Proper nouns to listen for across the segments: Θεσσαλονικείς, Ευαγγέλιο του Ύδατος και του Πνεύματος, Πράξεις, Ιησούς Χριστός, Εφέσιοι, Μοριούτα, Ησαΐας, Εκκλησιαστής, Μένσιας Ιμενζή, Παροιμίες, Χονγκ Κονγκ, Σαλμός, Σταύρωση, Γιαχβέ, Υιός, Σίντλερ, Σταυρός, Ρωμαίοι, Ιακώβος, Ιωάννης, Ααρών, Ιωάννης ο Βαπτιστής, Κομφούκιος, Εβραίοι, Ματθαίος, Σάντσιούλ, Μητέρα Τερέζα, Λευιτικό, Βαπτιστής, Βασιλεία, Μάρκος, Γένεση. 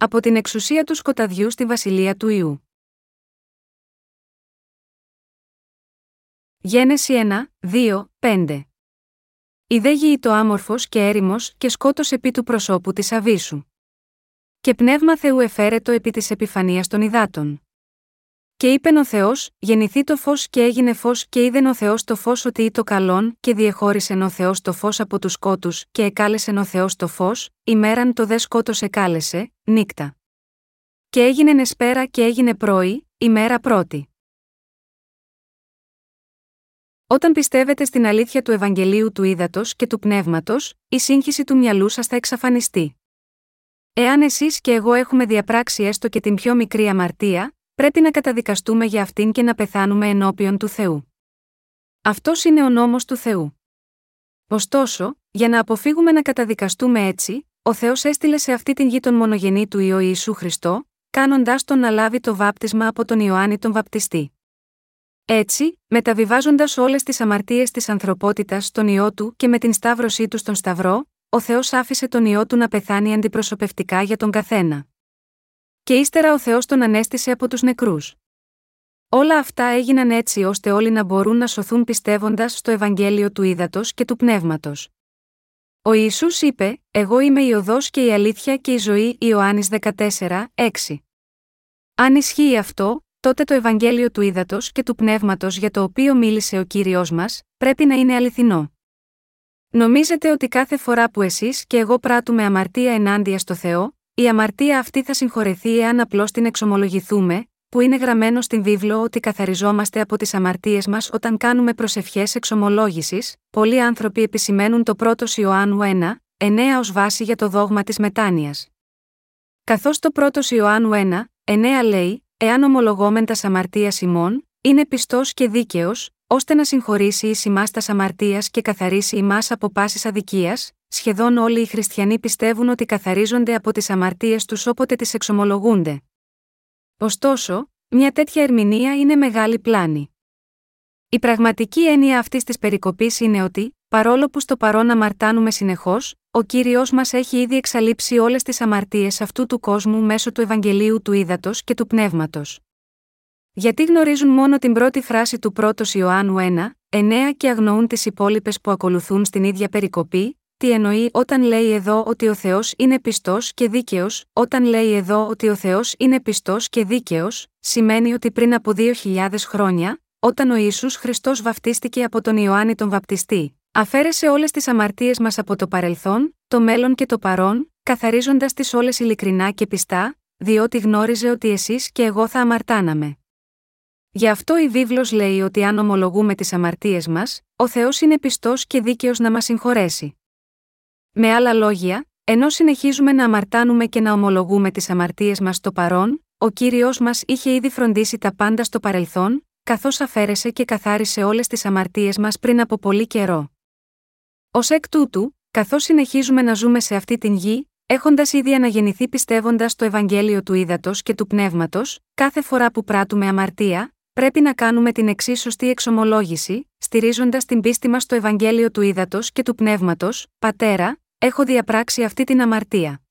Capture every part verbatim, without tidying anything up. από την εξουσία του σκοταδιού στη βασιλεία του Υιού. Γένεση ένα, δύο, πέντε. Η δε γη ήτο άμορφος και έρημος και σκότος επί του προσώπου της αβίσου. Και πνεύμα Θεού εφαίρετο επί της επιφανείας των υδάτων. Και είπεν ο Θεός, γεννηθεί το φως και έγινε φως και είδεν ο Θεός το φως ότι ήτο καλόν και διεχώρισεν ο Θεός το φως από τους σκότους και εκάλεσεν ο Θεός το φως, ημέραν το δε σκότος εκάλεσε, νύκτα. Και έγινε εσπέρα και έγινε πρωί, ημέρα πρώτη. Όταν πιστεύετε στην αλήθεια του Ευαγγελίου του ύδατος και του πνεύματος, η σύγχυση του μυαλού σας θα εξαφανιστεί. Εάν εσείς και εγώ έχουμε διαπράξει έστω και την πιο μικρή αμαρτία, πρέπει να καταδικαστούμε για αυτήν και να πεθάνουμε ενώπιον του Θεού. Αυτός είναι ο νόμος του Θεού. Ωστόσο, για να αποφύγουμε να καταδικαστούμε έτσι, ο Θεός έστειλε σε αυτή την γη τον μονογενή του Υιό Ιησού Χριστό, κάνοντάς τον να λάβει το βάπτισμα από τον Ιωάννη τον Βαπτιστή. Έτσι, μεταβιβάζοντας όλες τις αμαρτίες της ανθρωπότητας στον Υιό του και με την σταύρωσή του στον Σταυρό, ο Θεός άφησε τον Υιό του να πεθάνει αντιπροσωπευτικά για τον καθένα. Και ύστερα ο Θεός τον ανέστησε από τους νεκρούς. Όλα αυτά έγιναν έτσι ώστε όλοι να μπορούν να σωθούν πιστεύοντας στο Ευαγγέλιο του ύδατος και του πνεύματος. Ο Ιησούς είπε: Εγώ είμαι η οδός και η αλήθεια και η ζωή. Ιωάννης δεκατέσσερα, έξι. Αν ισχύει αυτό, τότε το Ευαγγέλιο του ύδατος και του πνεύματος για το οποίο μίλησε ο Κύριος μας, πρέπει να είναι αληθινό. Νομίζετε ότι κάθε φορά που εσείς και εγώ πράττουμε αμαρτία ενάντια στο Θεό, η αμαρτία αυτή θα συγχωρεθεί εάν απλώς την εξομολογηθούμε, που είναι γραμμένο στην βίβλο ότι καθαριζόμαστε από τις αμαρτίες μας όταν κάνουμε προσευχές εξομολόγησης. Πολλοί άνθρωποι επισημαίνουν το πρώτο Ιωάννου ένα, εννέα ως βάση για το δόγμα της μετάνοιας. Καθώς το πρώτο Ιωάννου ένα, εννέα λέει: Εάν ομολογόμεν τας αμαρτίας ημών, είναι πιστός και δίκαιος, ώστε να συγχωρήσει εις ημάς τας αμαρτίας και καθαρίσει ημάς από πάσης αδικίας. Σχεδόν όλοι οι χριστιανοί πιστεύουν ότι καθαρίζονται από τις αμαρτίες τους όποτε τις εξομολογούνται. Ωστόσο, μια τέτοια ερμηνεία είναι μεγάλη πλάνη. Η πραγματική έννοια αυτής της περικοπής είναι ότι, παρόλο που στο παρόν αμαρτάνουμε συνεχώς, ο Κύριος μας έχει ήδη εξαλείψει όλες τις αμαρτίες αυτού του κόσμου μέσω του Ευαγγελίου του ύδατος και του πνεύματος. Γιατί γνωρίζουν μόνο την πρώτη φράση του πρώτου Ιωάννου ένα, εννέα και αγνοούν τις υπόλοιπες που ακολουθούν στην ίδια περικοπή? Τι εννοεί όταν λέει εδώ ότι ο Θεός είναι πιστός και δίκαιος? Όταν λέει εδώ ότι ο Θεός είναι πιστός και δίκαιος, σημαίνει ότι πριν από δύο χιλιάδες χρόνια, όταν ο Ιησούς Χριστός βαπτίστηκε από τον Ιωάννη τον Βαπτιστή, αφαίρεσε όλες τις αμαρτίες μας από το παρελθόν, το μέλλον και το παρόν, καθαρίζοντας τις όλες ειλικρινά και πιστά, διότι γνώριζε ότι εσείς και εγώ θα αμαρτάναμε. Γι' αυτό η βίβλος λέει ότι αν ομολογούμε τις αμαρτίες μας, ο Θεός είναι πιστός και δίκαιος να μας συγχωρέσει. Με άλλα λόγια, ενώ συνεχίζουμε να αμαρτάνουμε και να ομολογούμε τις αμαρτίες μας στο παρόν, ο Κύριος μας είχε ήδη φροντίσει τα πάντα στο παρελθόν, καθώς αφαίρεσε και καθάρισε όλες τις αμαρτίες μας πριν από πολύ καιρό. Ως εκ τούτου, καθώς συνεχίζουμε να ζούμε σε αυτή την γη, έχοντας ήδη αναγεννηθεί πιστεύοντας το Ευαγγέλιο του ύδατος και του πνεύματος, κάθε φορά που πράττουμε αμαρτία, πρέπει να κάνουμε την εξής σωστή εξομολόγηση, στηρίζοντας την πίστη μας στο Ευαγγέλιο του ύδατος και του πνεύματος: Πατέρα, έχω διαπράξει αυτή την αμαρτία.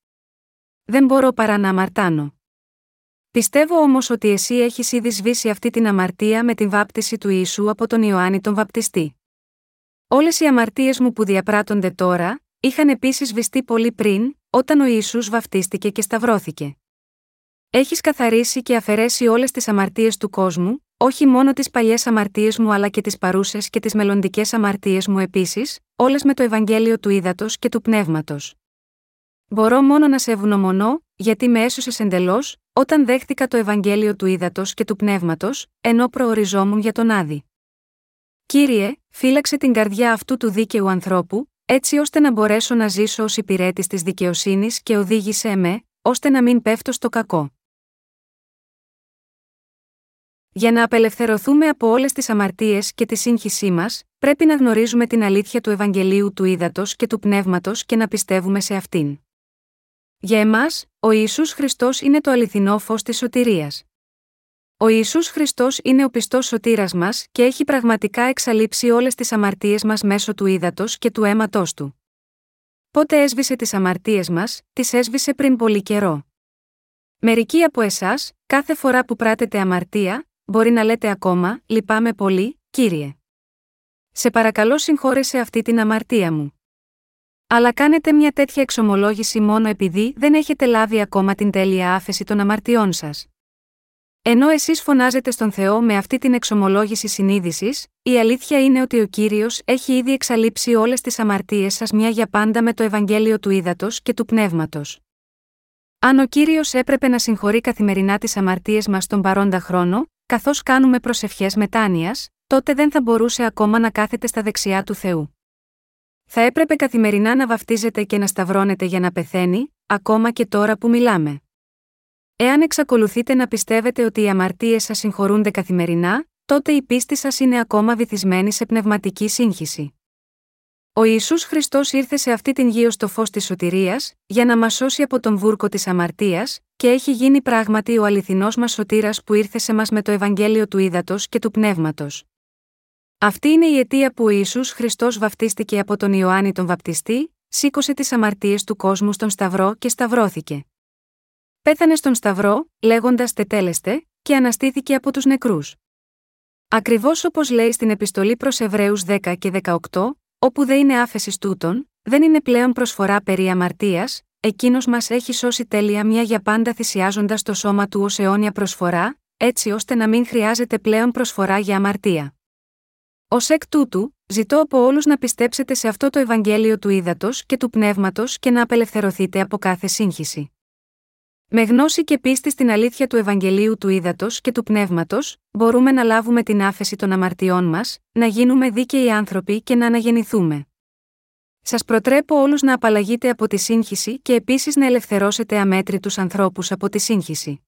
Δεν μπορώ παρά να αμαρτάνω. Πιστεύω όμως ότι εσύ έχεις ήδη σβήσει αυτή την αμαρτία με την βάπτιση του Ιησού από τον Ιωάννη τον Βαπτιστή. Όλες οι αμαρτίες μου που διαπράττονται τώρα, είχαν επίσης σβηστεί πολύ πριν, όταν ο Ιησούς βαπτίστηκε και σταυρώθηκε. Έχεις καθαρίσει και αφαιρέσει όλες τις αμαρτίες του κόσμου, όχι μόνο τις παλιές αμαρτίες μου αλλά και τις παρούσες και τις μελλοντικές αμαρτίες μου επίσης, όλες με το Ευαγγέλιο του ύδατος και του πνεύματος. Μπορώ μόνο να σε ευγνωμονώ, γιατί με έσωσες εντελώς, όταν δέχτηκα το Ευαγγέλιο του ύδατος και του πνεύματος, ενώ προοριζόμουν για τον Άδη. Κύριε, φύλαξε την καρδιά αυτού του δίκαιου ανθρώπου, έτσι ώστε να μπορέσω να ζήσω ως υπηρέτης της δικαιοσύνης και οδήγησέ με, ώστε να μην πέφτω στο κακό. Για να απελευθερωθούμε από όλες τις αμαρτίες και τη σύγχυσή μας, πρέπει να γνωρίζουμε την αλήθεια του Ευαγγελίου του ύδατος και του πνεύματος και να πιστεύουμε σε αυτήν. Για εμάς, ο Ιησούς Χριστός είναι το αληθινό φως της σωτηρίας. Ο Ιησούς Χριστός είναι ο πιστός σωτήρας μας και έχει πραγματικά εξαλείψει όλες τις αμαρτίες μας μέσω του ύδατος και του αίματός του. Πότε έσβησε τις αμαρτίες μας? Τις έσβησε πριν πολύ καιρό. Μερικοί από εσάς, κάθε φορά που πράτετε αμαρτία, μπορεί να λέτε ακόμα «Λυπάμαι πολύ, Κύριε. Σε παρακαλώ συγχώρεσε αυτή την αμαρτία μου». Αλλά κάνετε μια τέτοια εξομολόγηση μόνο επειδή δεν έχετε λάβει ακόμα την τέλεια άφεση των αμαρτιών σας. Ενώ εσείς φωνάζετε στον Θεό με αυτή την εξομολόγηση συνείδησης, η αλήθεια είναι ότι ο Κύριος έχει ήδη εξαλείψει όλες τις αμαρτίες σας μια για πάντα με το Ευαγγέλιο του Ύδατος και του Πνεύματος. Αν ο Κύριος έπρεπε να συγχωρεί καθημερινά τις αμαρτίες μας τον παρόντα χρόνο, καθώς κάνουμε προσευχές μετάνοιας, τότε δεν θα μπορούσε ακόμα να κάθεται στα δεξιά του Θεού. Θα έπρεπε καθημερινά να βαφτίζεται και να σταυρώνεται για να πεθαίνει, ακόμα και τώρα που μιλάμε. Εάν εξακολουθείτε να πιστεύετε ότι οι αμαρτίες σας συγχωρούνται καθημερινά, τότε η πίστη σας είναι ακόμα βυθισμένη σε πνευματική σύγχυση. Ο Ιησούς Χριστός ήρθε σε αυτή την γη ως το φως της σωτηρίας, για να μας σώσει από τον βούρκο της αμαρτίας, και έχει γίνει πράγματι ο αληθινός μας σωτήρας που ήρθε σε μας με το Ευαγγέλιο του Ύδατος και του Πνεύματος. Αυτή είναι η αιτία που ο Ιησούς Χριστός βαφτίστηκε από τον Ιωάννη τον Βαπτιστή, σήκωσε τις αμαρτίες του κόσμου στον Σταυρό και σταυρώθηκε. Πέθανε στον Σταυρό, λέγοντας «Τετέλεστε», και αναστήθηκε από τους νεκρούς. Ακριβώς όπως λέει στην επιστολή προς Εβραίους δέκα και δεκαοκτώ, όπου δεν είναι άφεσις τούτων, δεν είναι πλέον προσφορά περί αμαρτίας, εκείνος μας έχει σώσει τέλεια μια για πάντα θυσιάζοντας το σώμα του ως αιώνια προσφορά, έτσι ώστε να μην χρειάζεται πλέον προσφορά για αμαρτία. Ως εκ τούτου, ζητώ από όλους να πιστέψετε σε αυτό το Ευαγγέλιο του Ύδατος και του Πνεύματος και να απελευθερωθείτε από κάθε σύγχυση. Με γνώση και πίστη στην αλήθεια του Ευαγγελίου του Ύδατος και του Πνεύματος, μπορούμε να λάβουμε την άφεση των αμαρτιών μας, να γίνουμε δίκαιοι άνθρωποι και να αναγεννηθούμε. Σας προτρέπω όλους να απαλλαγείτε από τη σύγχυση και επίσης να ελευθερώσετε αμέτρητους ανθρώπους από τη σύγχυση.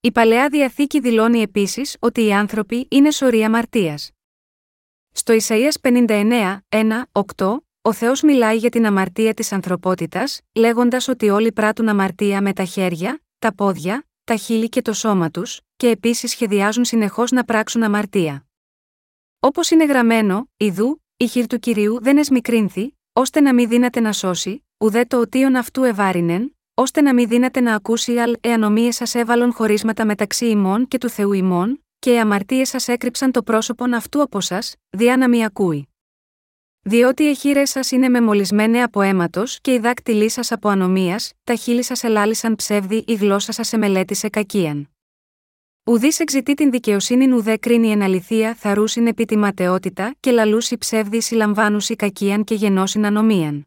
Η Παλαιά Διαθήκη δηλώνει επίσης ότι οι άνθρωποι είναι σωροί αμαρτίας. Στο Ισαΐας πενήντα εννέα, ένα, οκτώ, ο Θεός μιλάει για την αμαρτία της ανθρωπότητας, λέγοντας ότι όλοι πράττουν αμαρτία με τα χέρια, τα πόδια, τα χείλη και το σώμα τους, και επίσης σχεδιάζουν συνεχώς να πράξουν αμαρτία. Όπως είναι γραμμένο, «Ιδού, η χειρ του Κυρίου δεν εσμικρύνθη, ώστε να μη δύναται να σώσει, ουδέ το οτίον αυτού ευάρινεν, ώστε να μη δύναται να ακούσει αλ ε ανομίες σας έβαλον χωρίσματα μεταξύ ημών και του Θεού ημών, και οι αμαρτίες σας έκρυψαν το πρόσωπον αυτού από σας, διά να μη ακούει. Διότι οι εχείρες σας είναι μεμολισμένες από αίματος και οι δάκτυλοί σας από ανομίας, τα χείλη σας ελάλησαν ψεύδι, η γλώσσα σας εμελέτησε κακίαν. Ουδής εξητεί την δικαιοσύνην ουδέ κρίνει εν αληθεία θαρούσιν επί τη ματαιότητα και λαλούσι ψεύδι συλλαμβάνουσι κακίαν και γενώσιν ανομίαν.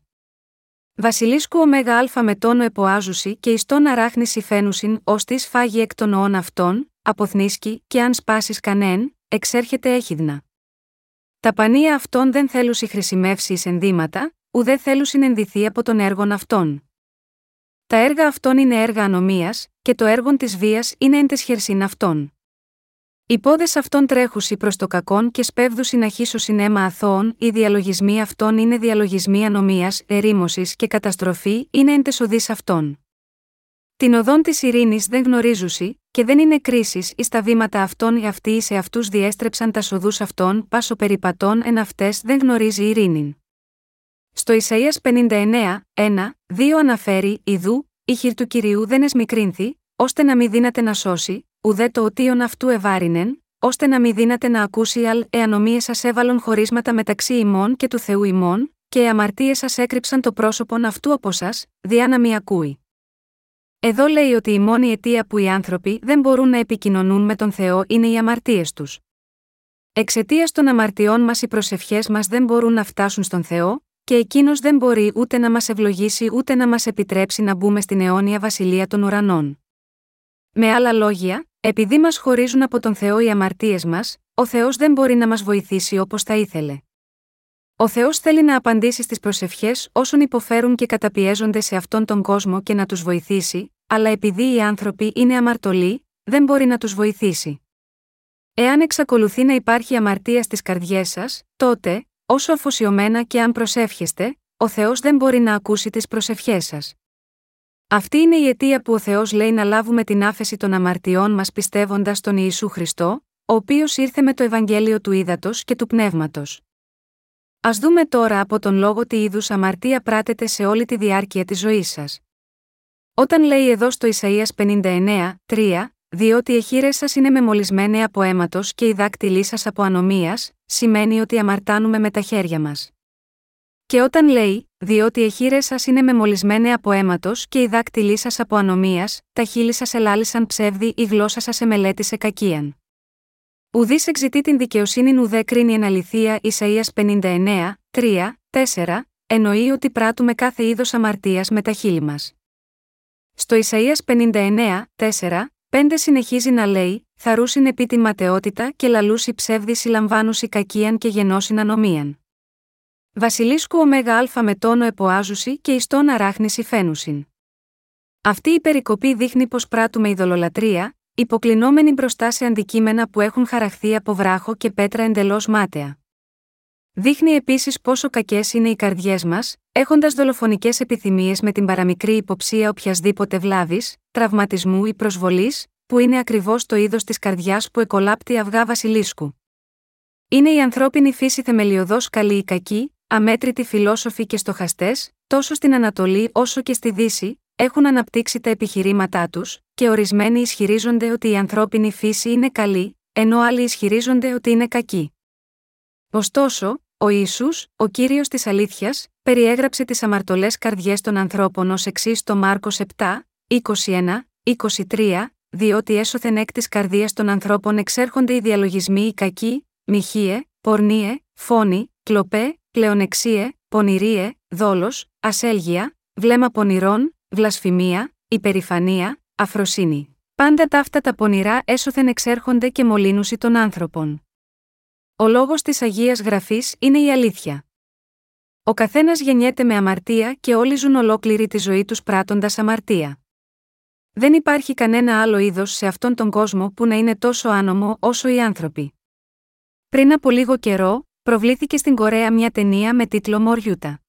Βασιλίσκου ωμέγα αλφα με τόνο εποάζουσι και εις τόν αράχνησι φαίνουσιν ως τη φάγει εκ των οών αυτών, αποθνίσκει και αν σπάσεις κανέν, εξέρχεται έχιδνα. Τα πανία αυτών δεν θέλουσι χρησιμεύσει εις ενδύματα, ουδέ θέλουσιν ενδυθεί από των έργων αυτών. Τα έργα αυτών είναι έργα ανομίας, και το έργον της βίας είναι εν τες χερσίν αυτών. Οι πόδες αυτών τρέχουσι προς το κακόν και σπεύδουσιν αχίσουσιν αίμα αθώων, οι διαλογισμοί αυτών είναι διαλογισμοί ανομίας, ερήμωσης και καταστροφή είναι εν τες οδείς αυτών. Την οδόν της ειρήνης δεν γνωρίζουσι, και δεν είναι κρίσεις εις τα βήματα αυτών οι αυτοί εις εαυτούς διέστρεψαν τα σοδούς αυτών, πάσο περιπατών εν αυτές δεν γνωρίζει ειρήνην. Στο Ισαΐας πενήντα εννέα, ένα, δύο αναφέρει «Ιδού, η χειρ του Κυρίου δεν εσμικρύνθη, ώστε να μη δύναται να σώσει, ουδέ το οτίον αυτού ευάρινεν, ώστε να μη δύναται να ακούσει αλ ε ανομίες σας έβαλον χωρίσματα μεταξύ ημών και του Θεού ημών, και οι αμαρτίες σας έκρυψαν το πρόσωπον αυτού από σας, διά να μη ακούει». Εδώ λέει ότι η μόνη αιτία που οι άνθρωποι δεν μπορούν να επικοινωνούν με τον Θεό είναι οι αμαρτίες τους. Εξαιτίας των αμαρτιών μας οι προσευχές μας δεν μπορούν να φτάσουν στον Θεό, και εκείνος δεν μπορεί ούτε να μας ευλογήσει ούτε να μας επιτρέψει να μπούμε στην αιώνια βασιλεία των ουρανών. Με άλλα λόγια, επειδή μας χωρίζουν από τον Θεό οι αμαρτίες μας, ο Θεός δεν μπορεί να μας βοηθήσει όπως θα ήθελε. Ο Θεός θέλει να απαντήσει στις προσευχές όσων υποφέρουν και καταπιέζονται σε αυτόν τον κόσμο και να τους βοηθήσει, αλλά επειδή οι άνθρωποι είναι αμαρτωλοί, δεν μπορεί να τους βοηθήσει. Εάν εξακολουθεί να υπάρχει αμαρτία στις καρδιές σας, τότε, όσο αφοσιωμένα και αν προσεύχεστε, ο Θεός δεν μπορεί να ακούσει τις προσευχές σας. Αυτή είναι η αιτία που ο Θεός λέει να λάβουμε την άφεση των αμαρτιών μας πιστεύοντας τον Ιησού Χριστό, ο οποίος ήρθε με το Ευαγγέλιο του Ύδατος και του Πνεύματος. Ας δούμε τώρα από τον λόγο τι είδους αμαρτία πράτετε σε όλη τη διάρκεια της ζωής σας. Όταν λέει εδώ στο Ησαΐας πενήντα εννέα, τρία, διότι οι χείρες σας είναι μεμολισμένοι από αίματος και οι δάκτυλοί σας από ανομίας, σημαίνει ότι αμαρτάνουμε με τα χέρια μας. Και όταν λέει, διότι οι χείρες σας είναι μεμολισμένοι από αίματος και οι δάκτυλοί σας από ανομίας, τα χείλη σας ελάλησαν ψεύδι, η γλώσσα σας εμελέτησε κακίαν. Ουδής εξητεί την δικαιοσύνην, ουδέ κρίνει εν αληθεία. Ησαΐας πενήντα εννέα, τρία, τέσσερα, εννοεί ότι πράττουμε κάθε είδος αμαρτίας με τα χείλη μας. Στο Ησαΐας πενήντα εννέα, τέσσερα, πέντε συνεχίζει να λέει, θαρούσιν επί τη ματαιότητα και λαλούσι ψεύδι συλλαμβάνουσι κακίαν και γενώσιν ανομίαν. Βασιλίσκου ωμέγα αλφα με τόνο εποάζουσι και ιστόν αράχνησι φαίνουσιν. Αυτή η περικοπή δείχνει πως πράττουμε ειδωλολατρία, υποκλεινόμενοι μπροστά σε αντικείμενα που έχουν χαραχθεί από βράχο και πέτρα εντελώς μάταια. Δείχνει επίσης πόσο κακές είναι οι καρδιές μας, έχοντας δολοφονικές επιθυμίες με την παραμικρή υποψία οποιασδήποτε βλάβης, τραυματισμού ή προσβολής, που είναι ακριβώς το είδος της καρδιάς που εκολάπτει αυγά βασιλίσκου. Είναι η ανθρώπινη φύση θεμελιωδώς καλή ή κακή, αμέτρητοι φιλόσοφοι και στοχαστές, τόσο στην Ανατολή όσο και στη Δύση, έχουν αναπτύξει τα επιχειρήματά τους, και ορισμένοι ισχυρίζονται ότι η ανθρώπινη φύση είναι καλή, ενώ άλλοι ισχυρίζονται ότι είναι κακή. Ωστόσο, ο Ιησούς, ο Κύριος της αλήθειας, περιέγραψε τις αμαρτωλές καρδιές των ανθρώπων ως εξής στο Μάρκος επτά, είκοσι ένα, είκοσι τρία, διότι έσωθεν εκ της καρδίας των ανθρώπων εξέρχονται οι διαλογισμοί οι κακοί, μοιχείε, πορνίε, φόνοι, κλοπέ, πλεονεξίε, πονηρίε, δόλος, ασέλγεια, βλέμμα πονηρών, βλασφημία, υπερηφανία, αφροσύνη. Πάντα ταύτα τα πονηρά έσωθεν εξέρχονται και μολύνουσι των άνθρωπων. Ο λόγος της Αγίας Γραφής είναι η αλήθεια. Ο καθένας γεννιέται με αμαρτία και όλοι ζουν ολόκληρη τη ζωή τους πράττοντας αμαρτία. Δεν υπάρχει κανένα άλλο είδος σε αυτόν τον κόσμο που να είναι τόσο άνομο όσο οι άνθρωποι. Πριν από λίγο καιρό, προβλήθηκε στην Κορέα μια ταινία με τίτλο «Μοριούτα».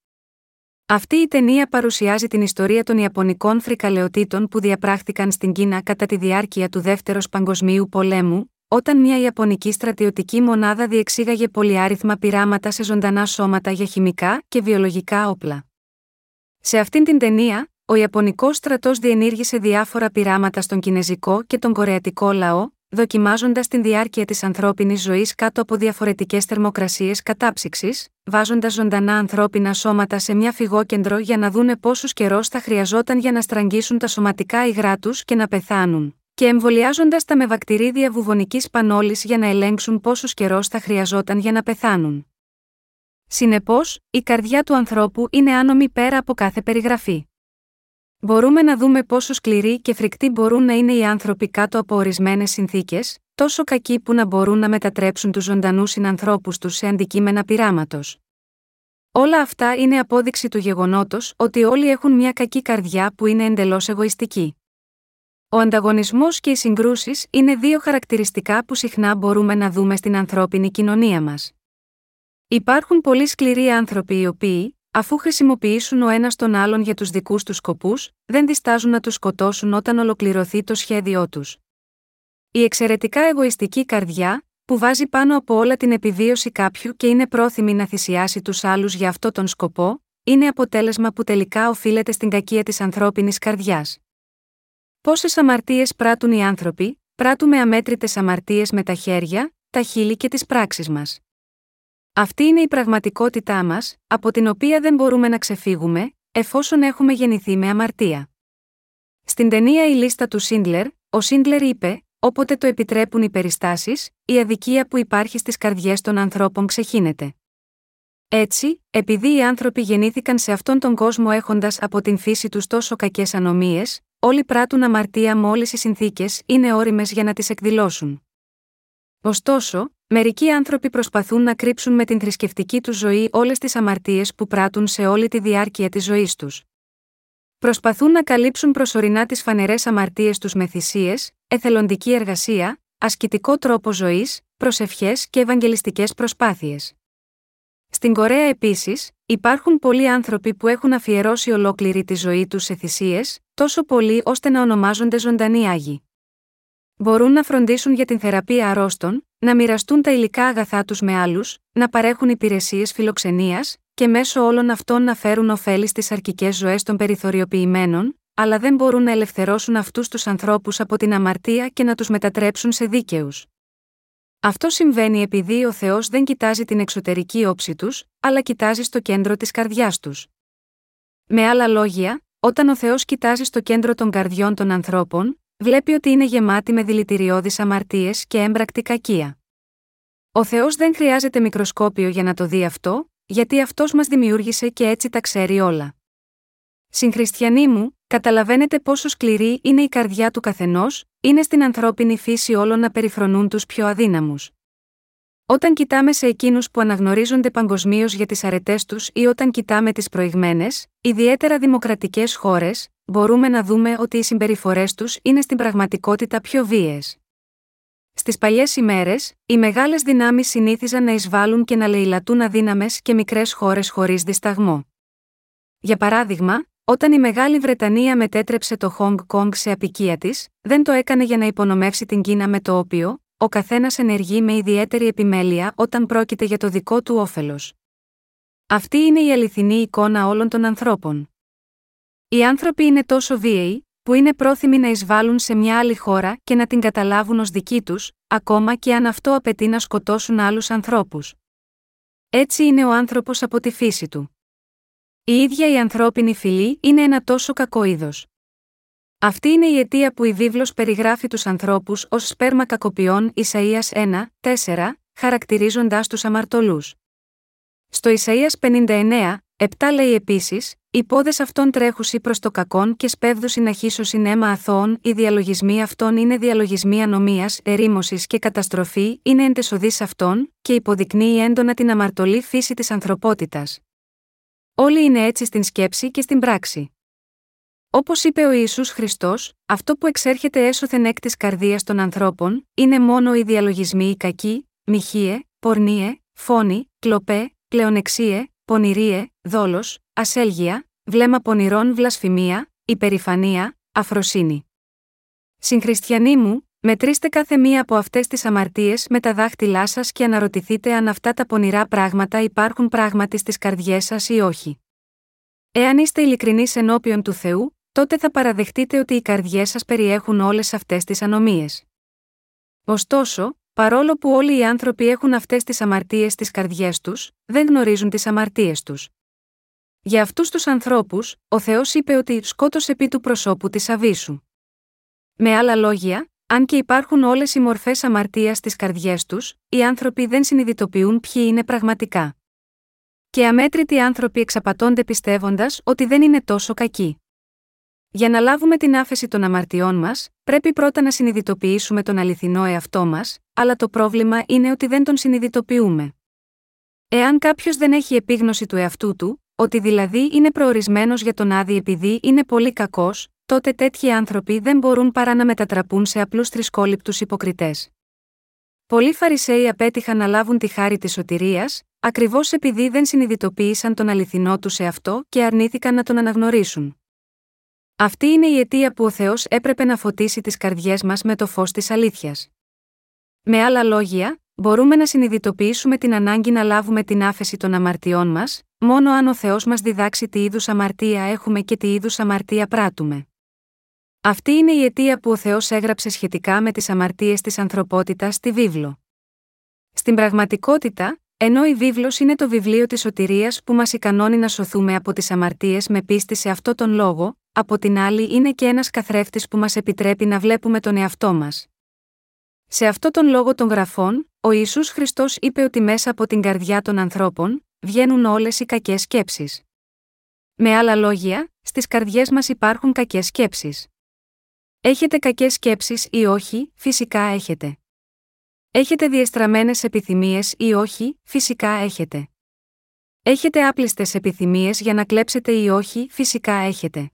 Αυτή η ταινία παρουσιάζει την ιστορία των ιαπωνικών φρικαλαιοτήτων που διαπράχθηκαν στην Κίνα κατά τη διάρκεια του Δεύτερου Παγκοσμίου Πολέμου, όταν μια ιαπωνική στρατιωτική μονάδα διεξήγαγε πολυάριθμα πειράματα σε ζωντανά σώματα για χημικά και βιολογικά όπλα. Σε αυτήν την ταινία, ο ιαπωνικός στρατός διενήργησε διάφορα πειράματα στον κινεζικό και τον κορεατικό λαό, δοκιμάζοντας την διάρκεια της ανθρώπινης ζωής κάτω από διαφορετικές θερμοκρασίες κατάψυξης, βάζοντας ζωντανά ανθρώπινα σώματα σε μια φυγόκεντρο για να δούνε πόσος καιρός θα χρειαζόταν για να στραγγίσουν τα σωματικά υγρά τους και να πεθάνουν, και εμβολιάζοντας τα με βακτηρίδια βουβονικής πανόλης για να ελέγξουν πόσος καιρός θα χρειαζόταν για να πεθάνουν. Συνεπώς, η καρδιά του ανθρώπου είναι άνομη πέρα από κάθε περιγραφή. Μπορούμε να δούμε πόσο σκληροί και φρικτοί μπορούν να είναι οι άνθρωποι κάτω από ορισμένες συνθήκες, τόσο κακοί που να μπορούν να μετατρέψουν τους ζωντανούς συνανθρώπους τους σε αντικείμενα πειράματος. Όλα αυτά είναι απόδειξη του γεγονότος ότι όλοι έχουν μια κακή καρδιά που είναι εντελώς εγωιστική. Ο ανταγωνισμός και οι συγκρούσεις είναι δύο χαρακτηριστικά που συχνά μπορούμε να δούμε στην ανθρώπινη κοινωνία μας. Υπάρχουν πολλοί σκληροί άνθρωποι οι οποίοι, αφού χρησιμοποιήσουν ο ένας τον άλλον για τους δικούς τους σκοπούς, δεν διστάζουν να τους σκοτώσουν όταν ολοκληρωθεί το σχέδιό τους. Η εξαιρετικά εγωιστική καρδιά, που βάζει πάνω από όλα την επιβίωση κάποιου και είναι πρόθυμη να θυσιάσει τους άλλους για αυτό τον σκοπό, είναι αποτέλεσμα που τελικά οφείλεται στην κακία της ανθρώπινης καρδιάς. Πόσες αμαρτίες πράττουν οι άνθρωποι, πράττουμε αμέτρητες αμαρτίες με τα χέρια, τα χείλη και τις πράξεις μας. Αυτή είναι η πραγματικότητά μας, από την οποία δεν μπορούμε να ξεφύγουμε, εφόσον έχουμε γεννηθεί με αμαρτία. Στην ταινία «Η λίστα του Σίντλερ», ο Σίντλερ είπε, όποτε το επιτρέπουν οι περιστάσεις, η αδικία που υπάρχει στις καρδιές των ανθρώπων ξεχύνεται. Έτσι, επειδή οι άνθρωποι γεννήθηκαν σε αυτόν τον κόσμο έχοντας από την φύση τους τόσο κακές ανομίες, όλοι πράττουν αμαρτία μόλις οι συνθήκες είναι όριμες για να τις εκδηλώσουν. Ωστόσο, μερικοί άνθρωποι προσπαθούν να κρύψουν με την θρησκευτική τους ζωή όλες τις αμαρτίες που πράττουν σε όλη τη διάρκεια της ζωής τους. Προσπαθούν να καλύψουν προσωρινά τις φανερές αμαρτίες τους με θυσίες, εθελοντική εργασία, ασκητικό τρόπο ζωής, προσευχές και ευαγγελιστικές προσπάθειες. Στην Κορέα επίσης, υπάρχουν πολλοί άνθρωποι που έχουν αφιερώσει ολόκληρη τη ζωή τους σε θυσίες, τόσο πολύ ώστε να ονομάζονται ζωντανοί άγιοι. Μπορούν να φροντίσουν για την θεραπεία αρρώστων, να μοιραστούν τα υλικά αγαθά τους με άλλους, να παρέχουν υπηρεσίες φιλοξενίας και μέσω όλων αυτών να φέρουν ωφέλη στις αρκικές ζωές των περιθωριοποιημένων, αλλά δεν μπορούν να ελευθερώσουν αυτούς τους ανθρώπους από την αμαρτία και να τους μετατρέψουν σε δίκαιους. Αυτό συμβαίνει επειδή ο Θεός δεν κοιτάζει την εξωτερική όψη τους, αλλά κοιτάζει στο κέντρο της καρδιάς τους. Με άλλα λόγια, όταν ο Θεός κοιτάζει στο κέντρο των καρδιών των ανθρώπων, βλέπει ότι είναι γεμάτη με δηλητηριώδεις αμαρτίες και έμπρακτη κακία. Ο Θεός δεν χρειάζεται μικροσκόπιο για να το δει αυτό, γιατί Αυτός μας δημιούργησε και έτσι τα ξέρει όλα. Συγχριστιανοί μου, καταλαβαίνετε πόσο σκληρή είναι η καρδιά του καθενός, είναι στην ανθρώπινη φύση όλων να περιφρονούν τους πιο αδύναμους. Όταν κοιτάμε σε εκείνους που αναγνωρίζονται παγκοσμίως για τις αρετές τους ή όταν κοιτάμε τις προηγμένες, ιδιαίτερα δημοκρατικές χώρες, μπορούμε να δούμε ότι οι συμπεριφορές τους είναι στην πραγματικότητα πιο βίαιες. Στις παλιές ημέρες, οι μεγάλες δυνάμεις συνήθιζαν να εισβάλλουν και να λεηλατούν αδύναμες και μικρές χώρες χωρίς δισταγμό. Για παράδειγμα, όταν η Μεγάλη Βρετανία μετέτρεψε το Χονγκ Κονγκ σε απικία της, δεν το έκανε για να υπονομεύσει την Κίνα με το όπιο, ο καθένας ενεργεί με ιδιαίτερη επιμέλεια όταν πρόκειται για το δικό του όφελος. Αυτή είναι η αληθινή εικόνα όλων των ανθρώπων. Οι άνθρωποι είναι τόσο βίαιοι, που είναι πρόθυμοι να εισβάλλουν σε μια άλλη χώρα και να την καταλάβουν ως δική τους, ακόμα και αν αυτό απαιτεί να σκοτώσουν άλλους ανθρώπους. Έτσι είναι ο άνθρωπος από τη φύση του. Η ίδια η ανθρώπινη φυλή είναι ένα τόσο κακό είδος. Αυτή είναι η αιτία που η Βίβλος περιγράφει τους ανθρώπους ως σπέρμα κακοποιών Ησαΐας ένα, τέσσερα, χαρακτηρίζοντας τους αμαρτωλούς. Στο Ησαΐας πενήντα εννέα, επτά λέει επίσης: «Οι πόδες αυτών τρέχουσι προς το κακόν και σπέβδουσιν αχίσωσιν αίμα αθώων, οι διαλογισμοί αυτών είναι διαλογισμοί ανομίας, ερήμωσης και καταστροφή, είναι εν τες οδείς αυτών», και υποδεικνύει έντονα την αμαρτωλή φύση της ανθρωπότητας. Όλοι είναι έτσι στην σκέψη και στην πράξη. Όπως είπε ο Ιησούς Χριστός, αυτό που εξέρχεται έσωθεν εκ της καρδίας των ανθρώπων, είναι μόνο οι διαλογισμοί οι κακοί, μοιχείε, πορνίε, φόνοι, κλοπέ, πλεονεξίε, πονηρίε, δόλος, ασέλγεια, βλέμμα πονηρών, βλασφημία, υπερηφανία, αφροσύνη. Συγχριστιανοί μου, μετρήστε κάθε μία από αυτές τις αμαρτίες με τα δάχτυλά σας και αναρωτηθείτε αν αυτά τα πονηρά πράγματα υπάρχουν πράγματι στις καρδιές σας ή όχι. Εάν είστε ειλικρινείς ενώπιον του Θεού, τότε θα παραδεχτείτε ότι οι καρδιές σας περιέχουν όλες αυτές τις ανομίες. Ωστόσο, παρόλο που όλοι οι άνθρωποι έχουν αυτές τις αμαρτίες στις καρδιές τους, δεν γνωρίζουν τις αμαρτίες τους. Για αυτούς τους ανθρώπους, ο Θεός είπε ότι «σκότωσε επί του προσώπου της αβίσου». Με άλλα λόγια, αν και υπάρχουν όλες οι μορφές αμαρτίας στις καρδιές τους, οι άνθρωποι δεν συνειδητοποιούν ποιοι είναι πραγματικά. Και αμέτρητοι άνθρωποι εξαπατώνται πιστεύοντας ότι δεν είναι τόσο κακοί. Για να λάβουμε την άφεση των αμαρτιών μας, πρέπει πρώτα να συνειδητοποιήσουμε τον αληθινό εαυτό μας, αλλά το πρόβλημα είναι ότι δεν τον συνειδητοποιούμε. Εάν κάποιος δεν έχει επίγνωση του εαυτού του, ότι δηλαδή είναι προορισμένος για τον άδει επειδή είναι πολύ κακός, τότε τέτοιοι άνθρωποι δεν μπορούν παρά να μετατραπούν σε απλούς θρησκόληπτους υποκριτές. Πολλοί Φαρισαίοι απέτυχαν να λάβουν τη χάρη της σωτηρίας, ακριβώς επειδή δεν συνειδητοποίησαν τον αληθινό τους εαυτό και αρνήθηκαν να τον αναγνωρίσουν. Αυτή είναι η αιτία που ο Θεός έπρεπε να φωτίσει τις καρδιές μας με το φως της αλήθειας. Με άλλα λόγια, μπορούμε να συνειδητοποιήσουμε την ανάγκη να λάβουμε την άφεση των αμαρτιών μας, μόνο αν ο Θεός μας διδάξει τι είδους αμαρτία έχουμε και τι είδους αμαρτία πράττουμε. Αυτή είναι η αιτία που ο Θεός έγραψε σχετικά με τις αμαρτίες της ανθρωπότητας στη Βίβλο. Στην πραγματικότητα, ενώ η Βίβλος είναι το βιβλίο της σωτηρίας που μας ικανώνει να σωθούμε από τις αμαρτίες με πίστη σε αυτόν τον λόγο, από την άλλη είναι και ένας καθρέφτης που μας επιτρέπει να βλέπουμε τον εαυτό μας. Σε αυτόν τον λόγο των γραφών, ο Ιησούς Χριστός είπε ότι μέσα από την καρδιά των ανθρώπων βγαίνουν όλες οι κακές σκέψεις. Με άλλα λόγια, στις καρδιές μας υπάρχουν κακές σκέψεις. Έχετε κακές σκέψεις ή όχι? Φυσικά έχετε. Έχετε διεστραμμένες επιθυμίες ή όχι? Φυσικά έχετε. Έχετε άπλιστες επιθυμίες για να κλέψετε ή όχι? Φυσικά έχετε.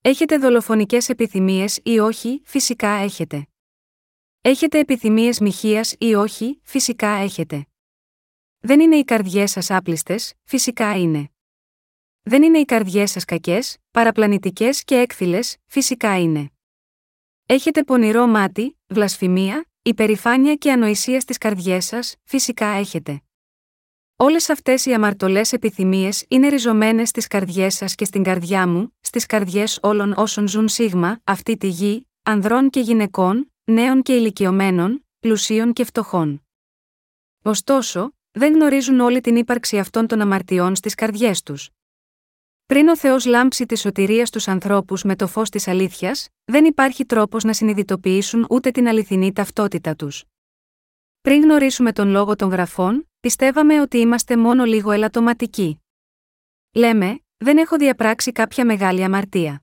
Έχετε δολοφονικές επιθυμίες ή όχι? Φυσικά έχετε. Έχετε επιθυμίες μοιχείας ή όχι? Φυσικά έχετε. Δεν είναι οι καρδιές σας άπλιστες? Φυσικά είναι. Δεν είναι οι καρδιές σας κακές, παραπλανητικές και έκφυλες? Φυσικά είναι. Έχετε πονηρό μάτι, βλασφημία, υπερηφάνεια και ανοησία στις καρδιές σας? Φυσικά έχετε. Όλες αυτές οι αμαρτωλές επιθυμίες είναι ριζωμένες στις καρδιές σας και στην καρδιά μου, στις καρδιές όλων όσων ζουν σίγμα, αυτή τη γη, ανδρών και γυναικών, νέων και ηλικιωμένων, πλουσίων και φτωχών. Ωστόσο, δεν γνωρίζουν όλη την ύπαρξη αυτών των αμαρτιών στις καρδιές τους. Πριν ο Θεός λάμψει τη σωτηρία στους ανθρώπους με το φως της αλήθειας, δεν υπάρχει τρόπος να συνειδητοποιήσουν ούτε την αληθινή ταυτότητα τους. Πριν γνωρίσουμε τον λόγο των γραφών, πιστεύαμε ότι είμαστε μόνο λίγο ελαττωματικοί. Λέμε, δεν έχω διαπράξει κάποια μεγάλη αμαρτία.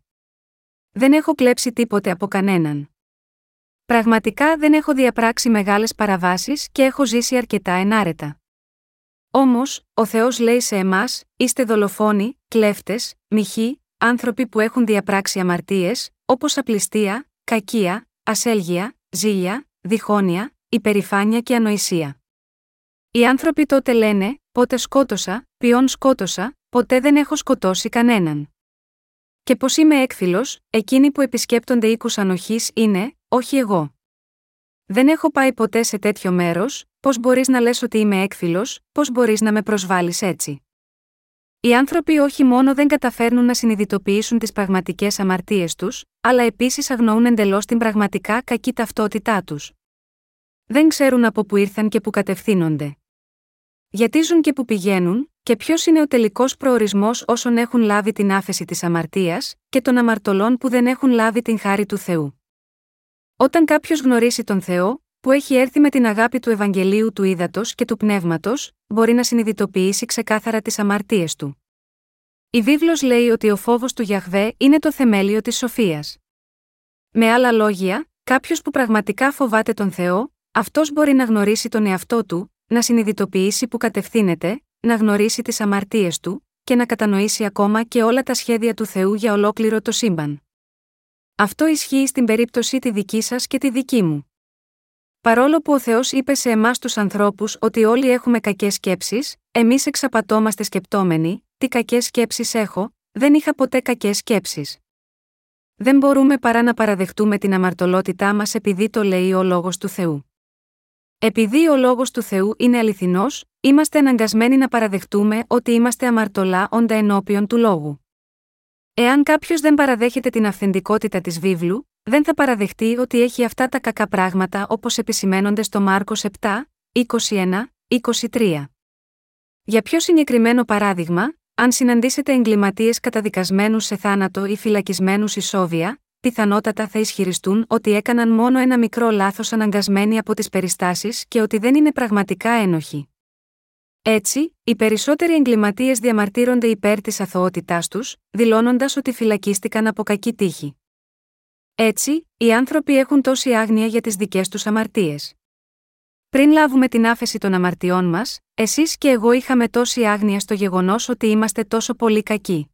Δεν έχω κλέψει τίποτε από κανέναν. Πραγματικά δεν έχω διαπράξει μεγάλες παραβάσεις και έχω ζήσει αρκετά ενάρετα. Όμως, ο Θεός λέει σε εμάς, είστε δολοφόνοι, κλέφτες, μοιχοί, άνθρωποι που έχουν διαπράξει αμαρτίες, όπως απληστία, κακία, ασέλγεια, ζήλια, διχόνοια, υπερηφάνεια και ανοησία. Οι άνθρωποι τότε λένε, πότε σκότωσα, ποιον σκότωσα, ποτέ δεν έχω σκοτώσει κανέναν. Και πως είμαι έκφυλος, εκείνοι που επισκέπτονται οίκους ανοχής είναι, όχι εγώ. Δεν έχω πάει ποτέ σε τέτοιο μέρος, πώς μπορείς να λες ότι είμαι έκφυλος, πώς μπορείς να με προσβάλεις έτσι. Οι άνθρωποι όχι μόνο δεν καταφέρνουν να συνειδητοποιήσουν τις πραγματικές αμαρτίες τους, αλλά επίσης αγνοούν εντελώς την πραγματικά κακή ταυτότητά τους. Δεν ξέρουν από πού ήρθαν και πού κατευθύνονται. Γιατί ζουν και πού πηγαίνουν, και ποιος είναι ο τελικός προορισμός όσων έχουν λάβει την άφεση της αμαρτίας και των αμαρτωλών που δεν έχουν λάβει την χάρη του Θεού. Όταν κάποιος γνωρίσει τον Θεό, που έχει έρθει με την αγάπη του Ευαγγελίου του Ύδατος και του Πνεύματος, μπορεί να συνειδητοποιήσει ξεκάθαρα τις αμαρτίες του. Η βίβλος λέει ότι ο φόβος του Γιαχβέ είναι το θεμέλιο της σοφίας. Με άλλα λόγια, κάποιος που πραγματικά φοβάται τον Θεό, αυτός μπορεί να γνωρίσει τον εαυτό του, να συνειδητοποιήσει που κατευθύνεται, να γνωρίσει τις αμαρτίες του και να κατανοήσει ακόμα και όλα τα σχέδια του Θεού για ολόκληρο το σύμπαν. Αυτό ισχύει στην περίπτωση τη δική σας και τη δική μου. Παρόλο που ο Θεός είπε σε εμάς τους ανθρώπους ότι όλοι έχουμε κακές σκέψεις, εμείς εξαπατώμαστε σκεπτόμενοι, τι κακές σκέψεις έχω, δεν είχα ποτέ κακές σκέψεις. Δεν μπορούμε παρά να παραδεχτούμε την αμαρτωλότητά μας επειδή το λέει ο Λόγος του Θεού. Επειδή ο Λόγος του Θεού είναι αληθινός, είμαστε αναγκασμένοι να παραδεχτούμε ότι είμαστε αμαρτωλά όντα ενώπιον του Λόγου. Εάν κάποιος δεν παραδέχεται την αυθεντικότητα της βίβλου, δεν θα παραδεχτεί ότι έχει αυτά τα κακά πράγματα όπως επισημαίνονται στο Μάρκος επτά, είκοσι ένα, είκοσι τρία. Για πιο συγκεκριμένο παράδειγμα, αν συναντήσετε εγκληματίες καταδικασμένους σε θάνατο ή φυλακισμένους ισόβια, πιθανότατα θα ισχυριστούν ότι έκαναν μόνο ένα μικρό λάθος αναγκασμένοι από τις περιστάσεις και ότι δεν είναι πραγματικά ένοχοι. Έτσι, οι περισσότεροι εγκληματίες διαμαρτύρονται υπέρ της αθωότητάς τους, δηλώνοντας ότι φυλακίστηκαν από κακή τύχη. Έτσι, οι άνθρωποι έχουν τόση άγνοια για τις δικές τους αμαρτίες. Πριν λάβουμε την άφεση των αμαρτιών μας, εσείς και εγώ είχαμε τόση άγνοια στο γεγονός ότι είμαστε τόσο πολύ κακοί.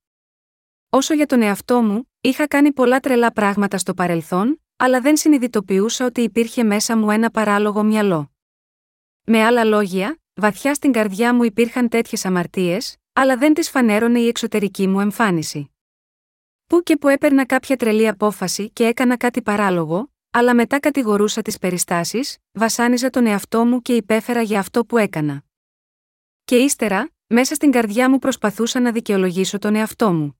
Όσο για τον εαυτό μου, είχα κάνει πολλά τρελά πράγματα στο παρελθόν, αλλά δεν συνειδητοποιούσα ότι υπήρχε μέσα μου ένα παράλογο μυαλό. Με άλλα λόγια, βαθιά στην καρδιά μου υπήρχαν τέτοιες αμαρτίες, αλλά δεν τις φανέρωνε η εξωτερική μου εμφάνιση. Πού και που έπαιρνα κάποια τρελή απόφαση και έκανα κάτι παράλογο, αλλά μετά κατηγορούσα τις περιστάσεις, βασάνιζα τον εαυτό μου και υπέφερα για αυτό που έκανα. Και ύστερα, μέσα στην καρδιά μου προσπαθούσα να δικαιολογήσω τον εαυτό μου.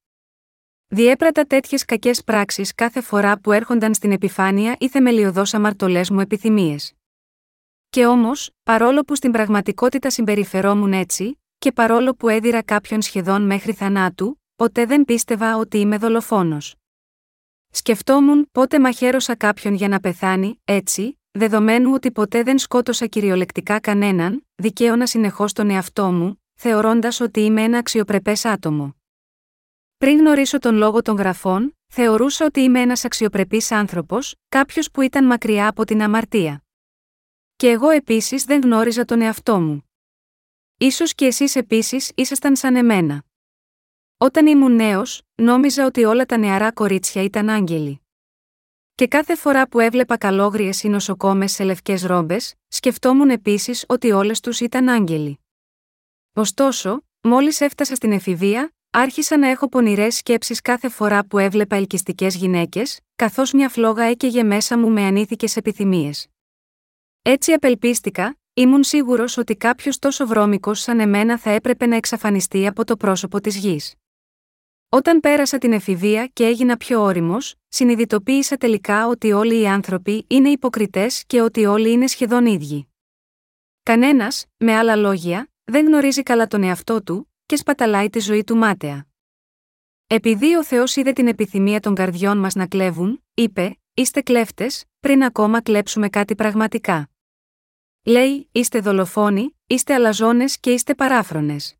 Διέπρατα τέτοιες κακές πράξεις κάθε φορά που έρχονταν στην επιφάνεια οι θεμελιωδώς αμαρτωλές μου επιθυμίες. Και όμως, παρόλο που στην πραγματικότητα συμπεριφερόμουν έτσι, και παρόλο που έδιρα κάποιον σχεδόν μέχρι θανάτου, ποτέ δεν πίστευα ότι είμαι δολοφόνος. Σκεφτόμουν πότε μαχαίρωσα κάποιον για να πεθάνει, έτσι, δεδομένου ότι ποτέ δεν σκότωσα κυριολεκτικά κανέναν, δικαίωνα συνεχώς τον εαυτό μου, θεωρώντας ότι είμαι ένα αξιοπρεπές άτομο. Πριν γνωρίσω τον λόγο των γραφών, θεωρούσα ότι είμαι ένας αξιοπρεπής άνθρωπος, κάποιος που ήταν μακριά από την αμαρτία. Και εγώ επίσης δεν γνώριζα τον εαυτό μου. Ίσως και εσείς επίσης ήσασταν σαν εμένα. Όταν ήμουν νέος, νόμιζα ότι όλα τα νεαρά κορίτσια ήταν άγγελοι. Και κάθε φορά που έβλεπα καλόγριες ή νοσοκόμες σε λευκές ρόμπες, σκεφτόμουν επίσης ότι όλες τους ήταν άγγελοι. Ωστόσο, μόλις έφτασα στην εφηβεία, άρχισα να έχω πονηρές σκέψεις κάθε φορά που έβλεπα ελκυστικές γυναίκες, καθώς μια φλόγα έκαιγε μέσα μου με ανήθικες επιθυμίες. Έτσι απελπίστηκα, Ήμουν σίγουρος ότι κάποιος τόσο βρώμικος σαν εμένα θα έπρεπε να εξαφανιστεί από το πρόσωπο της γης. Όταν πέρασα την εφηβεία και έγινα πιο ώριμος, συνειδητοποίησα τελικά ότι όλοι οι άνθρωποι είναι υποκριτές και ότι όλοι είναι σχεδόν ίδιοι. Κανένας, με άλλα λόγια, δεν γνωρίζει καλά τον εαυτό του και σπαταλάει τη ζωή του μάταια. Επειδή ο Θεός είδε την επιθυμία των καρδιών μας να κλέβουν, είπε: «Είστε κλέφτες, πριν ακόμα κλέψουμε κάτι πραγματικά». Λέει: «Είστε δολοφόνοι, είστε αλαζόνες και είστε παράφρονες».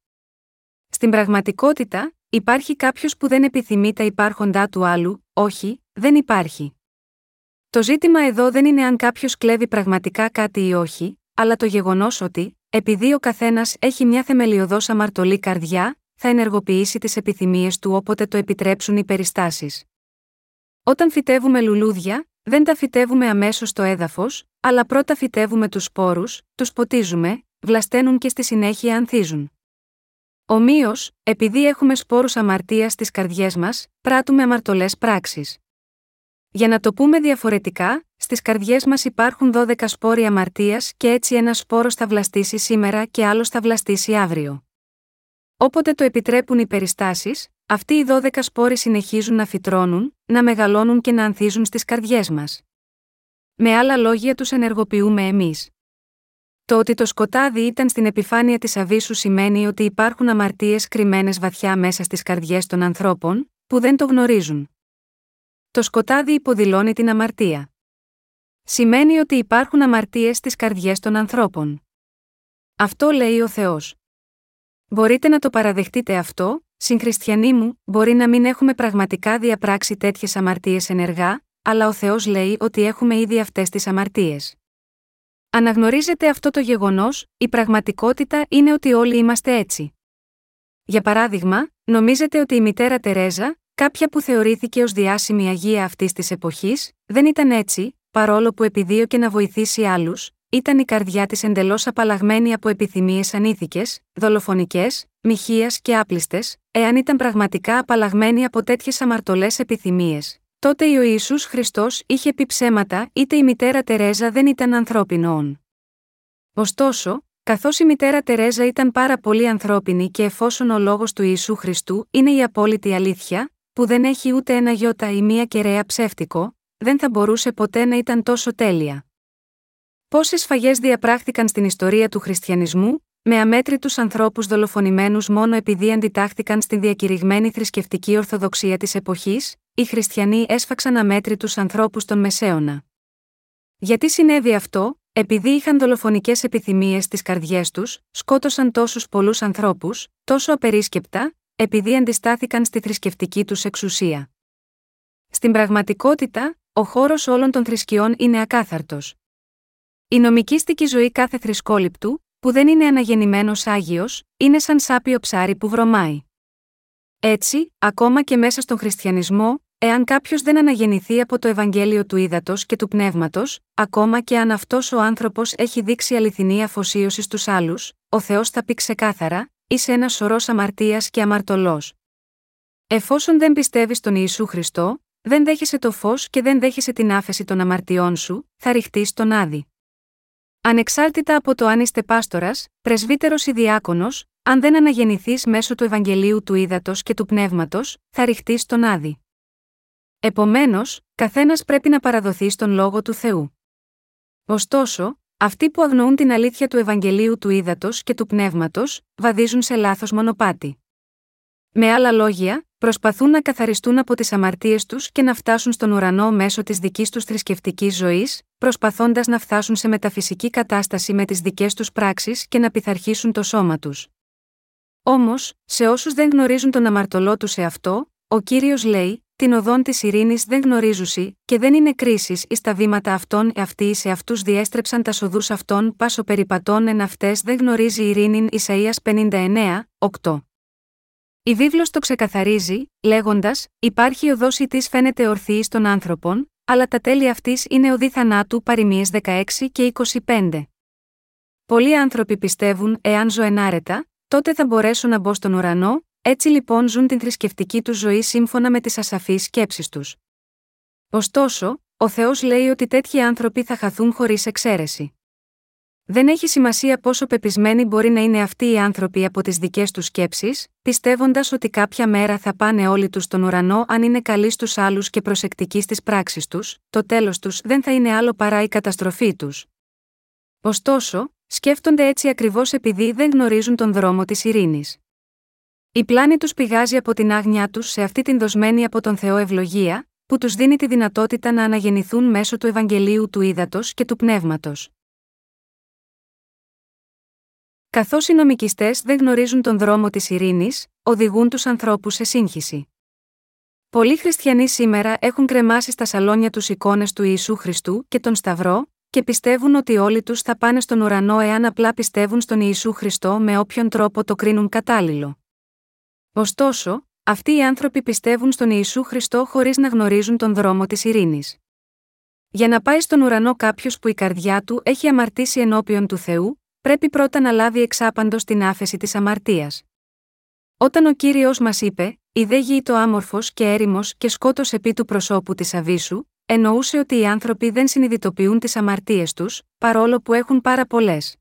Στην πραγματικότητα, υπάρχει κάποιος που δεν επιθυμεί τα υπάρχοντά του άλλου; Όχι, δεν υπάρχει. Το ζήτημα εδώ δεν είναι αν κάποιος κλέβει πραγματικά κάτι ή όχι, αλλά το γεγονός ότι, επειδή ο καθένας έχει μια θεμελιωδώς αμαρτωλή καρδιά, θα ενεργοποιήσει τις επιθυμίες του όποτε το επιτρέψουν οι περιστάσεις. Όταν φυτεύουμε λουλούδια, δεν τα φυτεύουμε αμέσως στο έδαφος, αλλά πρώτα φυτεύουμε τους σπόρους, τους ποτίζουμε, βλασταίνουν και στη συνέχεια ανθίζουν. Ομοίως, επειδή έχουμε σπόρους αμαρτίας στις καρδιές μας, πράττουμε αμαρτωλές πράξεις. Για να το πούμε διαφορετικά, στις καρδιές μας υπάρχουν δώδεκα σπόροι αμαρτίας και έτσι ένας σπόρος θα βλαστήσει σήμερα και άλλος θα βλαστήσει αύριο. Όποτε το επιτρέπουν οι περιστάσεις, αυτοί οι δώδεκα σπόροι συνεχίζουν να φυτρώνουν, να μεγαλώνουν και να ανθίζουν στις καρδιές μας. Με άλλα λόγια, τους ενεργοποιούμε εμείς. Το ότι το σκοτάδι ήταν στην επιφάνεια της αβίσου σημαίνει ότι υπάρχουν αμαρτίες κρυμμένες βαθιά μέσα στις καρδιές των ανθρώπων, που δεν το γνωρίζουν. Το σκοτάδι υποδηλώνει την αμαρτία. Σημαίνει ότι υπάρχουν αμαρτίες στις καρδιές των ανθρώπων. Αυτό λέει ο Θεός. Μπορείτε να το παραδεχτείτε αυτό, συγχριστιανοί μου; Μπορεί να μην έχουμε πραγματικά διαπράξει τέτοιες αμαρτίες ενεργά, αλλά ο Θεός λέει ότι έχουμε ήδη αυτές τις αμαρτίες. Αναγνωρίζετε αυτό το γεγονός; Η πραγματικότητα είναι ότι όλοι είμαστε έτσι. Για παράδειγμα, νομίζετε ότι η μητέρα Τερέζα, κάποια που θεωρήθηκε ως διάσημη Αγία αυτής της εποχής, δεν ήταν έτσι, παρόλο που επιδίωκε να βοηθήσει άλλους, ήταν η καρδιά της εντελώς απαλλαγμένη από επιθυμίες ανήθικες, δολοφονικές, μοιχείας και άπλιστες. Εάν ήταν πραγματικά απαλλαγμένη από τέτοιες αμαρτωλές επιθυμίες, τότε ο Ιησούς Χριστός είχε πει ψέματα, είτε η μητέρα Τερέζα δεν ήταν ανθρώπινο όν. Ωστόσο, καθώς η μητέρα Τερέζα ήταν πάρα πολύ ανθρώπινη και εφόσον ο λόγος του Ιησού Χριστού είναι η απόλυτη αλήθεια, που δεν έχει ούτε ένα γιώτα ή μία κεραία ψεύτικο, δεν θα μπορούσε ποτέ να ήταν τόσο τέλεια. Πόσες σφαγές διαπράχθηκαν στην ιστορία του χριστιανισμού, με αμέτρητους ανθρώπους δολοφονημένους μόνο επειδή αντιτάχθηκαν στην διακηρυγμένη θρησκευτική ορθοδοξία της εποχής; Οι χριστιανοί έσφαξαν αμέτρητους ανθρώπους τον Μεσαίωνα. Γιατί συνέβη αυτό; Επειδή είχαν δολοφονικές επιθυμίες στις καρδιές τους, σκότωσαν τόσους πολλούς ανθρώπους, τόσο απερίσκεπτα, επειδή αντιστάθηκαν στη θρησκευτική τους εξουσία. Στην πραγματικότητα, ο χώρος όλων των θρησκειών είναι ακάθαρτος. Η νομικίστικη ζωή κάθε θρησκόληπτου, που δεν είναι αναγεννημένος Άγιος, είναι σαν σάπιο ψάρι που βρωμάει. Έτσι, ακόμα και μέσα στον χριστιανισμό, εάν κάποιος δεν αναγεννηθεί από το Ευαγγέλιο του ύδατος και του πνεύματος, ακόμα και αν αυτός ο άνθρωπος έχει δείξει αληθινή αφοσίωση στους άλλους, ο Θεός θα πει ξεκάθαρα: «Είσαι ένας σωρός αμαρτίας και αμαρτωλός». Εφόσον δεν πιστεύεις τον Ιησού Χριστό, δεν δέχεσαι το φως και δεν δέχεσαι την άφεση των αμαρτιών σου, θα ρηχτείς στον Άδη. Ανεξάρτητα από το αν είστε πάστορας, πρεσβύτερος ή διάκονος, αν δεν αναγεννηθείς μέσω του Ευαγγελίου του ύδατος και του πνεύματος, θα ρηχτείς στον Άδη. Επομένως, καθένας πρέπει να παραδοθεί στον Λόγο του Θεού. Ωστόσο, αυτοί που αγνοούν την αλήθεια του Ευαγγελίου του ύδατος και του πνεύματος, βαδίζουν σε λάθος μονοπάτι. Με άλλα λόγια, προσπαθούν να καθαριστούν από τις αμαρτίες τους και να φτάσουν στον ουρανό μέσω της δικής τους θρησκευτικής ζωής, προσπαθώντας να φτάσουν σε μεταφυσική κατάσταση με τις δικές τους πράξεις και να πειθαρχήσουν το σώμα τους. Όμως, σε όσους δεν γνωρίζουν τον αμαρτωλό τους εαυτό, ο Κύριος λέει: «Την οδόν της ειρήνης δεν γνωρίζουσι, και δεν είναι κρίσις εις τα βήματα αυτών, αυτοί σε αυτούς διέστρεψαν τας οδούς αυτών, πάσο περιπατών εν αυτές δεν γνωρίζει ειρήνην». Ισαΐας πενήντα εννέα οκτώ. Η βίβλος το ξεκαθαρίζει, λέγοντας: «Υπάρχει οδός η της φαίνεται ορθή εις των άνθρωπων, αλλά τα τέλη αυτής είναι οδή θανάτου». Παροιμίες δεκαέξι και είκοσι πέντε. Πολλοί άνθρωποι πιστεύουν: «Εάν ζω ενάρετα, τότε θα μπορέσω να μπω στον ουρανό». Έτσι λοιπόν ζουν την θρησκευτική τους ζωή σύμφωνα με τις ασαφείς σκέψεις τους. Ωστόσο, ο Θεός λέει ότι τέτοιοι άνθρωποι θα χαθούν χωρίς εξαίρεση. Δεν έχει σημασία πόσο πεπισμένοι μπορεί να είναι αυτοί οι άνθρωποι από τις δικές τους σκέψεις, πιστεύοντας ότι κάποια μέρα θα πάνε όλοι τους στον ουρανό αν είναι καλοί στους άλλους και προσεκτικοί στις πράξεις τους, το τέλος τους δεν θα είναι άλλο παρά η καταστροφή τους. Ωστόσο, σκέφτονται έτσι ακριβώς επειδή δεν γνωρίζουν τον δρόμο της ειρήνης. Η πλάνη τους πηγάζει από την άγνοιά τους σε αυτή την δοσμένη από τον Θεό ευλογία, που τους δίνει τη δυνατότητα να αναγεννηθούν μέσω του Ευαγγελίου του Ύδατος και του Πνεύματος. Καθώς οι νομικιστές δεν γνωρίζουν τον δρόμο της ειρήνης, οδηγούν τους ανθρώπους σε σύγχυση. Πολλοί χριστιανοί σήμερα έχουν κρεμάσει στα σαλόνια τους εικόνες του Ιησού Χριστού και τον Σταυρό, και πιστεύουν ότι όλοι τους θα πάνε στον ουρανό εάν απλά πιστεύουν στον Ιησού Χριστό με όποιον τρόπο το κρίνουν κατάλληλο. Ωστόσο, αυτοί οι άνθρωποι πιστεύουν στον Ιησού Χριστό χωρίς να γνωρίζουν τον δρόμο της ειρήνης. Για να πάει στον ουρανό κάποιος που η καρδιά του έχει αμαρτήσει ενώπιον του Θεού, πρέπει πρώτα να λάβει εξάπαντος την άφεση της αμαρτίας. Όταν ο Κύριος μας είπε «Η δε γη το άμορφος και έρημος και σκότος επί του προσώπου της αβίσου», εννοούσε ότι οι άνθρωποι δεν συνειδητοποιούν τις αμαρτίες τους, παρόλο που έχουν πάρα πολλές.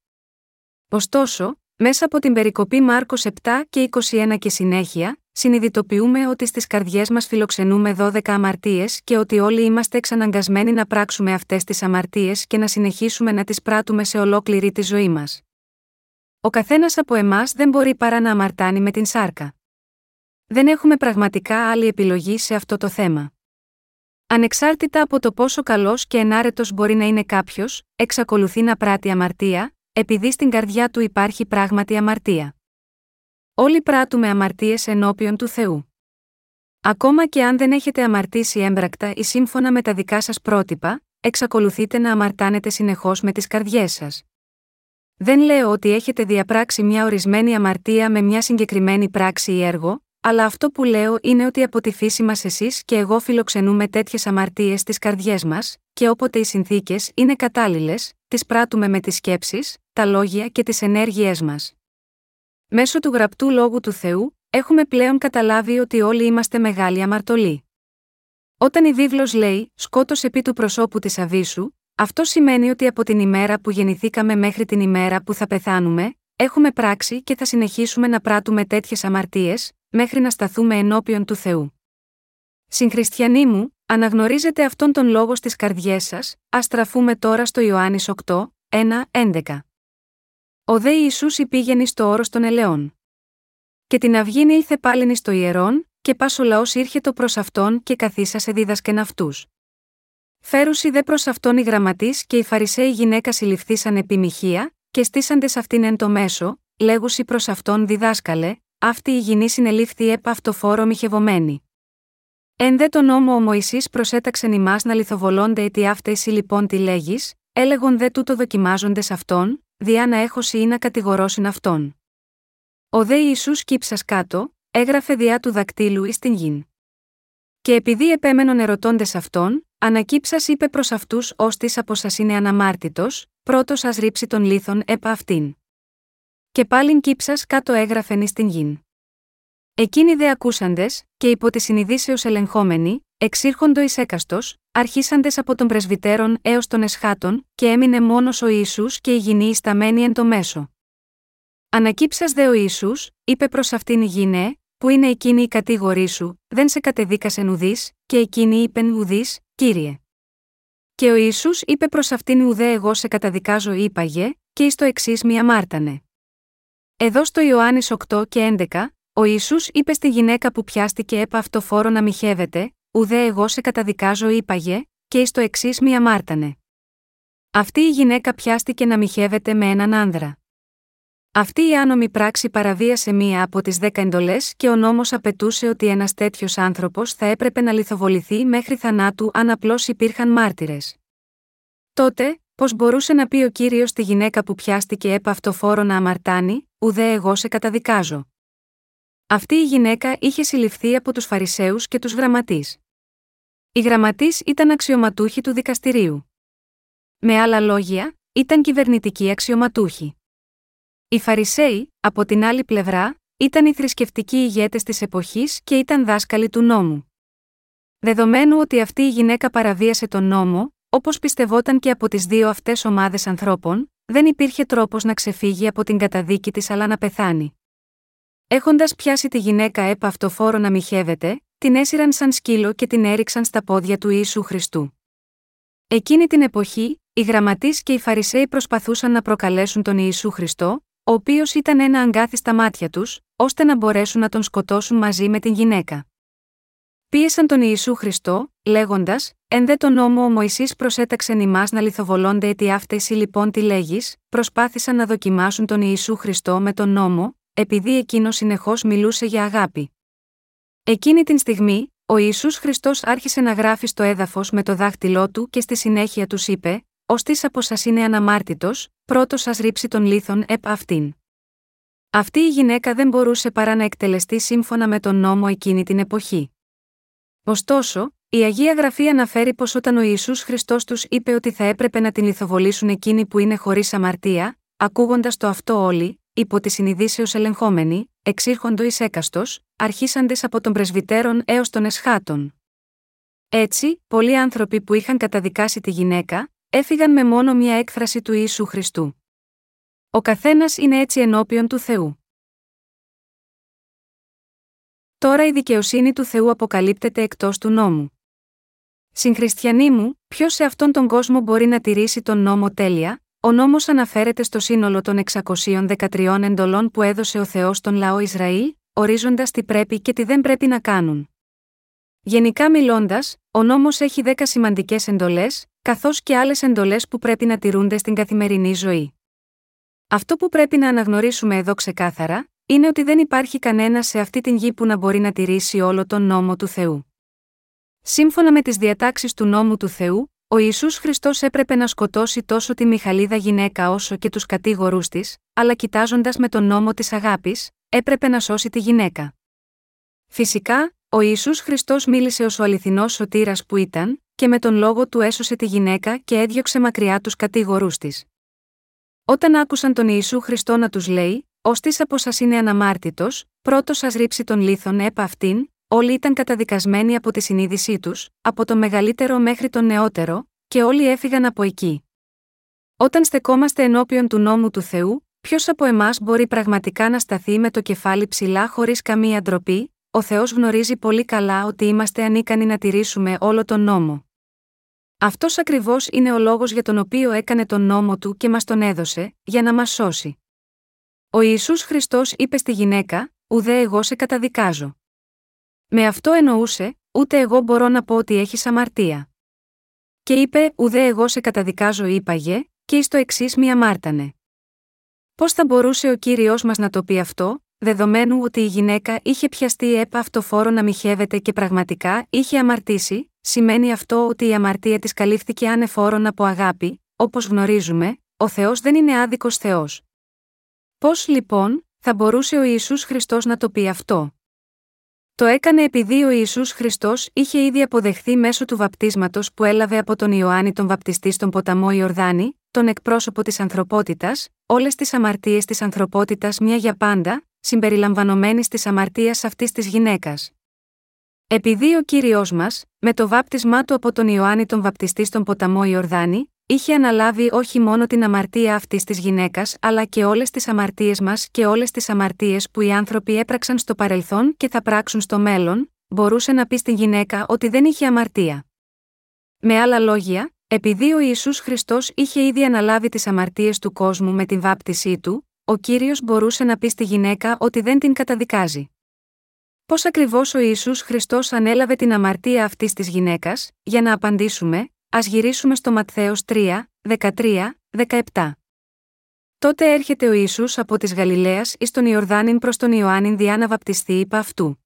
Ωστόσο, μέσα από την περικοπή Μάρκος επτά και είκοσι ένα και συνέχεια, συνειδητοποιούμε ότι στις καρδιές μας φιλοξενούμε δώδεκα αμαρτίες και ότι όλοι είμαστε εξαναγκασμένοι να πράξουμε αυτές τις αμαρτίες και να συνεχίσουμε να τις πράττουμε σε ολόκληρη τη ζωή μας. Ο καθένας από εμάς δεν μπορεί παρά να αμαρτάνει με την σάρκα. Δεν έχουμε πραγματικά άλλη επιλογή σε αυτό το θέμα. Ανεξάρτητα από το πόσο καλός και ενάρετος μπορεί να είναι κάποιος, εξακολουθεί να πράττει αμαρτία, επειδή στην καρδιά του υπάρχει πράγματι αμαρτία. Όλοι πράττουμε αμαρτίες ενώπιον του Θεού. Ακόμα και αν δεν έχετε αμαρτήσει έμπρακτα ή σύμφωνα με τα δικά σας πρότυπα, εξακολουθείτε να αμαρτάνετε συνεχώς με τις καρδιές σας. Δεν λέω ότι έχετε διαπράξει μια ορισμένη αμαρτία με μια συγκεκριμένη πράξη ή έργο, αλλά αυτό που λέω είναι ότι από τη φύση μας εσείς και εγώ φιλοξενούμε τέτοιες αμαρτίες στις καρδιές μας, και όποτε οι συνθήκες είναι κατάλληλες, τις πράττουμε με τις σκέψεις, τα λόγια και τις ενέργειές μας. Μέσω του γραπτού λόγου του Θεού, έχουμε πλέον καταλάβει ότι όλοι είμαστε μεγάλοι αμαρτωλοί. Όταν η βίβλος λέει «σκότος επί του προσώπου της αβίσου», αυτό σημαίνει ότι από την ημέρα που γεννηθήκαμε μέχρι την ημέρα που θα πεθάνουμε, έχουμε πράξει και θα συνεχίσουμε να πράττουμε τέτοιες αμαρτίες, μέχρι να σταθούμε ενώπιον του Θεού. Συγχριστιανοί μου, αναγνωρίζετε αυτόν τον λόγο στις καρδιές σας, ας στραφούμε τώρα στο Ιωάννης οκτώ, ένα, έντεκα. Ο δε Ιησούς υπήγαινε στο όρος των ελαιών. Και την αυγήν ήλθε πάλιν στο ιερόν, και πας ο λαός ήρχετο προς αυτόν και καθίσασε δίδασκεν αυτούς. Φέρουσι δε προς αυτόν οι γραμματείς και οι Φαρισαίοι γυναίκα συλληφθήσαν επί μοιχεία, και στήσαντες αυτήν εν το μέσο, λέγουσι προς αυτόν διδάσκαλε, αυτή η γυνή συνελήφθη επ' αυτοφόρο μοιχευωμένη. Εν δε τον νόμο ο Μωυσής προσέταξεν ημάς να λιθοβολώνται ετι αυτέ εσύ λοιπόν τι λέγεις, έλεγον δε τούτο δοκιμάζοντες αυτόν, διά να έχωσι ή να κατηγορώσιν αυτόν. Ο δε Ιησούς κύψας κάτω, έγραφε διά του δακτύλου εις την γην. Και επειδή επέμενον ερωτώντες αυτόν, ανακύψας είπε προς αυτούς ώστις από σας είναι αναμάρτητος, πρώτος ας ρίψει τον λίθον επ' αυτήν. Και πάλιν κύψας κάτω έγραφεν εις την γην. Εκείνοι δε ακούσαντες, και υπό τη συνειδήσεως ελεγχόμενοι, εξήρχοντο εις έκαστος, αρχίσαντες από τον πρεσβυτέρων έως των εσχάτων, και έμεινε μόνος ο Ιησούς και η γυνή σταμένη εν το μέσο. Ανακύψας δε ο Ιησούς, είπε προς αυτήν η γυναί, που είναι εκείνη η κατήγορή σου, δεν σε κατεδίκασεν ουδείς, και εκείνη είπεν ουδείς, Κύριε. Και ο Ιησούς είπε προς αυτήν ουδέ εγώ σε καταδικάζω είπαγε, και εις το εξής μη αμάρτανε. Εδώ στο Ιωάννης οκτώ και έντεκα, ο Ιησούς είπε στη γυναίκα που πιάστηκε επ' αυτοφόρο να μοιχεύεται, ουδέ εγώ σε καταδικάζω είπαγε, και εις το εξής μη αμάρτανε. Αυτή η γυναίκα πιάστηκε να μοιχεύεται με έναν άνδρα. Αυτή η άνομη πράξη παραβίασε μία από τις δέκα εντολές και ο νόμος απαιτούσε ότι ένας τέτοιος άνθρωπος θα έπρεπε να λιθοβοληθεί μέχρι θανάτου αν απλώς υπήρχαν μάρτυρες. Τότε, πώς μπορούσε να πει ο Κύριος τη γυναίκα που πιάστηκε επ' αυτοφόρο να αμαρτάνει, ουδέ εγώ σε καταδικάζω. Αυτή η γυναίκα είχε συλληφθεί από τους Φαρισαίους και τους γραμματείς. Οι γραμματείς ήταν αξιωματούχοι του δικαστηρίου. Με άλλα λόγια, ήταν κυβερνητικοί αξιωματούχοι. Οι Φαρισαίοι, από την άλλη πλευρά, ήταν οι θρησκευτικοί ηγέτες της εποχής και ήταν δάσκαλοι του νόμου. Δεδομένου ότι αυτή η γυναίκα παραβίασε τον νόμο, όπως πιστευόταν και από τις δύο αυτές ομάδες ανθρώπων, δεν υπήρχε τρόπος να ξεφύγει από την καταδίκη της αλλά να πεθάνει. Έχοντας πιάσει τη γυναίκα επ' αυτοφόρο να μοιχεύεται, την έσυραν σαν σκύλο και την έριξαν στα πόδια του Ιησού Χριστού. Εκείνη την εποχή, οι γραμματείς και οι Φαρισαίοι προσπαθούσαν να προκαλέσουν τον Ιησού Χριστό, ο οποίος ήταν ένα αγκάθι στα μάτια τους, ώστε να μπορέσουν να τον σκοτώσουν μαζί με την γυναίκα. Πίεσαν τον Ιησού Χριστό, λέγοντας: «Εν δε τον νόμο ο Μωυσής προσέταξεν ημάς να λιθοβολώνται αιτί αυταίσι λοιπόν τι λέγεις?» Προσπάθησαν να δοκιμάσουν τον Ιησού Χριστό με τον νόμο, επειδή εκείνος συνεχώς μιλούσε για αγάπη. Εκείνη την στιγμή, ο Ιησούς Χριστός άρχισε να γράφει στο έδαφος με το δάχτυλό του και στη συνέχεια τους είπε: «Ωστις από σας είναι αναμάρτητος, πρώτος σας ρίψει τον λίθον επ' αυτήν». Αυτή η γυναίκα δεν μπορούσε παρά να εκτελεστεί σύμφωνα με τον νόμο εκείνη την εποχή. Ωστόσο, η Αγία Γραφή αναφέρει πως όταν ο Ιησούς Χριστός τους είπε ότι θα έπρεπε να την λιθοβολήσουν εκείνοι που είναι χωρίς αμαρτία, ακούγοντας το αυτό όλοι, υπό τη συνειδήσεως ελεγχόμενοι, εξήρχοντο εις έκαστος, αρχίσαντες από τον πρεσβυτέρων έως τον εσχάτων. Έτσι, πολλοί άνθρωποι που είχαν καταδικάσει τη γυναίκα, έφυγαν με μόνο μία έκφραση του Ιησού Χριστού. Ο καθένας είναι έτσι ενώπιον του Θεού. Τώρα η δικαιοσύνη του Θεού αποκαλύπτεται εκτός του νόμου. Συγχριστιανοί μου, ποιος σε αυτόν τον κόσμο μπορεί να τηρήσει τον νόμο τέλεια? Ο νόμος αναφέρεται στο σύνολο των εξακοσίων δεκατριών εντολών που έδωσε ο Θεός στον λαό Ισραήλ, ορίζοντας τι πρέπει και τι δεν πρέπει να κάνουν. Γενικά μιλώντας, ο νόμος έχει δέκα σημαντικές εντολές, καθώς και άλλες εντολές που πρέπει να τηρούνται στην καθημερινή ζωή. Αυτό που πρέπει να αναγνωρίσουμε εδώ ξεκάθαρα, είναι ότι δεν υπάρχει κανένας σε αυτή την γη που να μπορεί να τηρήσει όλο τον νόμο του Θεού. Σύμφωνα με τις διατάξεις του νόμου του Θεού, ο Ιησούς Χριστός έπρεπε να σκοτώσει τόσο τη Μιχαλίδα γυναίκα όσο και τους κατηγορούς της, αλλά κοιτάζοντας με τον νόμο της αγάπης, έπρεπε να σώσει τη γυναίκα. Φυσικά, ο Ιησούς Χριστός μίλησε ως ο αληθινός σωτήρας που ήταν, και με τον λόγο του έσωσε τη γυναίκα και έδιωξε μακριά τους κατηγορούς της. Όταν άκουσαν τον Ιησού Χριστό να τους λέει: «Ωστις από σας είναι αναμάρτητος, πρώτος σας ρίψει τον λίθον επ' αυτήν», όλοι ήταν καταδικασμένοι από τη συνείδησή τους, από τον μεγαλύτερο μέχρι τον νεότερο, και όλοι έφυγαν από εκεί. Όταν στεκόμαστε ενώπιον του νόμου του Θεού, ποιος από εμάς μπορεί πραγματικά να σταθεί με το κεφάλι ψηλά χωρίς καμία ντροπή? Ο Θεός γνωρίζει πολύ καλά ότι είμαστε ανίκανοι να τηρήσουμε όλο τον νόμο. Αυτός ακριβώς είναι ο λόγος για τον οποίο έκανε τον νόμο του και μας τον έδωσε, για να μας σώσει. Ο Ιησούς Χριστός είπε στη γυναίκα: «Ουδέ εγώ σε καταδικάζω». Με αυτό εννοούσε: «Ούτε εγώ μπορώ να πω ότι έχεις αμαρτία». Και είπε: «Ουδέ εγώ σε καταδικάζω», είπαγε, και εις το εξής μη αμάρτανε. Πώς θα μπορούσε ο Κύριος μας να το πει αυτό, δεδομένου ότι η γυναίκα είχε πιαστεί επ' αυτοφόρο να μοιχεύεται και πραγματικά είχε αμαρτήσει? Σημαίνει αυτό ότι η αμαρτία της καλύφθηκε ανεφόρον από αγάπη? Όπως γνωρίζουμε, ο Θεός δεν είναι άδικος Θεός. Πώς λοιπόν θα μπορούσε ο Ιησούς Χριστός να το πει αυτό? Το έκανε επειδή ο Ιησούς Χριστός είχε ήδη αποδεχθεί μέσω του βαπτίσματος που έλαβε από τον Ιωάννη τον Βαπτιστή στον ποταμό Ιορδάνη, τον εκπρόσωπο της ανθρωπότητας, όλες τις αμαρτίες της ανθρωπότητας μια για πάντα, συμπεριλαμβανομένης της αμαρτίας αυτής της γυναίκας. Επειδή ο Κύριος μας, με το βάπτισμά του από τον Ιωάννη τον Βαπτιστή στον ποταμό Ιορδάνη, είχε αναλάβει όχι μόνο την αμαρτία αυτής της γυναίκας αλλά και όλες τις αμαρτίες μας και όλες τις αμαρτίες που οι άνθρωποι έπραξαν στο παρελθόν και θα πράξουν στο μέλλον, μπορούσε να πει στην γυναίκα ότι δεν είχε αμαρτία. Με άλλα λόγια, επειδή ο Ιησούς Χριστός είχε ήδη αναλάβει τις αμαρτίες του κόσμου με την βάπτισή του, ο Κύριος μπορούσε να πει στη γυναίκα ότι δεν την καταδικάζει. Πώς ακριβώς ο Ιησούς Χριστός ανέλαβε την αμαρτία αυτής της γυναίκας? Για να απαντήσουμε, ας γυρίσουμε στο Ματθαίος τρία, δεκατρία, δεκαεπτά. «Τότε έρχεται ο Ιησούς από της Γαλιλαίας εις τον Ιορδάνην προς τον Ιωάννην διά να βαπτιστεί υπ' αυτού.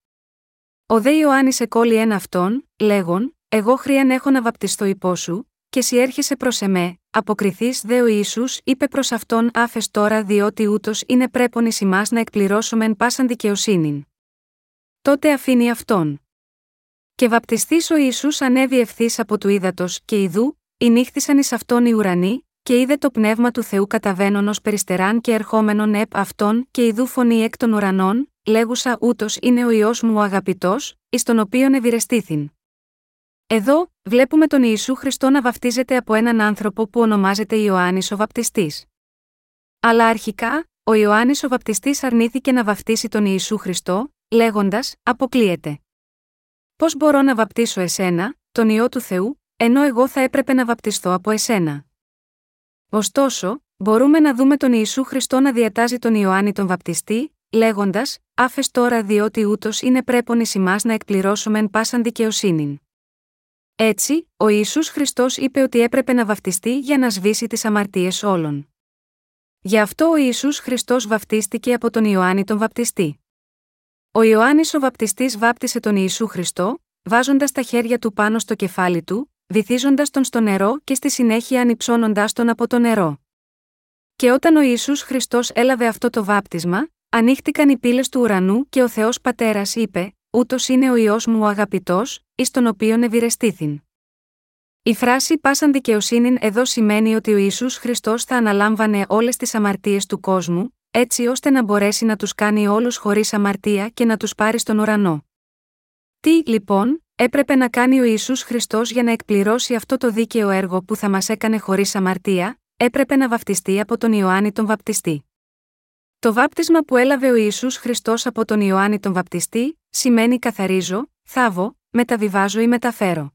Ο δε Ιωάννης εκόλει εν αυτόν, λέγον: «Εγώ χρίαν έχω να βαπτιστώ υπό σου, και συ έρχεσαι προς εμέ». Αποκριθείς δε ο Ιησούς είπε προς αυτόν: «Άφες τώρα, διότι ούτως είναι πρέπον εις ημάς να εκπληρώσομεν πάσαν δικαιοσύνην». Τότε αφήνει αυτόν. Και βαπτιστής ο Ιησούς ανέβη ευθύς από του ύδατος, και ιδού, ηνύχθησαν εις αυτόν οι ουρανοί, και είδε το πνεύμα του Θεού καταβαίνον ως περιστεράν και ερχόμενον επ' αυτόν, και ιδού φωνή εκ των ουρανών, λέγουσα: «Ούτως είναι ο Υιός μου ο αγαπητός, εις τον οποίον ευηρεστήθην». Εδώ, βλέπουμε τον Ιησού Χριστό να βαπτίζεται από έναν άνθρωπο που ονομάζεται Ιωάννης ο Βαπτιστής. Αλλά αρχικά, ο Ιωάννης ο Βαπτιστής αρνήθηκε να βαπτίσει τον Ιησού Χριστό, λέγοντας «Αποκλείεται. Πώς μπορώ να βαπτίσω εσένα, τον Υιό του Θεού, ενώ εγώ θα έπρεπε να βαπτιστώ από εσένα». Ωστόσο, μπορούμε να δούμε τον Ιησού Χριστό να διατάζει τον Ιωάννη τον Βαπτιστή, λέγοντας «Άφες τώρα διότι ούτως είναι πρέπον εις ημάς να εκπληρώσουμε εν πάσαν δικαιοσύνην». Έτσι, ο Ιησούς Χριστός είπε ότι έπρεπε να βαπτιστεί για να σβήσει τις αμαρτίες όλων. Γι' αυτό ο Ιησούς Χριστός βαπτίστηκε από τον Ιωάννη τον Βαπτιστή. Ο Ιωάννης ο Βαπτιστής βάπτισε τον Ιησού Χριστό, βάζοντας τα χέρια του πάνω στο κεφάλι του, βυθίζοντας τον στο νερό και στη συνέχεια ανυψώνοντας τον από το νερό. Και όταν ο Ιησούς Χριστός έλαβε αυτό το βάπτισμα, ανοίχτηκαν οι πύλες του ουρανού και ο Θεός Πατέρας είπε «Ούτως είναι ο Υιός μου ο αγαπητός, εις τον οποίον ευηρεστήθην». Η φράση «πάσαν δικαιοσύνην» εδώ σημαίνει ότι ο Ιησούς Χριστός θα αναλάμβανε όλες τις αμαρτίες του κόσμου, έτσι ώστε να μπορέσει να τους κάνει όλους χωρίς αμαρτία και να τους πάρει στον ουρανό. Τι, λοιπόν, έπρεπε να κάνει ο Ιησούς Χριστός για να εκπληρώσει αυτό το δίκαιο έργο που θα μας έκανε χωρίς αμαρτία? Έπρεπε να βαπτιστεί από τον Ιωάννη τον Βαπτιστή. Το βάπτισμα που έλαβε ο Ιησούς Χριστός από τον Ιωάννη τον Βαπτιστή σημαίνει καθαρίζω, θάβω, μεταβιβάζω ή μεταφέρω.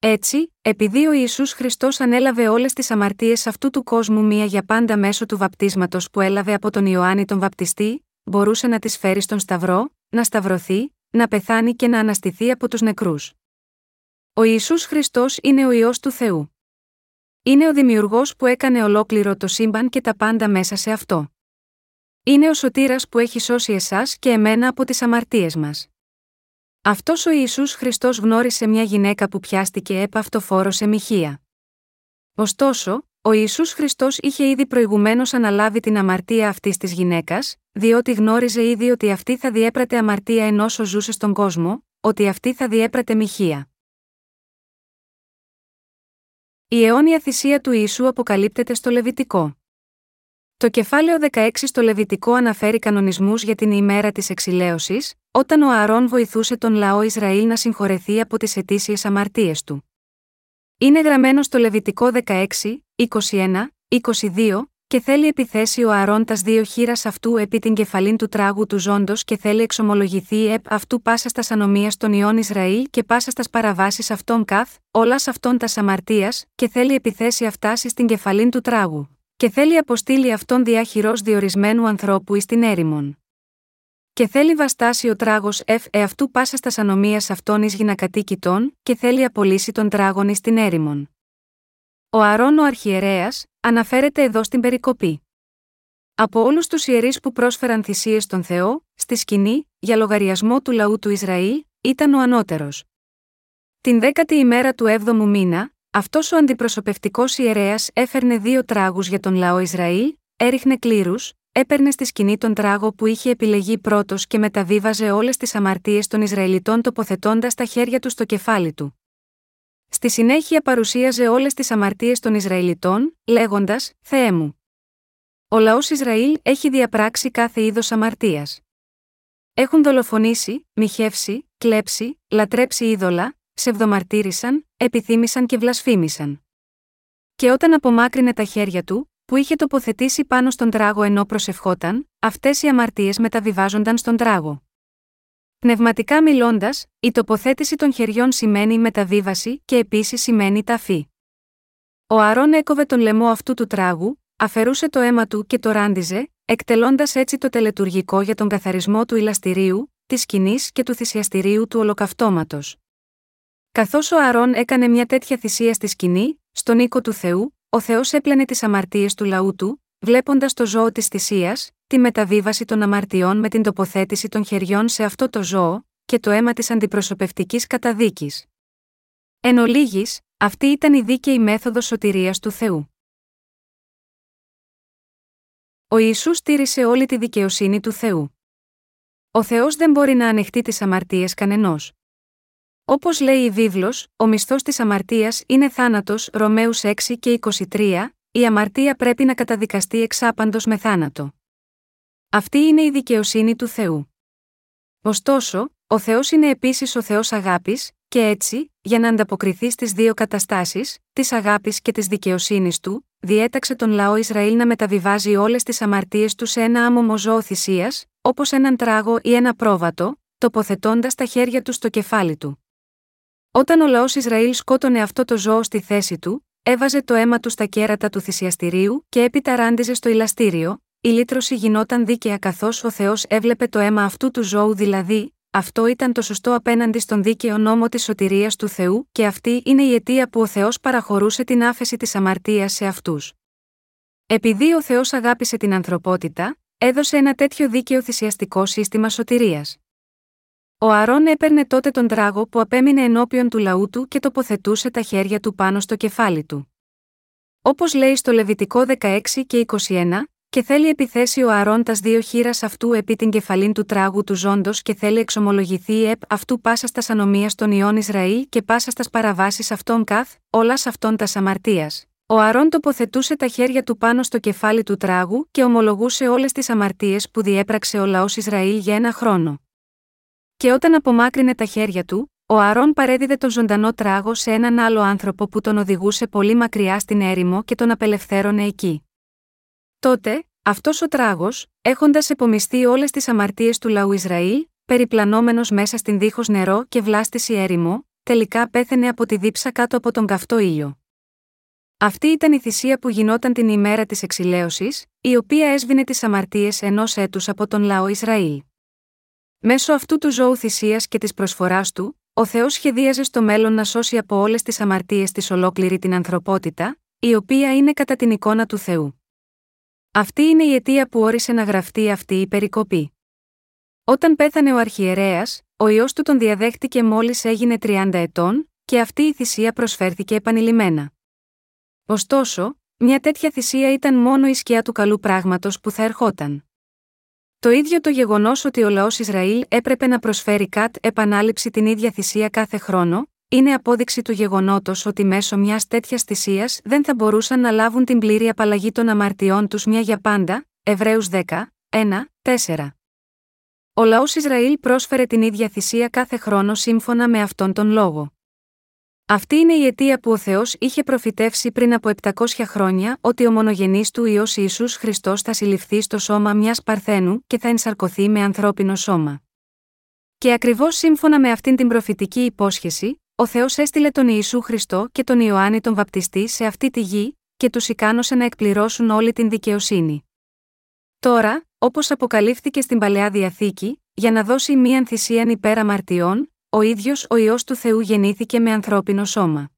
Έτσι, επειδή ο Ιησούς Χριστός ανέλαβε όλες τις αμαρτίες αυτού του κόσμου μία για πάντα μέσω του βαπτίσματος που έλαβε από τον Ιωάννη τον Βαπτιστή, μπορούσε να τις φέρει στον Σταυρό, να σταυρωθεί, να πεθάνει και να αναστηθεί από τους νεκρούς. Ο Ιησούς Χριστός είναι ο Υιός του Θεού. Είναι ο δημιουργός που έκανε ολόκληρο το σύμπαν και τα πάντα μέσα σε αυτό. Είναι ο σωτήρας που έχει σώσει εσάς και εμένα από τις αμαρτίες μας. Αυτός ο Ιησούς Χριστός γνώρισε μια γυναίκα που πιάστηκε επαυτοφόρο σε μοιχεία. Ωστόσο, ο Ιησούς Χριστός είχε ήδη προηγουμένως αναλάβει την αμαρτία αυτής της γυναίκας, διότι γνώριζε ήδη ότι αυτή θα διέπρατε αμαρτία ενώσο ζούσε στον κόσμο, ότι αυτή θα διέπρατε μοιχεία. Η αιώνια θυσία του Ιησού αποκαλύπτεται στο Λευιτικό. Το κεφάλαιο δεκαέξι στο Λευιτικό αναφέρει κανονισμούς για την ημέρα της εξηλαίωσης, όταν ο Ααρών βοηθούσε τον λαό Ισραήλ να συγχωρεθεί από τις ετήσιες αμαρτίες του. Είναι γραμμένο στο Λευιτικό δεκαέξι, είκοσι ένα, είκοσι δύο και θέλει επιθέσει ο Ααρών τας δύο χείρας αυτού επί την κεφαλήν του τράγου του ζώντος και θέλει εξομολογηθεί επ αυτού πάσα στας ανομίας των ιών Ισραήλ και πάσα στας παραβάσεις αυτών καθ, όλας αυτών τας αμαρτίας και θέλει επιθέσει αυτάς εις την κεφαλήν του τράγου. Και θέλει αποστείλει αυτόν διά χειρός διορισμένου ανθρώπου εις την έρημον. Και θέλει βαστάσει ο τράγος εφ εαυτού πάσα στας ανομίας αυτών εις γυνακατοίκητών και θέλει απολύσει τον τράγον εις την έρημον. Ο Ααρών ο αρχιερέας αναφέρεται εδώ στην περικοπή. Από όλους τους ιερείς που πρόσφεραν θυσίες στον Θεό, στη σκηνή, για λογαριασμό του λαού του Ισραήλ, ήταν ο ανώτερος. Την δέκατη ημέρα του έβδομου μήνα, αυτός ο αντιπροσωπευτικός ιερέας έφερνε δύο τράγους για τον λαό Ισραήλ, έριχνε κλήρους, έπαιρνε στη σκηνή τον τράγο που είχε επιλεγεί πρώτος και μεταβίβαζε όλες τις αμαρτίες των Ισραηλιτών τοποθετώντας τα χέρια του στο κεφάλι του. Στη συνέχεια παρουσίαζε όλες τις αμαρτίες των Ισραηλιτών, λέγοντας «Θεέ μου». Ο λαός Ισραήλ έχει διαπράξει κάθε είδος αμαρτίας. Έχουν δολοφονήσει, μοιχεύσει, κλέψει, λατρέψει είδωλα, ψευδομαρτύρησαν, επιθύμησαν και βλασφήμησαν. Και όταν απομάκρυνε τα χέρια του, που είχε τοποθετήσει πάνω στον τράγο ενώ προσευχόταν, αυτές οι αμαρτίες μεταβιβάζονταν στον τράγο. Πνευματικά μιλώντας, η τοποθέτηση των χεριών σημαίνει μεταβίβαση και επίσης σημαίνει ταφή. Ο Ααρών έκοβε τον λαιμό αυτού του τράγου, αφαιρούσε το αίμα του και το ράντιζε, εκτελώντας έτσι το τελετουργικό για τον καθαρισμό του ηλαστηρίου, της σκηνής και του θυσιαστηρίου του ολοκαυτώματος. Καθώς ο Ααρών έκανε μια τέτοια θυσία στη σκηνή, στον οίκο του Θεού, ο Θεός έπλαινε τις αμαρτίες του λαού του, βλέποντας το ζώο της θυσίας, τη μεταβίβαση των αμαρτιών με την τοποθέτηση των χεριών σε αυτό το ζώο και το αίμα της αντιπροσωπευτικής καταδίκης. Εν ολίγοις, αυτή ήταν η δίκαιη μέθοδος σωτηρίας του Θεού. Ο Ιησούς τήρησε όλη τη δικαιοσύνη του Θεού. Ο Θεός δεν μπορεί να ανεχτεί τις αμαρτίες κανενός. Όπως λέει η βίβλος, ο μισθός της αμαρτίας είναι θάνατος, Ρωμαίους έξι και είκοσι τρία, η αμαρτία πρέπει να καταδικαστεί εξάπαντος με θάνατο. Αυτή είναι η δικαιοσύνη του Θεού. Ωστόσο, ο Θεός είναι επίσης ο Θεός αγάπης, Και έτσι, για να ανταποκριθεί στις δύο καταστάσεις, της αγάπης και της δικαιοσύνης του, διέταξε τον λαό Ισραήλ να μεταβιβάζει όλες τις αμαρτίες του σε ένα άμωμο ζώο θυσίας, όπως έναν τράγο ή ένα πρόβατο, τοποθετώντας τα χέρια του στο κεφάλι του. Όταν ο λαός Ισραήλ σκότωνε αυτό το ζώο στη θέση του, έβαζε το αίμα του στα κέρατα του θυσιαστηρίου και έπειτα ράντιζε στο ηλαστήριο, η λύτρωση γινόταν δίκαια καθώς ο Θεός έβλεπε το αίμα αυτού του ζώου, δηλαδή, αυτό ήταν το σωστό απέναντι στον δίκαιο νόμο της σωτηρίας του Θεού και αυτή είναι η αιτία που ο Θεός παραχωρούσε την άφεση της αμαρτίας σε αυτούς. Επειδή ο Θεός αγάπησε την ανθρωπότητα, έδωσε ένα τέτοιο δίκαιο θυσιαστικό σύστημα σωτηρίας. Ο Αρών έπαιρνε τότε τον τράγο που απέμεινε ενώπιον του λαού του και τοποθετούσε τα χέρια του πάνω στο κεφάλι του. Όπως λέει στο Λευιτικό δεκαέξι και είκοσι ένα, και θέλει επιθέσει ο Αρών τας δύο χείρας αυτού επί την κεφαλήν του τράγου του ζώντος και θέλει εξομολογηθεί επ αυτού πάσα τας ανομίας των ιών Ισραήλ και πάσα τας παραβάσεις αυτών καθ, όλας αυτών τας αμαρτίας. Ο Αρών τοποθετούσε τα χέρια του πάνω στο κεφάλι του τράγου και ομολογούσε όλες τις αμαρτίες που διέπραξε ο λαός Ισραήλ για ένα χρόνο. Και όταν απομάκρυνε τα χέρια του, ο Αρών παρέδιδε τον ζωντανό τράγο σε έναν άλλο άνθρωπο που τον οδηγούσε πολύ μακριά στην έρημο και τον απελευθέρωνε εκεί. Τότε, αυτός ο τράγος, έχοντας επομισθεί όλες τις αμαρτίες του λαού Ισραήλ, περιπλανόμενος μέσα στην δίχως νερό και βλάστηση έρημο, τελικά πέθαινε από τη δίψα κάτω από τον καυτό ήλιο. Αυτή ήταν η θυσία που γινόταν την ημέρα της εξηλαίωσης, η οποία έσβηνε τις αμαρτίες ενός έτους από τον λαό Ισραήλ. Μέσω αυτού του ζώου θυσίας και της προσφοράς του, ο Θεός σχεδίαζε στο μέλλον να σώσει από όλες τις αμαρτίες της ολόκληρη την ανθρωπότητα, η οποία είναι κατά την εικόνα του Θεού. Αυτή είναι η αιτία που όρισε να γραφτεί αυτή η περικοπή. Όταν πέθανε ο αρχιερέας, ο ιός του τον διαδέχτηκε μόλις έγινε τριάντα ετών, και αυτή η θυσία προσφέρθηκε επανειλημμένα. Ωστόσο, μια τέτοια θυσία ήταν μόνο η σκιά του καλού πράγματος που θα ερχόταν. Το ίδιο το γεγονός ότι ο λαός Ισραήλ έπρεπε να προσφέρει κατ' επανάληψη την ίδια θυσία κάθε χρόνο, είναι απόδειξη του γεγονότος ότι μέσω μιας τέτοιας θυσίας δεν θα μπορούσαν να λάβουν την πλήρη απαλλαγή των αμαρτιών τους μια για πάντα, Εβραίους δέκα, ένα, τέσσερα. Ο λαός Ισραήλ πρόσφερε την ίδια θυσία κάθε χρόνο σύμφωνα με αυτόν τον λόγο. Αυτή είναι η αιτία που ο Θεός είχε προφητεύσει πριν από επτακόσια χρόνια ότι ο μονογενής του Υιός Ιησούς Χριστός θα συλληφθεί στο σώμα μιας παρθένου και θα ενσαρκωθεί με ανθρώπινο σώμα. Και ακριβώς σύμφωνα με αυτήν την προφητική υπόσχεση, ο Θεός έστειλε τον Ιησού Χριστό και τον Ιωάννη τον Βαπτιστή σε αυτή τη γη και τους ικάνωσε να εκπληρώσουν όλη την δικαιοσύνη. Τώρα, όπως αποκαλύφθηκε στην Παλαιά Διαθήκη, για να δώσει μίαν θυσίαν υπέρ αμαρτιών, ο ίδιος ο Υιός του Θεού γεννήθηκε με ανθρώπινο σώμα.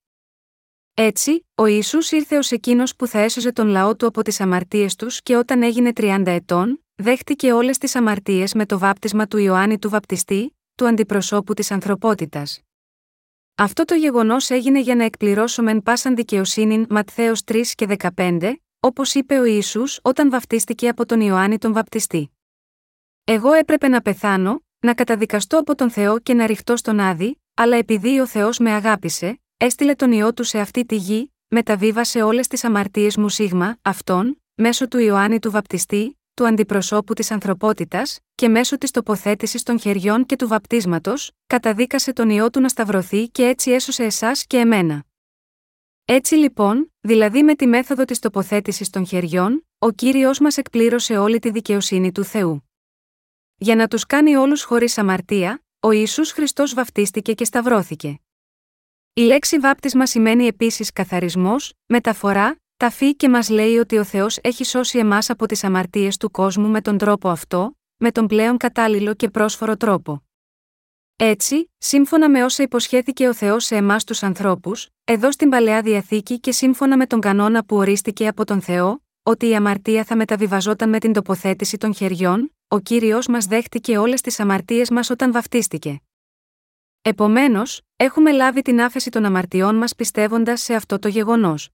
Έτσι, ο Ιησούς ήρθε ως εκείνος που θα έσωζε τον λαό του από τις αμαρτίες τους και όταν έγινε τριάντα ετών, δέχτηκε όλες τις αμαρτίες με το βάπτισμα του Ιωάννη του Βαπτιστή, του αντιπροσώπου της ανθρωπότητας. Αυτό το γεγονός έγινε για να εκπληρώσουμε εν πάσαν δικαιοσύνην Ματθαίος τρία και δεκαπέντε, όπως είπε ο Ιησούς όταν βαπτίστηκε από τον Ιωάννη τον Βαπτιστή. Εγώ έπρεπε να πεθάνω, να καταδικαστώ από τον Θεό και να ριχτώ στον Άδη, αλλά επειδή ο Θεός με αγάπησε, έστειλε τον Υιό του σε αυτή τη γη, μεταβίβασε όλες τις αμαρτίες μου σίγμα, αυτόν, μέσω του Ιωάννη του Βαπτιστή, του αντιπροσώπου της ανθρωπότητας, και μέσω της τοποθέτησης των χεριών και του βαπτίσματος, καταδίκασε τον Υιό του να σταυρωθεί και έτσι έσωσε εσάς και εμένα. Έτσι λοιπόν, δηλαδή με τη μέθοδο της τοποθέτησης των χεριών, ο Κύριος μας εκπλήρωσε όλη τη δικαιοσύνη του Θεού. Για να τους κάνει όλους χωρίς αμαρτία, ο Ιησούς Χριστός βαπτίστηκε και σταυρώθηκε. Η λέξη βάπτισμα σημαίνει επίσης καθαρισμός, μεταφορά, ταφή και μας λέει ότι ο Θεός έχει σώσει εμάς από τις αμαρτίες του κόσμου με τον τρόπο αυτό, με τον πλέον κατάλληλο και πρόσφορο τρόπο. Έτσι, σύμφωνα με όσα υποσχέθηκε ο Θεός σε εμάς τους ανθρώπους, εδώ στην Παλαιά Διαθήκη και σύμφωνα με τον κανόνα που ορίστηκε από τον Θεό, ότι η αμαρτία θα μεταβιβαζόταν με την τοποθέτηση των χεριών, ο Κύριος μας δέχτηκε όλες τις αμαρτίες μας όταν βαπτίστηκε. Επομένως, έχουμε λάβει την άφεση των αμαρτιών μας πιστεύοντας σε αυτό το γεγονός.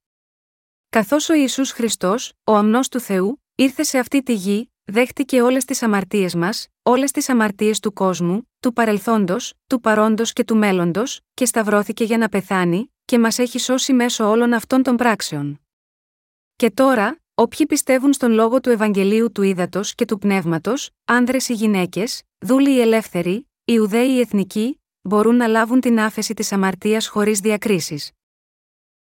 Καθώς ο Ιησούς Χριστός, ο αμνός του Θεού, ήρθε σε αυτή τη γη, δέχτηκε όλες τις αμαρτίες μας, όλες τις αμαρτίες του κόσμου, του παρελθόντος, του παρόντος και του μέλλοντος, και σταυρώθηκε για να πεθάνει, και μας έχει σώσει μέσω όλων αυτών των πράξεων. Και τώρα, όποιοι πιστεύουν στον λόγο του Ευαγγελίου του Ύδατος και του Πνεύματος, άνδρες ή γυναίκες, δούλοι ή ελεύθεροι, Ιουδαίοι ή εθνικοί, μπορούν να λάβουν την άφεση της αμαρτίας χωρίς διακρίσεις.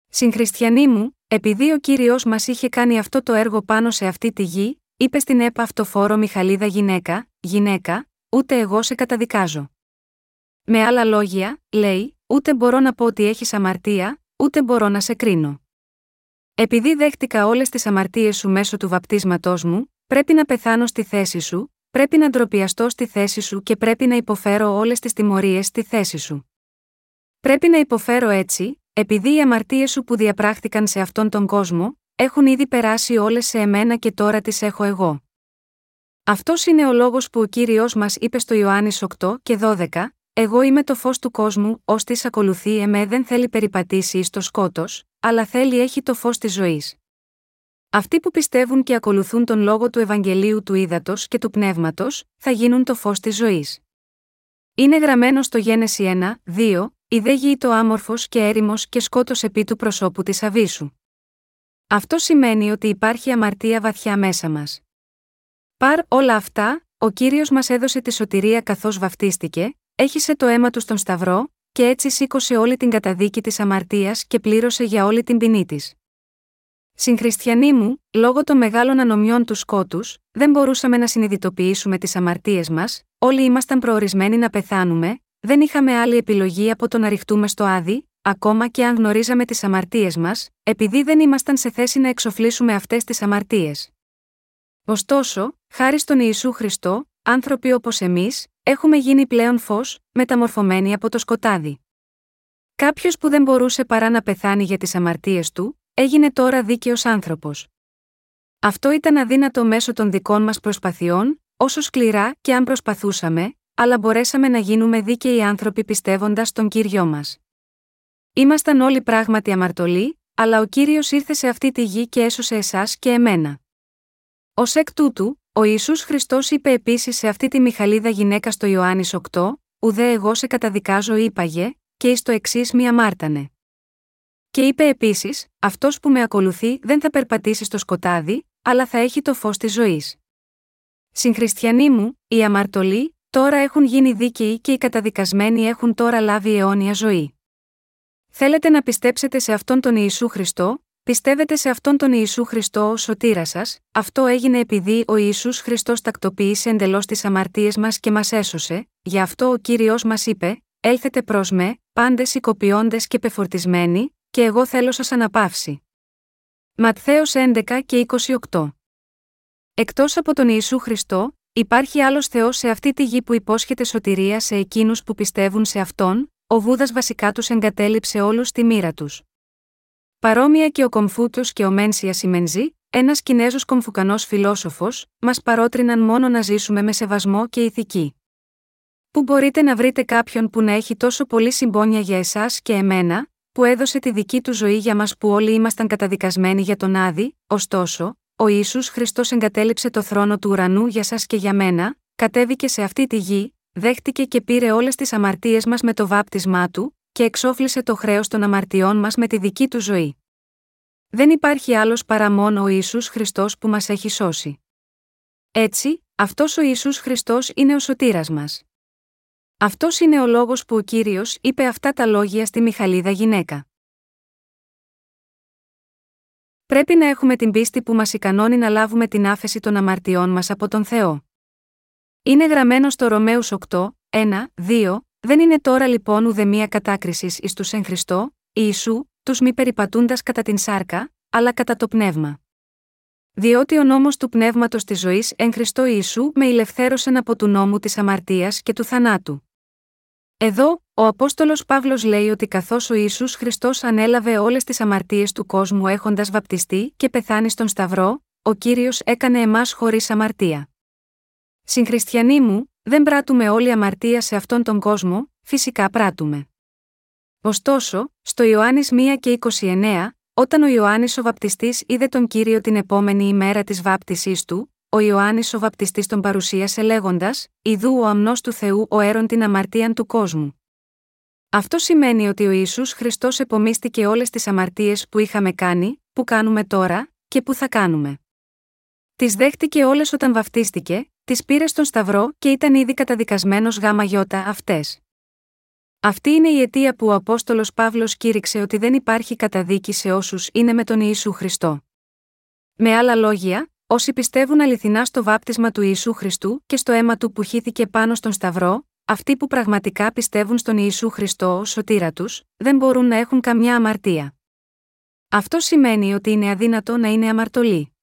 Συγχριστιανοί μου, επειδή ο Κύριος μας είχε κάνει αυτό το έργο πάνω σε αυτή τη γη, είπε στην επαυτοφόρο Μιχαλίδα γυναίκα, γυναίκα, ούτε εγώ σε καταδικάζω. Με άλλα λόγια, λέει, ούτε μπορώ να πω ότι έχεις αμαρτία, ούτε μπορώ να σε κρίνω. Επειδή δέχτηκα όλες τις αμαρτίες σου μέσω του βαπτίσματός μου, πρέπει να πεθάνω στη θέση σου, πρέπει να ντροπιαστώ στη θέση σου και πρέπει να υποφέρω όλες τις τιμωρίες στη θέση σου. Πρέπει να υποφέρω έτσι, επειδή οι αμαρτίες σου που διαπράχθηκαν σε αυτόν τον κόσμο, έχουν ήδη περάσει όλες σε εμένα και τώρα τις έχω εγώ. Αυτός είναι ο λόγος που ο Κύριος μας είπε στο Ιωάννης οκτώ και δώδεκα, «Εγώ είμαι το φως του κόσμου, ως τις ακολουθεί εμέ δεν θέλει περιπατήσει εις το σκότος, αλλά θέλει έχει το φως της ζωής». Αυτοί που πιστεύουν και ακολουθούν τον λόγο του Ευαγγελίου του Ύδατος και του Πνεύματος, θα γίνουν το φως της ζωής. Είναι γραμμένο στο Γένεση ένα, δύο, «Η δε γη το άμορφος και έρημος και σκότος επί του προσώπου της αβίσου». Αυτό σημαίνει ότι υπάρχει αμαρτία βαθιά μέσα μας. Παρ' όλα αυτά, ο Κύριος μας έδωσε τη σωτηρία καθώς βαφτίστηκε, έχισε το αίμα του στον Σταυρό, και έτσι σήκωσε όλη την καταδίκη της αμαρτίας και πλήρωσε για όλη την ποινή της. Συγχριστιανοί μου, λόγω των μεγάλων ανομιών του σκότους, δεν μπορούσαμε να συνειδητοποιήσουμε τις αμαρτίες μας, όλοι ήμασταν προορισμένοι να πεθάνουμε, δεν είχαμε άλλη επιλογή από το να ρηχτούμε στο άδει, ακόμα και αν γνωρίζαμε τις αμαρτίες μας, επειδή δεν ήμασταν σε θέση να εξοφλήσουμε αυτές τις αμαρτίες. Ωστόσο, χάρη στον Ιησού Χριστό, άνθρωποι όπως εμείς, έχουμε γίνει πλέον φως, μεταμορφωμένοι από το σκοτάδι. Κάποιος που δεν μπορούσε παρά να πεθάνει για τις αμαρτίες του, έγινε τώρα δίκαιος άνθρωπος. Αυτό ήταν αδύνατο μέσω των δικών μας προσπαθειών, όσο σκληρά και αν προσπαθούσαμε, αλλά μπορέσαμε να γίνουμε δίκαιοι άνθρωποι πιστεύοντας τον Κύριό μας. Ήμασταν όλοι πράγματι αμαρτωλοί, αλλά ο Κύριος ήρθε σε αυτή τη γη και έσωσε εσάς και εμένα. Ως εκ τούτου, ο Ιησούς Χριστός είπε επίσης σε αυτή τη Μιχαλίδα γυναίκα στο Ιωάννης οκτώ, «Ουδέ εγώ σε καταδικάζω είπαγε, και εις το εξής μη αμάρτανε». Και είπε επίσης, «Αυτός που με ακολουθεί δεν θα περπατήσει στο σκοτάδι, αλλά θα έχει το φως της ζωής». Συγχριστιανοί μου, οι αμαρτωλοί τώρα έχουν γίνει δίκαιοι και οι καταδικασμένοι έχουν τώρα λάβει αιώνια ζωή. Θέλετε να πιστέψετε σε αυτόν τον Ιησού Χριστό, πιστεύετε σε αυτόν τον Ιησού Χριστό ως σωτήρα σας, αυτό έγινε επειδή ο Ιησούς Χριστός τακτοποίησε εντελώς τις αμαρτίες μας και μας έσωσε, γι' αυτό ο Κύριος μας είπε, «Έλθετε προς με, πάντες σηκωπιώντες και πεφορτισμένοι, και εγώ θέλω σας αναπαύση». Ματθαίος έντεκα και είκοσι οκτώ. Εκτός από τον Ιησού Χριστό, υπάρχει άλλος Θεός σε αυτή τη γη που υπόσχεται σωτηρία σε εκείνους που πιστεύουν σε Αυτόν, ο Βούδας βασικά τους εγκατέλειψε όλους τη μοίρα τους. Παρόμοια και ο Κομφούκιος και ο Μένσιας Ιμενζή, ένας Κινέζος κομφουκανός φιλόσοφος, μας παρότριναν μόνο να ζήσουμε με σεβασμό και ηθική. Πού μπορείτε να βρείτε κάποιον που να έχει τόσο πολύ συμπόνια για εσάς και εμένα, που έδωσε τη δική του ζωή για μας που όλοι ήμασταν καταδικασμένοι για τον Άδη, ωστόσο, ο Ιησούς Χριστός εγκατέλειψε το θρόνο του ουρανού για σας και για μένα, κατέβηκε σε αυτή τη γη, δέχτηκε και πήρε όλες τις αμαρτίες μας με το βάπτισμά του, και εξόφλησε το χρέος των αμαρτιών μας με τη δική του ζωή. Δεν υπάρχει άλλος παρά μόνο ο Ιησούς Χριστός που μας έχει σώσει. Έτσι, αυτός ο Ιησούς Χριστός είναι ο σωτήρας μας. Αυτός είναι ο λόγος που ο Κύριος είπε αυτά τα λόγια στη Μιχαλίδα γυναίκα. Πρέπει να έχουμε την πίστη που μας ικανώνει να λάβουμε την άφεση των αμαρτιών μας από τον Θεό. Είναι γραμμένο στο Ρωμαίους οκτώ, ένα, δύο, «Δεν είναι τώρα λοιπόν ουδε μία κατάκρισης εις τους εν Χριστώ, Ιησού, τους μη περιπατούντας κατά την σάρκα, αλλά κατά το πνεύμα. Διότι ο νόμος του πνεύματος της ζωής εν Χριστώ Ιησού με ελευθέρωσεν από του νόμου της αμαρτίας και του θανάτου». Εδώ, ο Απόστολος Παύλος λέει ότι καθώς ο Ιησούς Χριστός ανέλαβε όλες τις αμαρτίες του κόσμου έχοντας βαπτιστεί και πεθάνει στον Σταυρό, ο Κύριος έκανε εμάς χωρίς αμαρτία. Συγχριστιανοί μου, δεν πράττουμε όλη αμαρτία σε αυτόν τον κόσμο, φυσικά πράττουμε. Ωστόσο, στο Ιωάννης ένα και είκοσι εννέα, όταν ο Ιωάννης ο Βαπτιστής είδε τον Κύριο την επόμενη ημέρα της βάπτισής του, ο Ιωάννης ο Βαπτιστής τον παρουσίασε λέγοντας «Ιδού ο αμνός του Θεού ο έρων την αμαρτίαν του κόσμου». Αυτό σημαίνει ότι ο Ιησούς Χριστός επομίστηκε όλες τις αμαρτίες που είχαμε κάνει, που κάνουμε τώρα και που θα κάνουμε. Τις δέχτηκε όλες όταν βαφτίστηκε, τις πήρε στον Σταυρό και ήταν ήδη καταδικασμένος γάμα γιώτα αυτές. Αυτή είναι η αιτία που ο Απόστολος Παύλος κήρυξε ότι δεν υπάρχει καταδίκη σε όσους είναι με τον Ιησού Χριστό. Με άλλα λόγια, όσοι πιστεύουν αληθινά στο βάπτισμα του Ιησού Χριστού και στο αίμα του που χύθηκε πάνω στον Σταυρό, αυτοί που πραγματικά πιστεύουν στον Ιησού Χριστό ως σωτήρα τους, δεν μπορούν να έχουν καμιά αμαρτία. Αυτό σημαίνει ότι είναι αδύνατο να είναι αμαρτωλοί.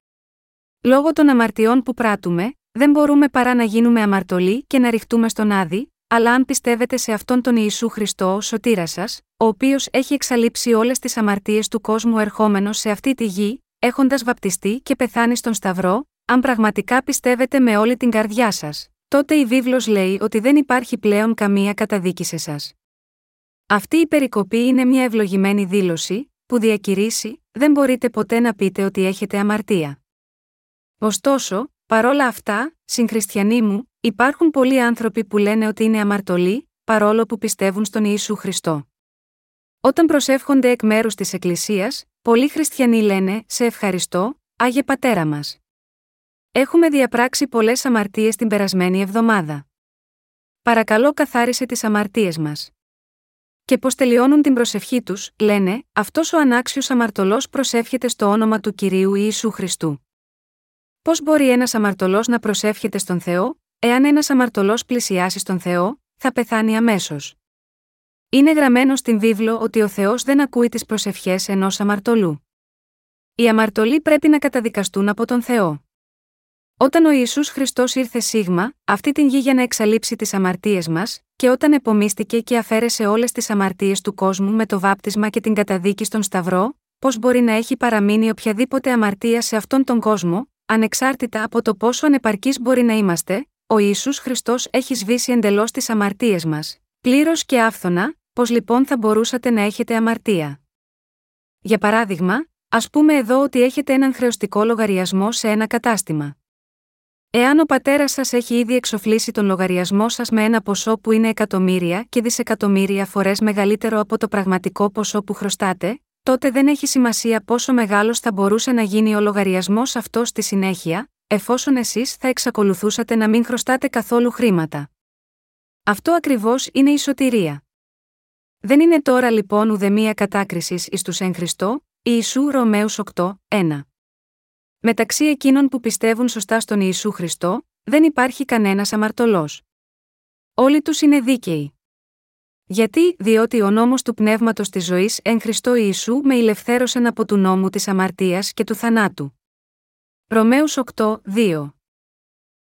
Λόγω των αμαρτιών που πράττουμε, δεν μπορούμε παρά να γίνουμε αμαρτωλοί και να ριχτούμε στον άδη, αλλά αν πιστεύετε σε αυτόν τον Ιησού Χριστό ως σωτήρα σας, ο οποίος έχει εξαλείψει όλες τις αμαρτίες του κόσμου ερχόμενος σε αυτή τη γη, έχοντας βαπτιστεί και πεθάνει στον Σταυρό, αν πραγματικά πιστεύετε με όλη την καρδιά σας, τότε η βίβλος λέει ότι δεν υπάρχει πλέον καμία καταδίκη σε σας. Αυτή η περικοπή είναι μια ευλογημένη δήλωση, που διακηρύσει, δεν μπορείτε ποτέ να πείτε ότι έχετε αμαρτία. Ωστόσο, παρόλα αυτά, συγχριστιανοί μου, υπάρχουν πολλοί άνθρωποι που λένε ότι είναι αμαρτωλοί, παρόλο που πιστεύουν στον Ιησού Χριστό. Όταν προσεύχονται εκ μέρους της Εκκλησίας, πολλοί χριστιανοί λένε «Σε ευχαριστώ, Άγιε Πατέρα μας. Έχουμε διαπράξει πολλές αμαρτίες την περασμένη εβδομάδα. Παρακαλώ καθάρισε τις αμαρτίες μας». Και πως τελειώνουν την προσευχή τους, λένε «Αυτός ο ανάξιος αμαρτωλός προσεύχεται στο όνομα του Κυρίου Ιησού Χριστού». Πώς μπορεί ένας αμαρτωλός να προσεύχεται στον Θεό? Εάν ένας αμαρτωλός πλησιάσει στον Θεό, θα πεθάνει αμέσως. Είναι γραμμένο στην βίβλο ότι ο Θεός δεν ακούει τις προσευχές ενός αμαρτωλού. Οι αμαρτωλοί πρέπει να καταδικαστούν από τον Θεό. Όταν ο Ιησούς Χριστός ήρθε σίγμα, αυτή την γη για να εξαλείψει τις αμαρτίες μας, και όταν επομίστηκε και αφαίρεσε όλες τις αμαρτίες του κόσμου με το βάπτισμα και την καταδίκη στον Σταυρό, πώς μπορεί να έχει παραμείνει οποιαδήποτε αμαρτία σε αυτόν τον κόσμο, ανεξάρτητα από το πόσο ανεπαρκής μπορεί να είμαστε? Ο Ιησούς Χριστός έχει σβήσει εντελώς τις αμαρτίες μας, πλήρως και άφθονα, πώς λοιπόν θα μπορούσατε να έχετε αμαρτία? Για παράδειγμα, ας πούμε εδώ ότι έχετε έναν χρεωστικό λογαριασμό σε ένα κατάστημα. Εάν ο πατέρας σας έχει ήδη εξοφλήσει τον λογαριασμό σας με ένα ποσό που είναι εκατομμύρια και δισεκατομμύρια φορές μεγαλύτερο από το πραγματικό ποσό που χρωστάτε, τότε δεν έχει σημασία πόσο μεγάλος θα μπορούσε να γίνει ο λογαριασμός αυτός στη συνέχεια, εφόσον εσείς θα εξακολουθούσατε να μην χρωστάτε καθόλου χρήματα. Αυτό ακριβώς είναι η σωτηρία. Δεν είναι τώρα λοιπόν ουδεμία κατάκρισης εις τους εν Χριστώ, Ιησού Ρωμαίους οκτώ, ένα. Μεταξύ εκείνων που πιστεύουν σωστά στον Ιησού Χριστό, δεν υπάρχει κανένας αμαρτωλός. Όλοι τους είναι δίκαιοι. Γιατί, διότι ο νόμος του πνεύματος της ζωής εν Χριστώ Ιησού με ελευθέρωσεν από του νόμου της αμαρτίας και του θανάτου. Ρωμαίους οκτώ, δύο.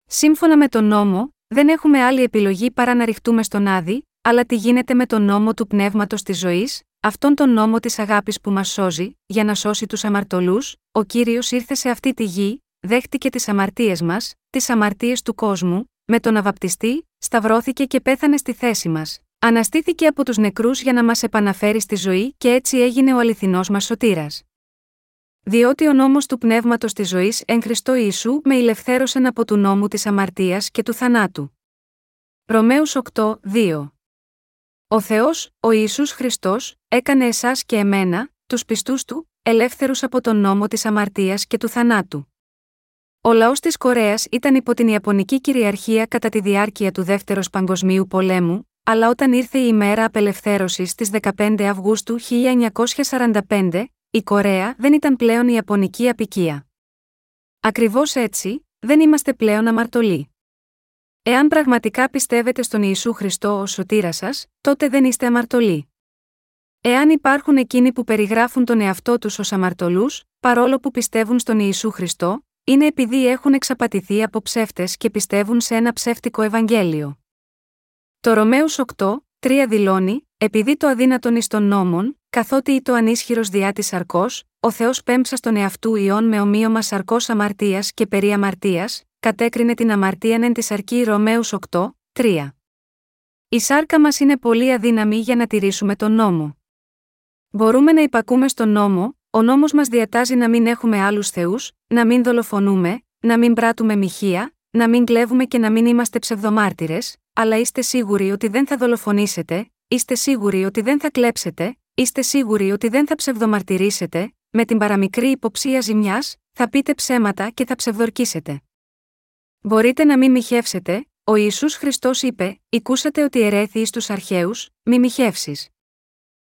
Σύμφωνα με τον νόμο, δεν έχουμε άλλη επιλογή παρά να ρηχτούμε στον άδη, αλλά τι γίνεται με τον νόμο του πνεύματος της ζωής, αυτόν τον νόμο της αγάπης που μας σώζει, για να σώσει τους αμαρτωλούς, ο Κύριος ήρθε σε αυτή τη γη, δέχτηκε τις αμαρτίες μας, τις αμαρτίες του κόσμου, με τον αβαπτιστή, σταυρώθηκε και πέθανε στη θέση μας, αναστήθηκε από τους νεκρούς για να μας επαναφέρει στη ζωή και έτσι έγινε ο αληθινός μας σωτήρας. Διότι ο νόμος του πνεύματος της ζωής εν Χριστώ Ιησού με ελευθέρωσεν από του νόμου της αμαρτίας και του θανάτου. Ρωμαίους οκτώ, δύο. Ο Θεός, ο Ιησούς Χριστός, έκανε εσάς και εμένα, τους πιστούς Του, ελεύθερους από τον νόμο της αμαρτίας και του θανάτου. Ο λαός της Κορέας ήταν υπό την Ιαπωνική κυριαρχία κατά τη διάρκεια του Δεύτερου Παγκοσμίου Πολέμου, αλλά όταν ήρθε η ημέρα απελευθέρωσης στις δεκαπέντε Αυγούστου χίλια εννιακόσια σαράντα πέντε, η Κορέα δεν ήταν πλέον η Ιαπωνική αποικία. Ακριβώς έτσι, δεν είμαστε πλέον αμαρτωλοί. Εάν πραγματικά πιστεύετε στον Ιησού Χριστό ως σωτήρα σας, τότε δεν είστε αμαρτωλοί. Εάν υπάρχουν εκείνοι που περιγράφουν τον εαυτό τους ως αμαρτωλούς, παρόλο που πιστεύουν στον Ιησού Χριστό, είναι επειδή έχουν εξαπατηθεί από ψεύτες και πιστεύουν σε ένα ψεύτικο Ευαγγέλιο. Το Ρωμαίους οκτώ, τρία δηλώνει, επειδή το αδύνατον εις των νόμων, καθότι ή το ανίσχυρος διά της σαρκός, ο Θεός πέμψα στον εαυτού ιών με ομοίωμα σαρκός αμαρτίας και περί αμαρτίας, κατέκρινε την αμαρτίαν εν τη σαρκή Ρωμαίους οκτώ, τρία. Η σάρκα μας είναι πολύ αδύναμη για να τηρήσουμε τον νόμο. Μπορούμε να υπακούμε στον νόμο, ο νόμος μας διατάζει να μην έχουμε άλλους θεούς, να μην δολοφονούμε, να μην πράττουμε μοιχεία, να μην κλέβουμε και να μην είμαστε ψευδομάρτυρες, αλλά είστε σίγουροι ότι δεν θα δολοφονήσετε, είστε σίγουροι ότι δεν θα κλέψετε, είστε σίγουροι ότι δεν θα ψευδομαρτυρήσετε, με την παραμικρή υποψία ζημιάς, θα πείτε ψέματα και θα ψευδορκίσετε. Μπορείτε να μην μοιχεύσετε, Ο Ιησούς Χριστός είπε: «Ηκούσατε ότι ερέθη εις τους αρχαίους, μη μοιχεύσεις.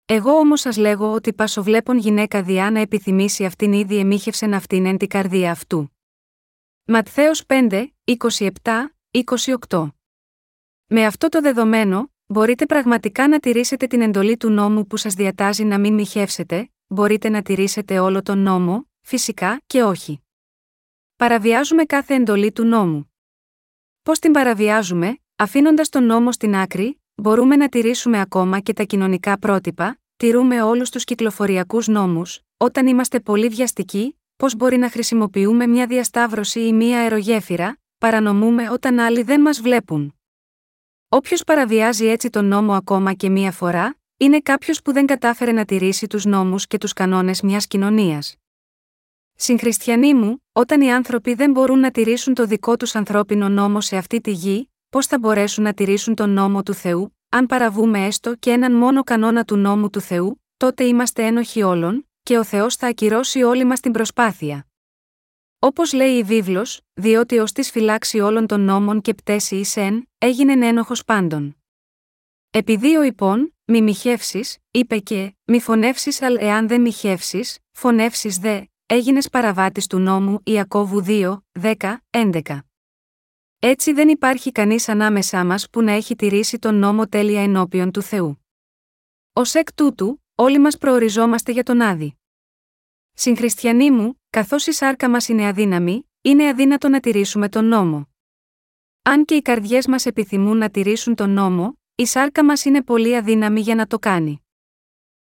Εγώ όμως σας λέγω ότι πασοβλέπων γυναίκα διά να επιθυμήσει αυτήν ήδη εμίχευσεν αυτήν εν την καρδία αυτού». Ματθαίος πέντε, είκοσι επτά, είκοσι οκτώ. Με αυτό το δεδομένο, μπορείτε πραγματικά να τηρήσετε την εντολή του νόμου που σας διατάζει να μην μοιχεύσετε, μπορείτε να τηρήσετε όλο τον νόμο, φυσικά και όχι. Παραβιάζουμε κάθε εντολή του νόμου. Πώς την παραβιάζουμε? Αφήνοντας τον νόμο στην άκρη, μπορούμε να τηρήσουμε ακόμα και τα κοινωνικά πρότυπα, τηρούμε όλους τους κυκλοφοριακούς νόμους. Όταν είμαστε πολύ βιαστικοί, πώς μπορεί να χρησιμοποιούμε μια διασταύρωση ή μια αερογέφυρα, παρανομούμε όταν άλλοι δεν μας βλέπουν. Όποιος παραβιάζει έτσι τον νόμο ακόμα και μία φορά, είναι κάποιος που δεν κατάφερε να τηρήσει τους νόμους και τους κανόνες μιας κοινωνίας. Συγχριστιανοί μου, όταν οι άνθρωποι δεν μπορούν να τηρήσουν το δικό τους ανθρώπινο νόμο σε αυτή τη γη, πώς θα μπορέσουν να τηρήσουν τον νόμο του Θεού? Αν παραβούμε έστω και έναν μόνο κανόνα του νόμου του Θεού, τότε είμαστε ένοχοι όλων, και ο Θεός θα ακυρώσει όλη μας την προσπάθεια. Όπως λέει η βίβλος, διότι ως της φυλάξει όλων των νόμων και πτέσει εις εν, έγινεν ένοχος πάντων. Επειδή ο υπόν, μη μοιχεύσεις, είπε και, μη φωνεύσεις, αλλά εάν δεν μοιχεύσεις, φωνεύσεις δε, έγινες παραβάτης του νόμου. Ιακώβου δύο, δέκα, έντεκα. Έτσι δεν υπάρχει κανείς ανάμεσά μας που να έχει τηρήσει τον νόμο τέλεια ενώπιον του Θεού. Ως εκ τούτου, όλοι μας προοριζόμαστε για τον άδη. Συγχριστιανοί μου, καθώς η σάρκα μας είναι αδύναμη, είναι αδύνατο να τηρήσουμε τον νόμο. Αν και οι καρδιές μας επιθυμούν να τηρήσουν τον νόμο, η σάρκα μας είναι πολύ αδύναμη για να το κάνει.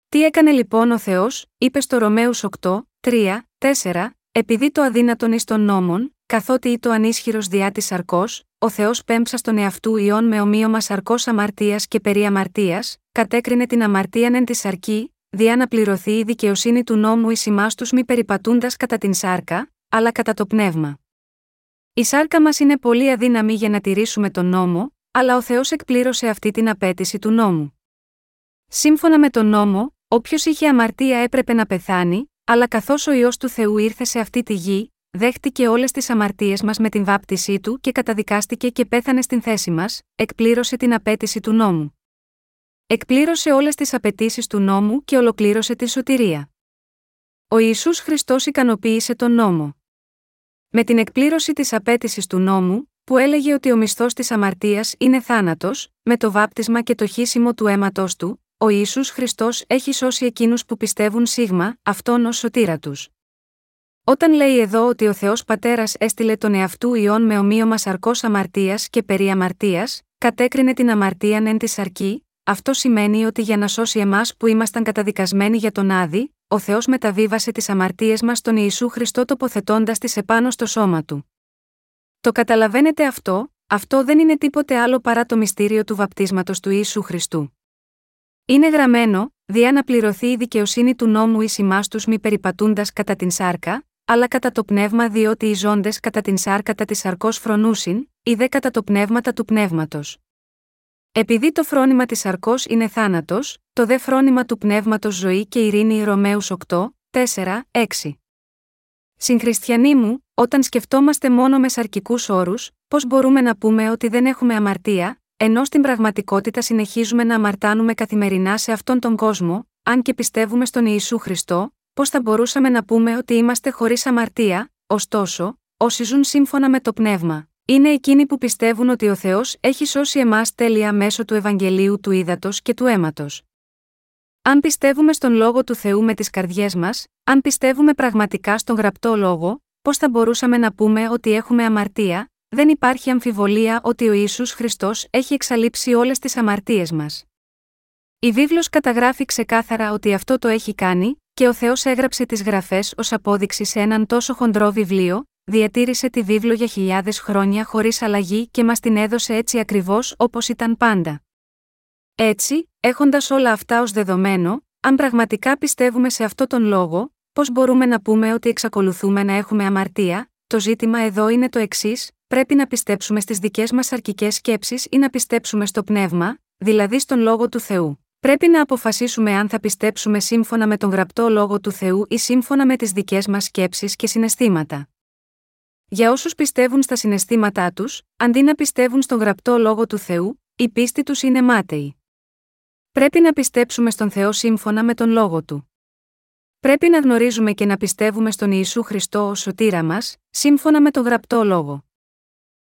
Τι έκανε λοιπόν ο Θεός? Είπε στο Ρωμαίους οκτώ, τρία, τέσσερα, επειδή το αδύνατον εις των νόμων, καθότι ή το ανίσχυρος διά της σαρκός, ο Θεός πέμψα στον εαυτού ιών με ομοίωμα σαρκός αμαρτίας και περί αμαρτίας, κατέκρινε την αμαρτίαν εν τη σαρκή, διά να πληρωθεί η δικαιοσύνη του νόμου εις ημάς τους μη περιπατούντας κατά την σάρκα, αλλά κατά το πνεύμα. Η σάρκα μας είναι πολύ αδύναμη για να τηρήσουμε τον νόμο, αλλά ο Θεός εκπλήρωσε αυτή την απέτηση του νόμου. Σύμφωνα με τον νόμο, όποιος είχε αμαρτία έπρεπε να πεθάνει, αλλά καθώς ο Υιός του Θεού ήρθε σε αυτή τη γη, δέχτηκε όλες τις αμαρτίες μας με την βάπτισή του και καταδικάστηκε και πέθανε στην θέση μας, εκπλήρωσε την απέτηση του νόμου. Εκπλήρωσε όλες τις απαιτήσεις του νόμου και ολοκλήρωσε τη σωτηρία. Ο Ιησούς Χριστός ικανοποίησε τον νόμο. Με την εκπλήρωση της απαίτησης του νόμου, που έλεγε ότι ο μισθός της αμαρτίας είναι θάνατος, με το βάπτισμα και το χύσιμο του αίματος του, ο Ιησούς Χριστός έχει σώσει εκείνους που πιστεύουν σίγμα αυτόν ως σωτήρα τους. Όταν λέει εδώ ότι ο Θεός Πατέρας έστειλε τον εαυτού Υιόν με ομοίωμα σαρκός αμαρτίας και περί αμαρτίας, κατέκρινε την αμαρτίαν εν τη σαρκή, αυτό σημαίνει ότι για να σώσει εμάς που ήμασταν καταδικασμένοι για τον άδη, ο Θεός μεταβίβασε τις αμαρτίες μας στον Ιησού Χριστό τοποθετώντας τις επάνω στο σώμα του. Το καταλαβαίνετε αυτό? Αυτό δεν είναι τίποτε άλλο παρά το μυστήριο του βαπτίσματος του Ιησού Χριστού. Είναι γραμμένο, διά να πληρωθεί η δικαιοσύνη του νόμου εις ημάς τους μη περιπατούντας κατά την σάρκα, αλλά κατά το πνεύμα, διότι οι ζώντες κατά την σάρκα τα της σαρκός φρονούσιν, ή δε κατά το πνεύματα του πνεύματος. Επειδή το φρόνημα της σαρκός είναι θάνατος, το δε φρόνημα του πνεύματος ζωή και ειρήνη. Ρωμαίους οκτώ, τέσσερα, έξι. Συγχριστιανοί μου, όταν σκεφτόμαστε μόνο με σαρκικούς όρους, πώς μπορούμε να πούμε ότι δεν έχουμε αμαρτία, ενώ στην πραγματικότητα συνεχίζουμε να αμαρτάνουμε καθημερινά σε αυτόν τον κόσμο? Αν και πιστεύουμε στον Ιησού Χριστό, πώς θα μπορούσαμε να πούμε ότι είμαστε χωρίς αμαρτία? Ωστόσο, όσοι ζουν σύμφωνα με το πνεύμα, είναι εκείνοι που πιστεύουν ότι ο Θεός έχει σώσει εμάς τέλεια μέσω του Ευαγγελίου του ύδατος και του αίματος. Αν πιστεύουμε στον Λόγο του Θεού με τις καρδιές μας, αν πιστεύουμε πραγματικά στον γραπτό Λόγο, πώς θα μπορούσαμε να πούμε ότι έχουμε αμαρτία? Δεν υπάρχει αμφιβολία ότι ο Ιησούς Χριστός έχει εξαλείψει όλες τις αμαρτίες μας. Η βίβλος καταγράφει ξεκάθαρα ότι αυτό το έχει κάνει, και ο Θεός έγραψε τις γραφές ως απόδειξη σε έναν τόσο χοντρό βιβλίο, διατήρησε τη βίβλο για χιλιάδες χρόνια χωρίς αλλαγή και μας την έδωσε έτσι ακριβώς όπως ήταν πάντα. Έτσι, έχοντας όλα αυτά ως δεδομένο, αν πραγματικά πιστεύουμε σε αυτό τον λόγο, πώς μπορούμε να πούμε ότι εξακολουθούμε να έχουμε αμαρτία? Το ζήτημα εδώ είναι το εξής: πρέπει να πιστέψουμε στις δικές μας σαρκικές σκέψεις ή να πιστέψουμε στο πνεύμα, δηλαδή στον Λόγο του Θεού. Πρέπει να αποφασίσουμε αν θα πιστέψουμε σύμφωνα με τον γραπτό Λόγο του Θεού ή σύμφωνα με τις δικές μας σκέψεις και συναισθήματα. Για όσους πιστεύουν στα συναισθήματά τους, αντί να πιστεύουν στον γραπτό λόγο του Θεού, η πίστη τους είναι μάταιη. Πρέπει να πιστέψουμε στον Θεό σύμφωνα με τον λόγο του. Πρέπει να γνωρίζουμε και να πιστεύουμε στον Ιησού Χριστό ως σωτήρα μας, σύμφωνα με τον γραπτό λόγο.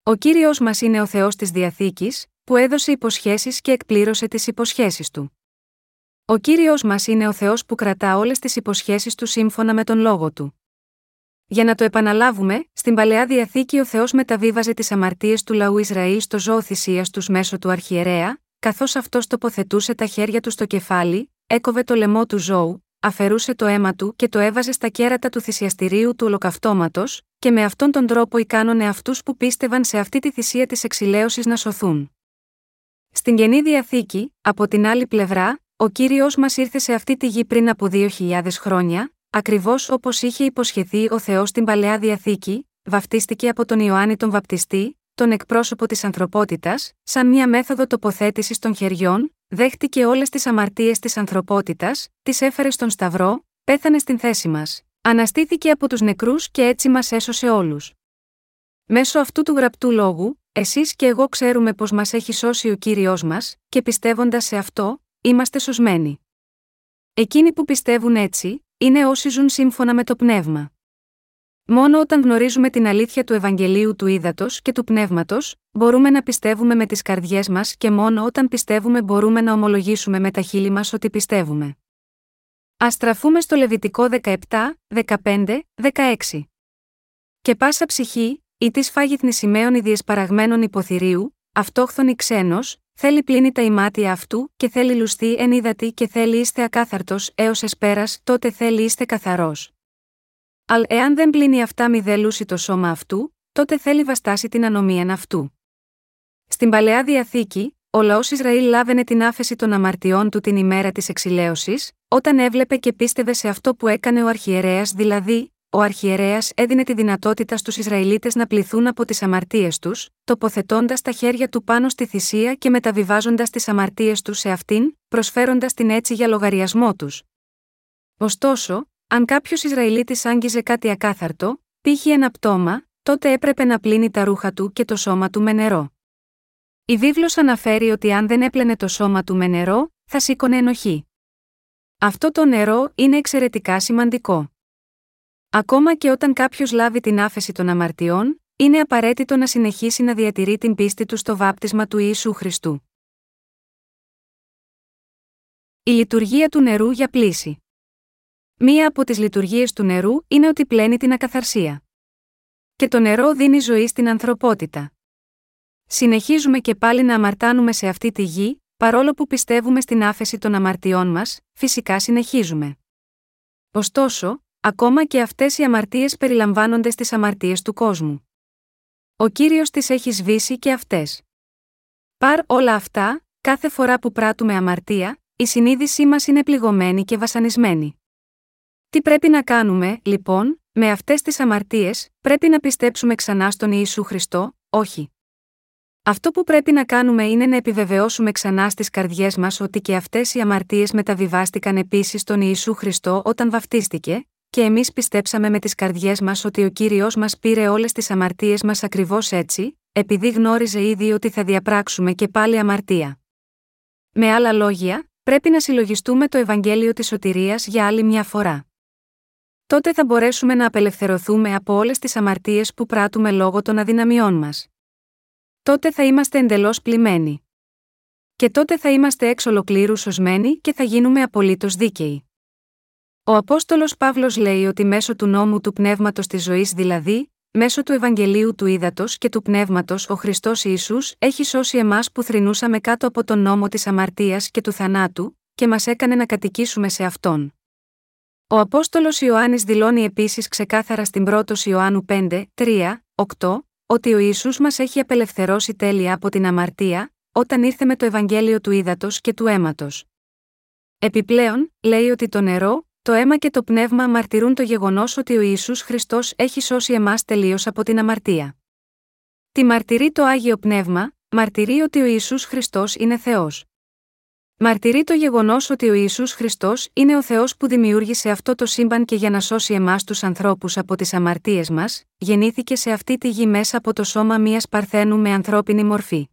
Ο Κύριος μας είναι ο Θεός της Διαθήκης, που έδωσε υποσχέσεις και εκπλήρωσε τις υποσχέσεις Του. Ο Κύριος μας είναι ο Θεός που κρατά όλες τις υποσχέσεις Του σύμφωνα με τον λόγο Του. Για να το επαναλάβουμε, στην Παλαιά Διαθήκη ο Θεός μεταβίβαζε τις αμαρτίες του λαού Ισραήλ στο ζώο θυσίας τους μέσω του αρχιερέα, καθώς αυτός τοποθετούσε τα χέρια του στο κεφάλι, έκοβε το λαιμό του ζώου, αφαιρούσε το αίμα του και το έβαζε στα κέρατα του θυσιαστηρίου του ολοκαυτώματος, και με αυτόν τον τρόπο ικάνωνε αυτούς που πίστευαν σε αυτή τη θυσία της εξηλαίωσης να σωθούν. Στην Καινή Διαθήκη, από την άλλη πλευρά, ο Κύριος μας ήρθε σε αυτή τη γη πριν από δύο χιλιάδες χρόνια, ακριβώς όπως είχε υποσχεθεί ο Θεός στην Παλαιά Διαθήκη, βαφτίστηκε από τον Ιωάννη τον Βαπτιστή, τον εκπρόσωπο της ανθρωπότητας, σαν μια μέθοδο τοποθέτησης των χεριών, δέχτηκε όλες τις αμαρτίες της ανθρωπότητας, τις έφερε στον Σταυρό, πέθανε στην θέση μας, αναστήθηκε από τους νεκρούς και έτσι μας έσωσε όλους. Μέσω αυτού του γραπτού λόγου, εσείς και εγώ ξέρουμε πως μας έχει σώσει ο Κύριος μας, και πιστεύοντας σε αυτό, είμαστε σωσμένοι. Εκείνοι που πιστεύουν έτσι, είναι όσοι ζουν σύμφωνα με το πνεύμα. Μόνο όταν γνωρίζουμε την αλήθεια του Ευαγγελίου του ύδατος και του πνεύματος, μπορούμε να πιστεύουμε με τις καρδιές μας και μόνο όταν πιστεύουμε μπορούμε να ομολογήσουμε με τα χείλη μας ότι πιστεύουμε. Ας στραφούμε στο Λευιτικό δεκαεπτά, δεκαπέντε, δεκαέξι. «Και πάσα ψυχή, η της φάγηθνη σημαίων ιδιαις παραγμένων υποθυρίου, αυτόχθονη ξένος, θέλει πλύνει τα ημάτια αυτού και θέλει λουστεί εν ύδατη και θέλει είστε ακάθαρτος έως εσπέρας, τότε θέλει είστε καθαρός. Αλλά εάν δεν πλύνει αυτά μη δε λούσει το σώμα αυτού, τότε θέλει βαστάσει την ανομίαν αυτού». Στην Παλαιά Διαθήκη, ο λαός Ισραήλ λάβαινε την άφεση των αμαρτιών του την ημέρα της εξηλαίωσης, όταν έβλεπε και πίστευε σε αυτό που έκανε ο αρχιερέας, δηλαδή, ο αρχιερέας έδινε τη δυνατότητα στους Ισραηλίτες να πληθούν από τις αμαρτίες τους, τοποθετώντας τα χέρια του πάνω στη θυσία και μεταβιβάζοντας τις αμαρτίες τους σε αυτήν, προσφέροντας την έτσι για λογαριασμό τους. Ωστόσο, αν κάποιος Ισραηλίτης άγγιζε κάτι ακάθαρτο, π.χ. ένα πτώμα, τότε έπρεπε να πλύνει τα ρούχα του και το σώμα του με νερό. Η βίβλος αναφέρει ότι αν δεν έπλαινε το σώμα του με νερό, θα σήκωνε ενοχή. Αυτό το νερό είναι εξαιρετικά σημαντικό. Ακόμα και όταν κάποιος λάβει την άφεση των αμαρτιών, είναι απαραίτητο να συνεχίσει να διατηρεί την πίστη του στο βάπτισμα του Ιησού Χριστού. Η λειτουργία του νερού για πλύση. Μία από τις λειτουργίες του νερού είναι ότι πλένει την ακαθαρσία. Και το νερό δίνει ζωή στην ανθρωπότητα. Συνεχίζουμε και πάλι να αμαρτάνουμε σε αυτή τη γη, παρόλο που πιστεύουμε στην άφεση των αμαρτιών μας, φυσικά συνεχίζουμε. Ωστόσο, ακόμα και αυτές οι αμαρτίες περιλαμβάνονται στις αμαρτίες του κόσμου. Ο Κύριος τις έχει σβήσει και αυτές. Παρ' όλα αυτά, κάθε φορά που πράττουμε αμαρτία, η συνείδησή μας είναι πληγωμένη και βασανισμένη. Τι πρέπει να κάνουμε, λοιπόν, με αυτές τις αμαρτίες? Πρέπει να πιστέψουμε ξανά στον Ιησού Χριστό? Όχι. Αυτό που πρέπει να κάνουμε είναι να επιβεβαιώσουμε ξανά στις καρδιές μας ότι και αυτές οι αμαρτίες μεταβιβάστηκαν επίσης στον Ιησού Χριστό όταν βαφτίστηκε, και εμείς πιστέψαμε με τις καρδιές μας ότι ο Κύριος μας πήρε όλες τις αμαρτίες μας ακριβώς έτσι, επειδή γνώριζε ήδη ότι θα διαπράξουμε και πάλι αμαρτία. Με άλλα λόγια, πρέπει να συλλογιστούμε το Ευαγγέλιο της σωτηρίας για άλλη μια φορά. Τότε θα μπορέσουμε να απελευθερωθούμε από όλες τις αμαρτίες που πράττουμε λόγω των αδυναμιών μας. Τότε θα είμαστε εντελώς πλημμένοι. Και τότε θα είμαστε εξ ολοκλήρου σωσμένοι και θα γίνουμε απολύτως δίκαιοι. Ο Απόστολος Παύλος λέει ότι μέσω του νόμου του πνεύματος της ζωής, δηλαδή, μέσω του Ευαγγελίου του ύδατος και του πνεύματος, ο Χριστός Ιησούς έχει σώσει εμάς που θρηνούσαμε κάτω από τον νόμο της αμαρτίας και του θανάτου, και μας έκανε να κατοικήσουμε σε αυτόν. Ο Απόστολος Ιωάννης δηλώνει επίσης ξεκάθαρα στην πρώτη Ιωάννου πέντε, τρία, οκτώ, ότι ο Ιησούς μας έχει απελευθερώσει τέλεια από την αμαρτία, όταν ήρθε με το Ευαγγέλιο του ύδατος και του αίματος. Επιπλέον, λέει ότι το νερό, το αίμα και το πνεύμα μαρτυρούν το γεγονός ότι ο Ιησούς Χριστός έχει σώσει εμάς τελείως από την αμαρτία. Τι μαρτυρεί το Άγιο Πνεύμα? Μαρτυρεί ότι ο Ιησούς Χριστός είναι Θεός. Μαρτυρεί το γεγονός ότι ο Ιησούς Χριστός είναι ο Θεός που δημιούργησε αυτό το σύμπαν και για να σώσει εμάς τους ανθρώπους από τις αμαρτίες μας, γεννήθηκε σε αυτή τη γη μέσα από το σώμα μιας παρθένου με ανθρώπινη μορφή.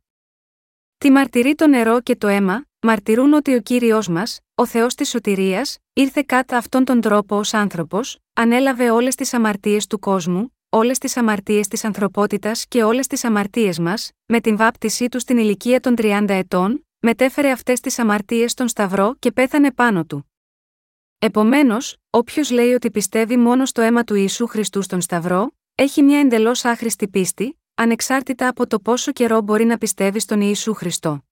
Τι μαρτυρεί το νερό και το αίμα, μαρτυρούν ότι ο Κύριος μας, ο Θεός της σωτηρίας, ήρθε κατά αυτόν τον τρόπο ως άνθρωπος, ανέλαβε όλες τις αμαρτίες του κόσμου, όλες τις αμαρτίες της ανθρωπότητας και όλες τις αμαρτίες μας, με την βάπτισή του στην ηλικία των τριάντα ετών, μετέφερε αυτές τις αμαρτίες στον Σταυρό και πέθανε πάνω του. Επομένως, όποιος λέει ότι πιστεύει μόνο στο αίμα του Ιησού Χριστού στον Σταυρό, έχει μια εντελώς άχρηστη πίστη, ανεξάρτητα από το πόσο καιρό μπορεί να πιστεύει στον Ιησού Χριστό.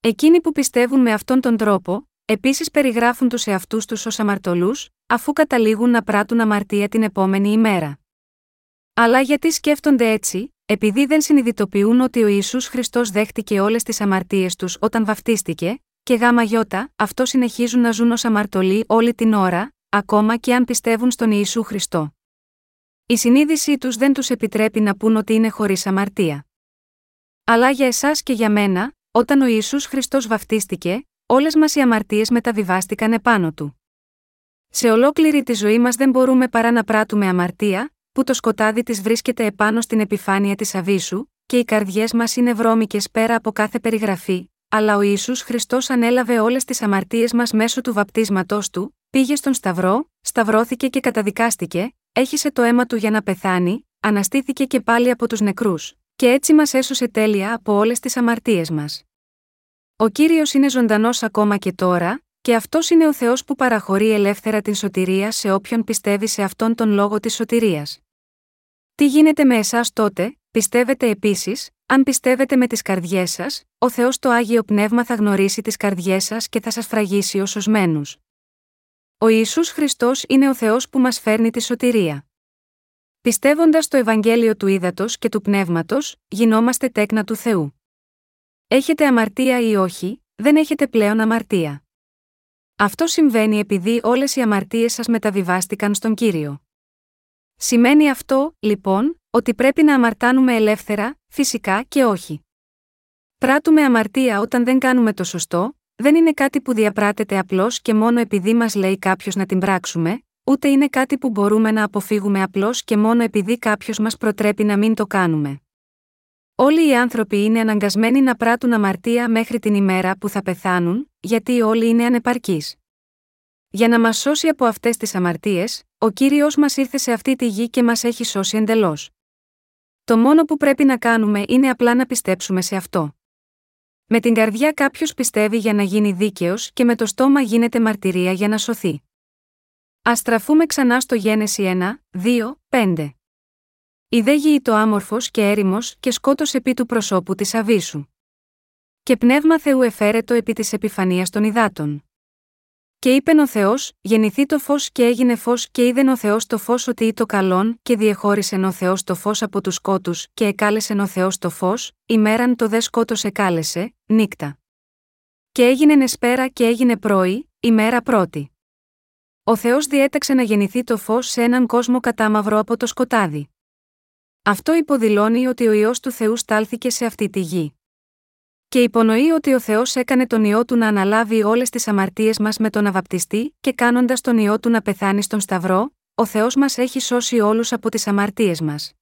Εκείνοι που πιστεύουν με αυτόν τον τρόπο, επίσης περιγράφουν τους εαυτούς τους ως αμαρτωλούς, αφού καταλήγουν να πράττουν αμαρτία την επόμενη ημέρα. Αλλά γιατί σκέφτονται έτσι? Επειδή δεν συνειδητοποιούν ότι ο Ιησούς Χριστός δέχτηκε όλες τις αμαρτίες τους όταν βαφτίστηκε, και γάμα γιώτα, αυτό συνεχίζουν να ζουν ως αμαρτωλοί όλη την ώρα, ακόμα και αν πιστεύουν στον Ιησού Χριστό. Η συνείδησή τους δεν τους επιτρέπει να πούν ότι είναι χωρίς αμαρτία. Αλλά για εσάς και για μένα, όταν ο Ιησούς Χριστός βαφτίστηκε, όλες μας οι αμαρτίες μεταβιβάστηκαν επάνω του. Σε ολόκληρη τη ζωή μας δεν μπορούμε παρά να πράττουμε αμαρτία, που το σκοτάδι της βρίσκεται επάνω στην επιφάνεια της αβίσου, και οι καρδιές μας είναι βρώμικες πέρα από κάθε περιγραφή, αλλά ο Ιησούς Χριστός ανέλαβε όλες τις αμαρτίες μας μέσω του βαπτίσματός του, πήγε στον Σταυρό, σταυρώθηκε και καταδικάστηκε, έχισε το αίμα του για να πεθάνει, αναστήθηκε και πάλι από τους νεκρούς, και έτσι μας έσωσε τέλεια από όλες τις αμαρτίες μας. Ο Κύριος είναι ζωντανός ακόμα και τώρα, και αυτός είναι ο Θεός που παραχωρεί ελεύθερα την σωτηρία σε όποιον πιστεύει σε αυτόν τον λόγο της σωτηρίας. Τι γίνεται με εσάς τότε? Πιστεύετε επίσης? Αν πιστεύετε με τις καρδιές σας, ο Θεός το Άγιο Πνεύμα θα γνωρίσει τις καρδιές σας και θα σας φραγίσει ως σωσμένους. Ο Ιησούς Χριστός είναι ο Θεός που μας φέρνει τη σωτηρία. Πιστεύοντας το Ευαγγέλιο του ύδατος και του Πνεύματος, γινόμαστε τέκνα του Θεού. Έχετε αμαρτία ή όχι, δεν έχετε πλέον αμαρτία. Αυτό συμβαίνει επειδή όλες οι αμαρτίες σας μεταβιβάστηκαν στον Κύριο. Σημαίνει αυτό, λοιπόν, ότι πρέπει να αμαρτάνουμε ελεύθερα, φυσικά και όχι. Πράττουμε αμαρτία όταν δεν κάνουμε το σωστό, δεν είναι κάτι που διαπράτεται απλώς και μόνο επειδή μας λέει κάποιος να την πράξουμε, ούτε είναι κάτι που μπορούμε να αποφύγουμε απλώς και μόνο επειδή κάποιος μας προτρέπει να μην το κάνουμε. Όλοι οι άνθρωποι είναι αναγκασμένοι να πράττουν αμαρτία μέχρι την ημέρα που θα πεθάνουν, γιατί όλοι είναι ανεπαρκείς. Για να μας σώσει από αυτές τις αμαρτίες, ο Κύριος μας ήρθε σε αυτή τη γη και μας έχει σώσει εντελώς. Το μόνο που πρέπει να κάνουμε είναι απλά να πιστέψουμε σε αυτό. Με την καρδιά κάποιος πιστεύει για να γίνει δίκαιος και με το στόμα γίνεται μαρτυρία για να σωθεί. Ας στραφούμε ξανά στο Γένεση ένα, δύο, πέντε. Η δε γη ήτο άμορφος και έρημος και σκότος επί του προσώπου της αβίσου. Και πνεύμα Θεού εφέρετο επί της επιφανείας των υδάτων. Και είπεν ο Θεός, γεννηθεί το φως και έγινε φως και είδεν ο Θεός το φως ότι ήτο καλόν και διεχώρισεν ο Θεός το φως από τους σκότους και εκάλεσεν ο Θεός το φως, ημέραν το δε σκότος εκάλεσε, νύκτα. Και έγινεν εσπέρα και έγινε πρωί, ημέρα πρώτη. Ο Θεός διέταξε να γεννηθεί το φως σε έναν κόσμο κατάμαυρο από το σκοτάδι. Αυτό υποδηλώνει ότι ο Υιός του Θεού στάλθηκε σε αυτή τη γη. Και υπονοεί ότι ο Θεός έκανε τον Υιό του να αναλάβει όλες τις αμαρτίες μας με τον αβαπτιστή και κάνοντας τον Υιό του να πεθάνει στον Σταυρό, ο Θεός μας έχει σώσει όλους από τις αμαρτίες μας.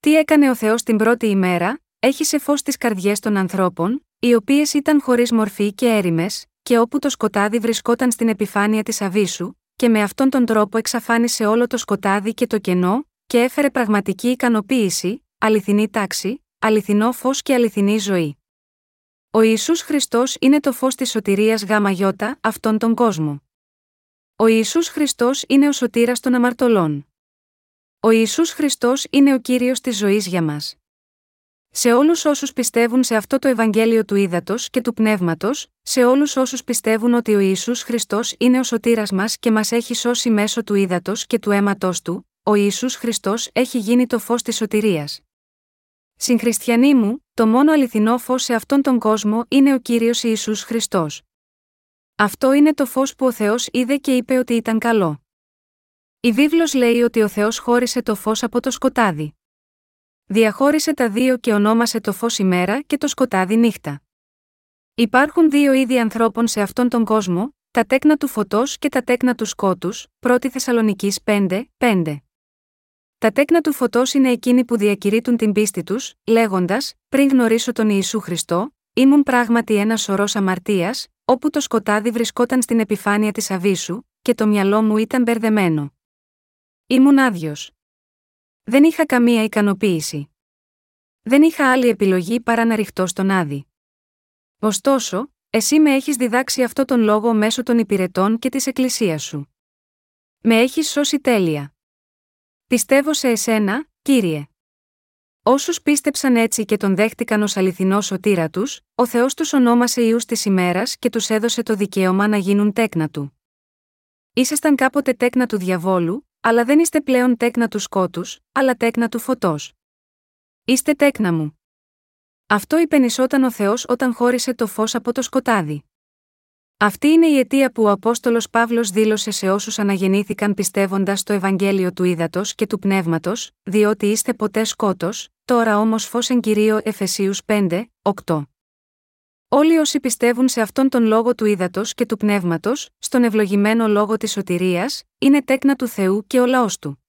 Τι έκανε ο Θεός την πρώτη ημέρα? Έχισε φως στις καρδιές των ανθρώπων, οι οποίες ήταν χωρίς μορφή και έρημες, και όπου το σκοτάδι βρισκόταν στην επιφάνεια της αβίσου, και με αυτόν τον τρόπο εξαφάνισε όλο το σκοτάδι και το κενό, και έφερε πραγματική ικανοποίηση, αληθινή τάξη, αληθινό φως και αληθινή ζωή. Ο Ιησούς Χριστός είναι το φως της σωτηρίας γαμαγιώτα αυτόν τον κόσμο. Ο Ιησούς Χριστός είναι ο σωτήρας των αμαρτωλών. Ο Ιησούς Χριστός είναι ο Κύριος της ζωής για μας. Σε όλους όσους πιστεύουν σε αυτό το Ευαγγέλιο του ύδατος και του Πνεύματος, σε όλους όσους πιστεύουν ότι ο Ιησούς Χριστός είναι ο σωτήρας μας και μας έχει σώσει μέσω του ύδατος και του αίματος του, ο Ιησούς Χριστός έχει γίνει το φως της σωτηρίας. Συγχριστιανοί μου, το μόνο αληθινό φως σε αυτόν τον κόσμο είναι ο Κύριος Ιησούς Χριστός. Αυτό είναι το φως που ο Θεός είδε και είπε ότι ήταν καλό. Η βίβλος λέει ότι ο Θεός χώρισε το φως από το σκοτάδι. Διαχώρισε τα δύο και ονόμασε το φως ημέρα και το σκοτάδι νύχτα. Υπάρχουν δύο είδη ανθρώπων σε αυτόν τον κόσμο, τα τέκνα του φωτός και τα τέκνα του σκότους, πρώτη Θεσσαλονικείς πέντε πέντε. Τα τέκνα του φωτός είναι εκείνοι που διακηρύττουν την πίστη τους, λέγοντας, πριν γνωρίσω τον Ιησού Χριστό, ήμουν πράγματι ένας ορός αμαρτίας, όπου το σκοτάδι βρισκόταν στην επιφάνεια της αβίσου, και το μυαλό μου ήταν μπερδεμένο. Ήμουν άδειος. Δεν είχα καμία ικανοποίηση. Δεν είχα άλλη επιλογή παρά να ρηχτώ στον άδη. Ωστόσο, εσύ με έχεις διδάξει αυτό τον λόγο μέσω των υπηρετών και της Εκκλησίας σου. Με έχεις σώσει τέλεια. Πιστεύω σε εσένα, Κύριε. Όσους πίστεψαν έτσι και τον δέχτηκαν ως αληθινό σωτήρα τους, ο Θεός τους ονόμασε ιούς της ημέρας και τους έδωσε το δικαίωμα να γίνουν τέκνα του. Ήσασταν κάποτε τέκνα του διαβόλου, αλλά δεν είστε πλέον τέκνα του σκότους, αλλά τέκνα του φωτός. Είστε τέκνα μου. Αυτό υπενισόταν ο Θεός όταν χώρισε το φως από το σκοτάδι. Αυτή είναι η αιτία που ο Απόστολος Παύλος δήλωσε σε όσους αναγεννήθηκαν πιστεύοντας το Ευαγγέλιο του ύδατος και του πνεύματος, διότι είστε ποτέ σκότος, τώρα όμως φως εν Κυρίω Εφεσίους πέντε οκτώ. Όλοι όσοι πιστεύουν σε αυτόν τον λόγο του ύδατος και του πνεύματος, στον ευλογημένο λόγο της σωτηρίας, είναι τέκνα του Θεού και ο λαός του.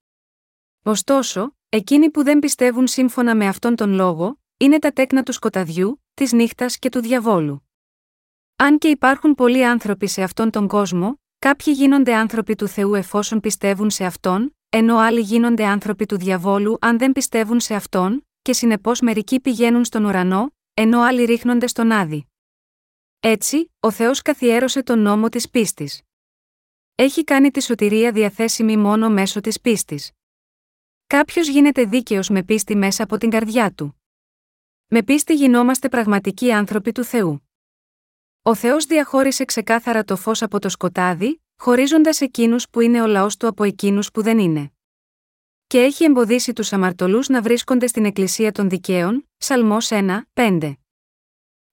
Ωστόσο, εκείνοι που δεν πιστεύουν σύμφωνα με αυτόν τον λόγο, είναι τα τέκνα του σκοταδιού, της νύχτας και του διαβόλου. Αν και υπάρχουν πολλοί άνθρωποι σε αυτόν τον κόσμο, κάποιοι γίνονται άνθρωποι του Θεού εφόσον πιστεύουν σε αυτόν, ενώ άλλοι γίνονται άνθρωποι του διαβόλου αν δεν πιστεύουν σε αυτόν, και συνεπώς μερικοί πηγαίνουν στον ουρανό, ενώ άλλοι ρίχνονται στον άδη. Έτσι, ο Θεός καθιέρωσε τον νόμο της πίστης. Έχει κάνει τη σωτηρία διαθέσιμη μόνο μέσω της πίστης. Κάποιος γίνεται δίκαιος με πίστη μέσα από την καρδιά του. Με πίστη γινόμαστε πραγματικοί άνθρωποι του Θεού. Ο Θεός διαχώρισε ξεκάθαρα το φως από το σκοτάδι, χωρίζοντας εκείνους που είναι ο λαός του από εκείνους που δεν είναι. Και έχει εμποδίσει τους αμαρτωλούς να βρίσκονται στην Εκκλησία των Δικαίων, Σαλμός ένα πέντε.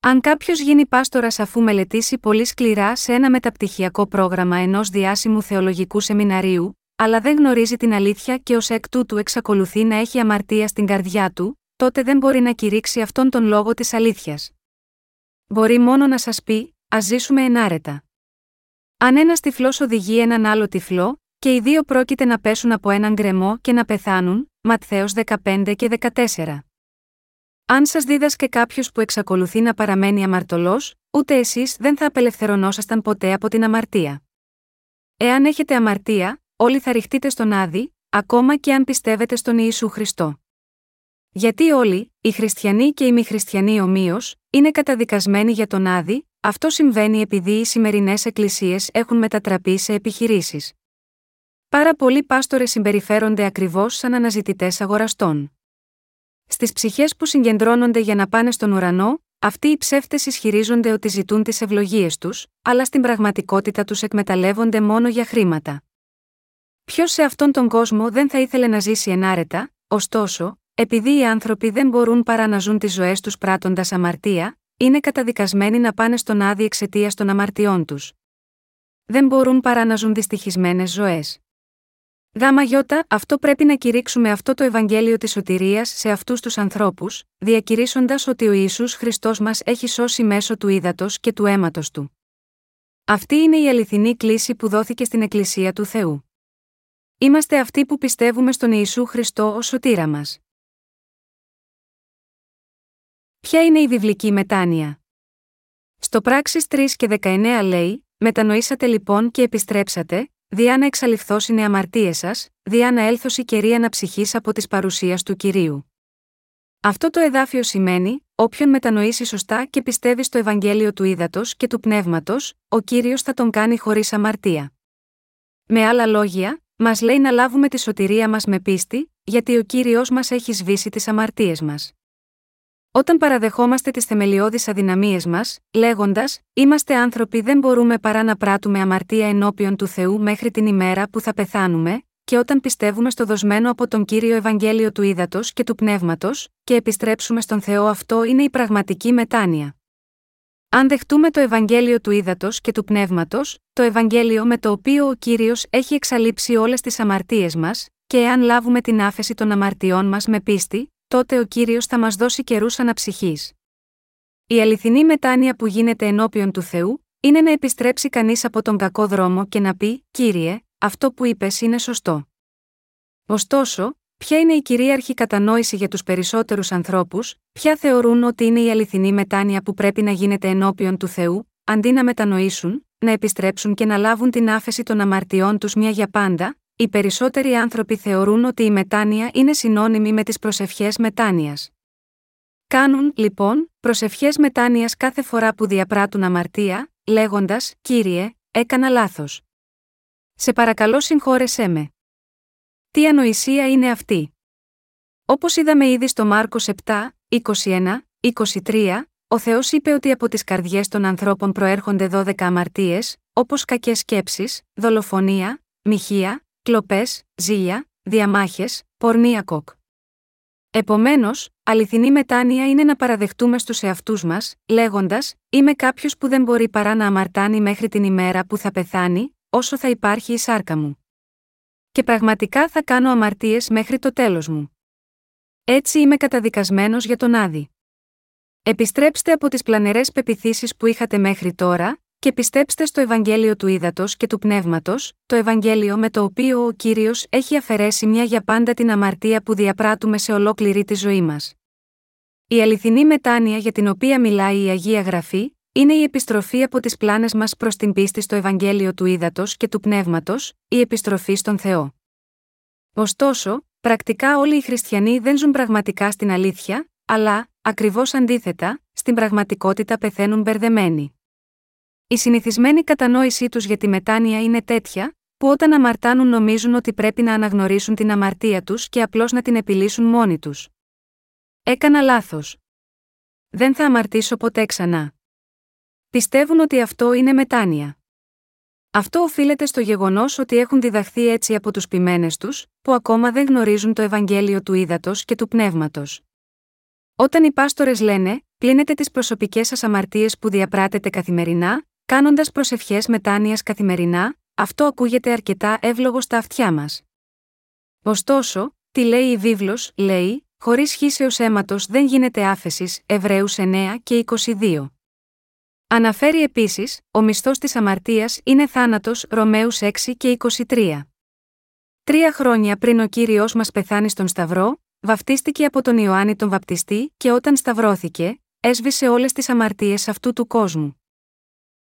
Αν κάποιος γίνει πάστορας αφού μελετήσει πολύ σκληρά σε ένα μεταπτυχιακό πρόγραμμα ενός διάσημου θεολογικού σεμιναρίου, αλλά δεν γνωρίζει την αλήθεια και ως εκ τούτου εξακολουθεί να έχει αμαρτία στην καρδιά του, τότε δεν μπορεί να κηρύξει αυτόν τον λόγο της αλήθειας. Μπορεί μόνο να σας πει, ας ζήσουμε ενάρετα. Αν ένας τυφλός οδηγεί έναν άλλο τυφλό, και οι δύο πρόκειται να πέσουν από έναν γκρεμό και να πεθάνουν, Ματθαίος δεκαπέντε και δεκατέσσερα. Αν σας δίδασκε κάποιος που εξακολουθεί να παραμένει αμαρτωλός, ούτε εσείς δεν θα απελευθερωνόσασταν ποτέ από την αμαρτία. Εάν έχετε αμαρτία, όλοι θα ρηχτείτε στον άδη, ακόμα και αν πιστεύετε στον Ιησού Χριστό. Γιατί όλοι, οι χριστιανοί και οι μη χριστιανοί ομοίως, είναι καταδικασμένοι για τον άδη, αυτό συμβαίνει επειδή οι σημερινές εκκλησίες έχουν μετατραπεί σε επιχειρήσεις. Πάρα πολλοί πάστορες συμπεριφέρονται ακριβώς σαν αναζητητές αγοραστών. Στις ψυχές που συγκεντρώνονται για να πάνε στον ουρανό, αυτοί οι ψεύτες ισχυρίζονται ότι ζητούν τις ευλογίες τους, αλλά στην πραγματικότητα τους εκμεταλλεύονται μόνο για χρήματα. Ποιος σε αυτόν τον κόσμο δεν θα ήθελε να ζήσει ενάρετα, ωστόσο, επειδή οι άνθρωποι δεν μπορούν παρά να ζουν τις ζωές τους πράττοντας αμαρτία, είναι καταδικασμένοι να πάνε στον άδη εξαιτίας των αμαρτιών τους. Δεν μπορούν παρά να ζουν δυστυχισμένες ζωές. Γάμα γιώτα, αυτό πρέπει να κηρύξουμε αυτό το Ευαγγέλιο της σωτηρίας σε αυτούς τους ανθρώπους, διακηρύσσοντας ότι ο Ιησούς Χριστός μας έχει σώσει μέσω του ύδατος και του αίματος του. Αυτή είναι η αληθινή κλίση που δόθηκε στην Εκκλησία του Θεού. Είμαστε αυτοί που πιστεύουμε στον Ιησού Χριστό ως σωτήρα μας. Ποια είναι η βιβλική μετάνοια? Στο Πράξεις τρία και δεκαεννέα λέει, «Μετανοήσατε λοιπόν και επιστρέψατε, διά να εξαλειφθώσουν οι αμαρτίες σας, διά να έλθωση καιρή αναψυχής από της παρουσίας του Κυρίου». Αυτό το εδάφιο σημαίνει, όποιον μετανοήσει σωστά και πιστεύει στο Ευαγγέλιο του ύδατος και του πνεύματος, ο Κύριος θα τον κάνει χωρίς αμαρτία. Με άλλα λόγια, μας λέει να λάβουμε τη σωτηρία μας με πίστη, γιατί ο Κύριος μας έχει σβήσει τις αμαρτίες μας. Όταν παραδεχόμαστε τις θεμελιώδεις αδυναμίες μας, λέγοντας «Είμαστε άνθρωποι, δεν μπορούμε παρά να πράττουμε αμαρτία ενώπιον του Θεού μέχρι την ημέρα που θα πεθάνουμε», και όταν πιστεύουμε στο δοσμένο από τον Κύριο Ευαγγέλιο του ύδατος και του πνεύματος, και επιστρέψουμε στον Θεό, αυτό είναι η πραγματική μετάνοια. Αν δεχτούμε το Ευαγγέλιο του ύδατος και του πνεύματος, το Ευαγγέλιο με το οποίο ο Κύριος έχει εξαλείψει όλες τις αμαρτίες μας, και εάν λάβουμε την άφεση των αμαρτιών μας με πίστη, τότε ο Κύριος θα μας δώσει καιρούς αναψυχής. Η αληθινή μετάνοια που γίνεται ενώπιον του Θεού, είναι να επιστρέψει κανείς από τον κακό δρόμο και να πει «Κύριε, αυτό που είπες είναι σωστό». Ωστόσο, ποια είναι η κυρίαρχη κατανόηση για τους περισσότερους ανθρώπους, ποια θεωρούν ότι είναι η αληθινή μετάνοια που πρέπει να γίνεται ενώπιον του Θεού, αντί να μετανοήσουν, να επιστρέψουν και να λάβουν την άφεση των αμαρτιών τους μια για πάντα, οι περισσότεροι άνθρωποι θεωρούν ότι η μετάνοια είναι συνώνυμη με τις προσευχές μετάνοιας. Κάνουν, λοιπόν, προσευχές μετάνοιας κάθε φορά που διαπράττουν αμαρτία, λέγοντας «Κύριε, έκανα λάθος. Σε παρακαλώ συγχώρεσέ με». Τι ανοησία είναι αυτή! Όπως είδαμε ήδη στο Μάρκος επτά, είκοσι ένα, είκοσι τρία, ο Θεός είπε ότι από τις καρδιές των ανθρώπων προέρχονται δώδεκα αμαρτίες, όπως κακές σκέψεις, δολοφονία, μοιχεία, κλοπές, ζήλια, διαμάχες, πορνεία κοκ. Επομένως, αληθινή μετάνοια είναι να παραδεχτούμε στους εαυτούς μας, λέγοντας «Είμαι κάποιος που δεν μπορεί παρά να αμαρτάνει μέχρι την ημέρα που θα πεθάνει, όσο θα υπάρχει η σάρκα μου. Και πραγματικά θα κάνω αμαρτίες μέχρι το τέλος μου. Έτσι είμαι καταδικασμένος για τον Άδη». Επιστρέψτε από τις πλανερές πεποιθήσεις που είχατε μέχρι τώρα και πιστέψτε στο Ευαγγέλιο του Ύδατος και του Πνεύματος, το Ευαγγέλιο με το οποίο ο Κύριος έχει αφαιρέσει μια για πάντα την αμαρτία που διαπράττουμε σε ολόκληρη τη ζωή μας. Η αληθινή μετάνοια για την οποία μιλάει η Αγία Γραφή, είναι η επιστροφή από τις πλάνες μας προς την πίστη στο Ευαγγέλιο του Ύδατος και του Πνεύματος, η επιστροφή στον Θεό. Ωστόσο, πρακτικά όλοι οι χριστιανοί δεν ζουν πραγματικά στην αλήθεια, αλλά, ακριβώς αντίθετα, στην πραγματικότητα πεθαίνουν μπερδεμένοι. Η συνηθισμένη κατανόησή τους για τη μετάνοια είναι τέτοια, που όταν αμαρτάνουν νομίζουν ότι πρέπει να αναγνωρίσουν την αμαρτία τους και απλώς να την επιλύσουν μόνοι τους. Έκανα λάθος. Δεν θα αμαρτήσω ποτέ ξανά. Πιστεύουν ότι αυτό είναι μετάνοια. Αυτό οφείλεται στο γεγονός ότι έχουν διδαχθεί έτσι από τους ποιμένες τους, που ακόμα δεν γνωρίζουν το Ευαγγέλιο του Ύδατος και του Πνεύματος. Όταν οι πάστορες λένε, πλύνετε τις προσωπικές σας αμαρτίες που διαπράτετε καθημερινά, κάνοντας προσευχές μετάνοιας καθημερινά, αυτό ακούγεται αρκετά εύλογο στα αυτιά μας. Ωστόσο, τι λέει η Βίβλος, λέει, χωρίς χύσεως αίματος δεν γίνεται άφεσης, Εβραίους εννέα και είκοσι δύο. Αναφέρει επίσης, ο μισθός της αμαρτίας είναι θάνατος, Ρωμαίους έξι και είκοσι τρία. Τρία χρόνια πριν ο Κύριος μας πεθάνει στον Σταυρό, βαφτίστηκε από τον Ιωάννη τον Βαπτιστή και όταν σταυρώθηκε, έσβησε όλες τις αμαρτίες αυτού του κόσμου.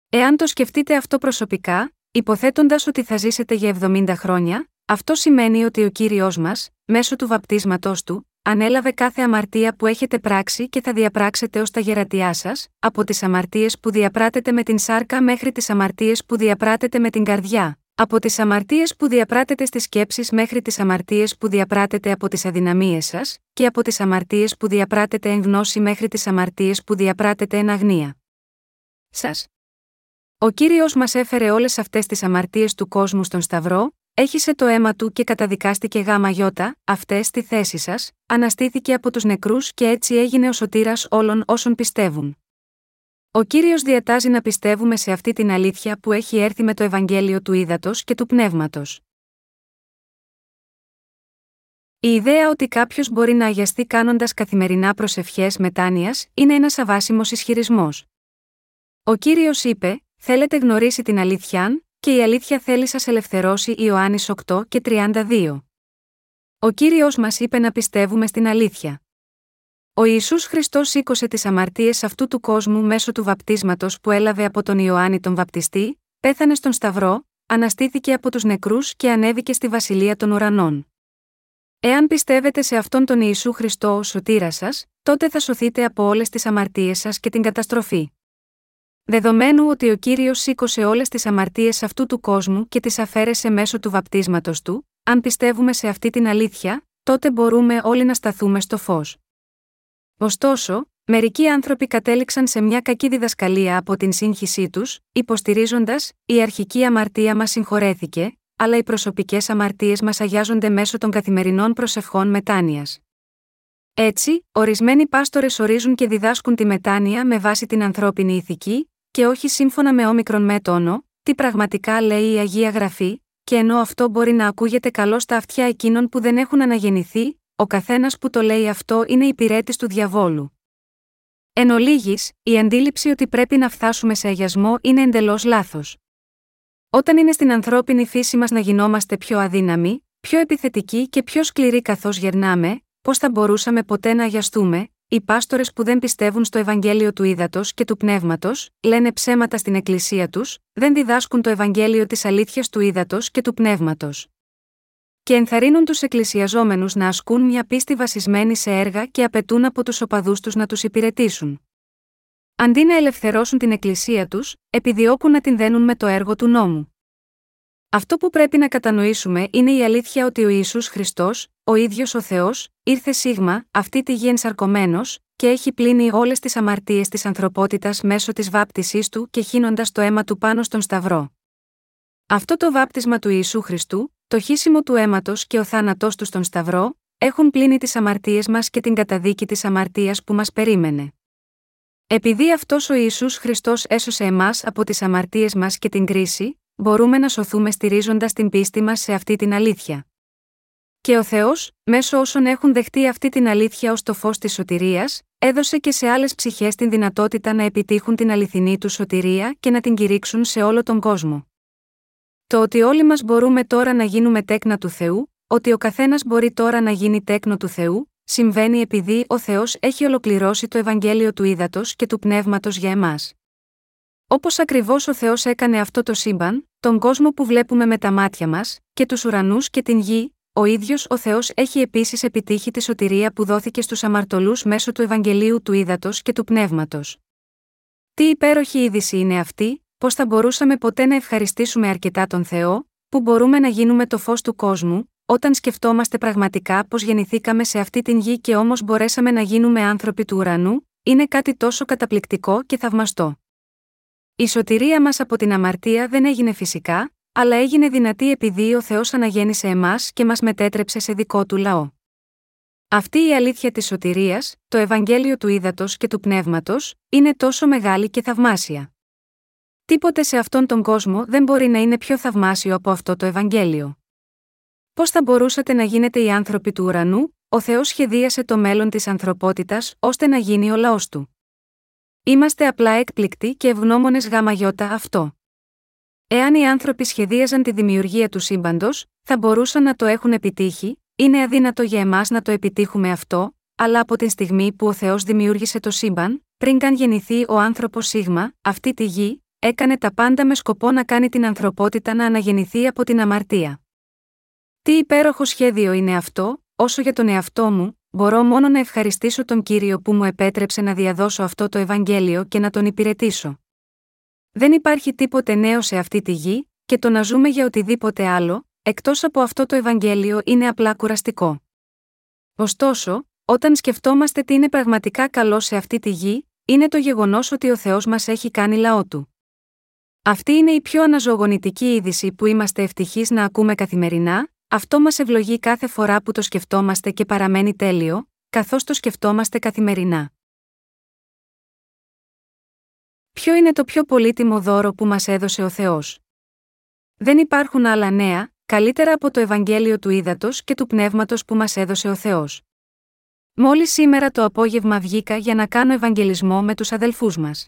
Εάν το σκεφτείτε αυτό προσωπικά, υποθέτοντας ότι θα ζήσετε για εβδομήντα χρόνια, αυτό σημαίνει ότι ο Κύριος μας, μέσω του βαπτίσματός του, ανέλαβε κάθε αμαρτία που έχετε πράξει και θα διαπράξετε ως τα γερατιά σας, από τις αμαρτίες που διαπράτετε με την σάρκα μέχρι τις αμαρτίες που διαπράτετε με την καρδιά, από τις αμαρτίες που διαπράτετε στις σκέψεις μέχρι τις αμαρτίες που διαπράτετε από τις αδυναμίες σας και από τις αμαρτίες που διαπράτετε εν γνώση μέχρι τις αμαρτίες που διαπράτετε εν αγνία σας. Ο Κύριος μας έφερε όλες αυτές τις αμαρτίες του κόσμου στον Σταυρό, έχισε το αίμα του και καταδικάστηκε γάμα γιώτα, αυτές στη θέση σας, αναστήθηκε από τους νεκρούς και έτσι έγινε ο σωτήρας όλων όσων πιστεύουν. Ο Κύριος διατάζει να πιστεύουμε σε αυτή την αλήθεια που έχει έρθει με το Ευαγγέλιο του Ύδατος και του Πνεύματος. Η ιδέα ότι κάποιος μπορεί να αγιαστεί κάνοντας καθημερινά προσευχές μετάνοιας είναι ένας αβάσιμος ισχυρισμός. Ο Κύριος είπε «Θέλετε γνωρίσει την αλήθεια» και η αλήθεια θέλει σας ελευθερώσει, Ιωάννης οκτώ και τριάντα δύο. Ο Κύριος μας είπε να πιστεύουμε στην αλήθεια. Ο Ιησούς Χριστός σήκωσε τις αμαρτίες αυτού του κόσμου μέσω του βαπτίσματος που έλαβε από τον Ιωάννη τον Βαπτιστή, πέθανε στον Σταυρό, αναστήθηκε από τους νεκρούς και ανέβηκε στη Βασιλεία των Ουρανών. Εάν πιστεύετε σε αυτόν τον Ιησού Χριστό ως σωτήρα σας, τότε θα σωθείτε από όλες τις αμαρτίες σας και την καταστροφή. Δεδομένου ότι ο Κύριος σήκωσε όλες τις αμαρτίες αυτού του κόσμου και τις αφαίρεσε μέσω του βαπτίσματος του, αν πιστεύουμε σε αυτή την αλήθεια, τότε μπορούμε όλοι να σταθούμε στο φως. Ωστόσο, μερικοί άνθρωποι κατέληξαν σε μια κακή διδασκαλία από την σύγχυσή τους, υποστηρίζοντας «Η αρχική αμαρτία μας συγχωρέθηκε, αλλά οι προσωπικές αμαρτίες μας αγιάζονται μέσω των καθημερινών προσευχών μετάνοιας». Έτσι, ορισμένοι πάστορες ορίζουν και διδάσκουν τη μετάνοια με βάση την ανθρώπινη ηθική, και όχι σύμφωνα με όμικρον με τόνο, τι πραγματικά λέει η Αγία Γραφή, και ενώ αυτό μπορεί να ακούγεται καλό στα αυτιά εκείνων που δεν έχουν αναγεννηθεί, ο καθένας που το λέει αυτό είναι υπηρέτης του διαβόλου. Εν ολίγης, η αντίληψη ότι πρέπει να φτάσουμε σε αγιασμό είναι εντελώς λάθος. Όταν είναι στην ανθρώπινη φύση μας να γινόμαστε πιο αδύναμοι, πιο επιθετικοί και πιο σκληροί καθώς γερνάμε, πώς θα μπορούσαμε ποτέ να αγιαστούμε? Οι πάστορες που δεν πιστεύουν στο Ευαγγέλιο του Ύδατος και του Πνεύματος, λένε ψέματα στην Εκκλησία τους, δεν διδάσκουν το Ευαγγέλιο της αλήθειας του Ύδατος και του Πνεύματος. Και ενθαρρύνουν τους εκκλησιαζόμενους να ασκούν μια πίστη βασισμένη σε έργα και απαιτούν από τους οπαδούς τους να τους υπηρετήσουν. Αντί να ελευθερώσουν την Εκκλησία τους, επιδιώκουν να την δένουν με το έργο του νόμου. Αυτό που πρέπει να κατανοήσουμε είναι η αλήθεια ότι ο Ιησούς Χριστός, ο ίδιος ο Θεός, ήρθε σίγμα, αυτή τη γη ενσαρκωμένος, και έχει πλύνει όλες τις αμαρτίες της ανθρωπότητας μέσω της βάπτισής του και χύνοντας το αίμα του πάνω στον Σταυρό. Αυτό το βάπτισμα του Ιησού Χριστού, το χύσιμο του αίματος και ο θάνατός του στον Σταυρό, έχουν πλύνει τις αμαρτίες μας και την καταδίκη της αμαρτίας που μας περίμενε. Επειδή αυτός ο Ιησούς Χριστός έσωσε εμάς από τις αμαρτίες μας και την κρίση, μπορούμε να σωθούμε στηρίζοντας την πίστη μας σε αυτή την αλήθεια. Και ο Θεός, μέσω όσων έχουν δεχτεί αυτή την αλήθεια ως το φως της σωτηρίας, έδωσε και σε άλλες ψυχές την δυνατότητα να επιτύχουν την αληθινή του σωτηρία και να την κηρύξουν σε όλο τον κόσμο. Το ότι όλοι μας μπορούμε τώρα να γίνουμε τέκνα του Θεού, ότι ο καθένας μπορεί τώρα να γίνει τέκνο του Θεού, συμβαίνει επειδή ο Θεός έχει ολοκληρώσει το Ευαγγέλιο του Ύδατος και του Πνεύματος για εμάς. Όπως ακριβώς ο Θεός έκανε αυτό το σύμπαν, τον κόσμο που βλέπουμε με τα μάτια μας, και τους ουρανούς και την γη, ο ίδιος ο Θεός έχει επίσης επιτύχει τη σωτηρία που δόθηκε στους αμαρτωλούς μέσω του Ευαγγελίου του Ύδατος και του Πνεύματος. Τι υπέροχη είδηση είναι αυτή, πως θα μπορούσαμε ποτέ να ευχαριστήσουμε αρκετά τον Θεό, που μπορούμε να γίνουμε το φως του κόσμου, όταν σκεφτόμαστε πραγματικά πως γεννηθήκαμε σε αυτή την γη και όμως μπορέσαμε να γίνουμε άνθρωποι του ουρανού, είναι κάτι τόσο καταπληκτικό και θαυμαστό. Η σωτηρία μας από την αμαρτία δεν έγινε φυσικά, αλλά έγινε δυνατή επειδή ο Θεός αναγέννησε εμάς και μας μετέτρεψε σε δικό του λαό. Αυτή η αλήθεια της σωτηρίας, το Ευαγγέλιο του Ύδατος και του Πνεύματος, είναι τόσο μεγάλη και θαυμάσια. Τίποτε σε αυτόν τον κόσμο δεν μπορεί να είναι πιο θαυμάσιο από αυτό το Ευαγγέλιο. Πώς θα μπορούσατε να γίνετε οι άνθρωποι του ουρανού? Ο Θεός σχεδίασε το μέλλον της ανθρωπότητας ώστε να γίνει ο λαός του. Είμαστε απλά εκπληκτοί και ευγνώμονες γαμαγιώτα αυτό. Εάν οι άνθρωποι σχεδίαζαν τη δημιουργία του σύμπαντος, θα μπορούσαν να το έχουν επιτύχει, είναι αδύνατο για εμάς να το επιτύχουμε αυτό, αλλά από την στιγμή που ο Θεός δημιούργησε το σύμπαν, πριν καν γεννηθεί ο άνθρωπος σίγμα, αυτή τη γη, έκανε τα πάντα με σκοπό να κάνει την ανθρωπότητα να αναγεννηθεί από την αμαρτία. Τι υπέροχο σχέδιο είναι αυτό, όσο για τον εαυτό μου, μπορώ μόνο να ευχαριστήσω τον Κύριο που μου επέτρεψε να διαδώσω αυτό το Ευαγγέλιο και να τον υπηρετήσω. Δεν υπάρχει τίποτε νέο σε αυτή τη γη, και το να ζούμε για οτιδήποτε άλλο, εκτός από αυτό το Ευαγγέλιο είναι απλά κουραστικό. Ωστόσο, όταν σκεφτόμαστε τι είναι πραγματικά καλό σε αυτή τη γη, είναι το γεγονός ότι ο Θεός μας έχει κάνει λαό του. Αυτή είναι η πιο αναζωογονητική είδηση που είμαστε ευτυχείς να ακούμε καθημερινά. Αυτό μας ευλογεί κάθε φορά που το σκεφτόμαστε και παραμένει τέλειο, καθώς το σκεφτόμαστε καθημερινά. Ποιο είναι το πιο πολύτιμο δώρο που μας έδωσε ο Θεός? Δεν υπάρχουν άλλα νέα, καλύτερα από το Ευαγγέλιο του Ύδατος και του Πνεύματος που μας έδωσε ο Θεός. Μόλις σήμερα το απόγευμα βγήκα για να κάνω ευαγγελισμό με τους αδελφούς μας.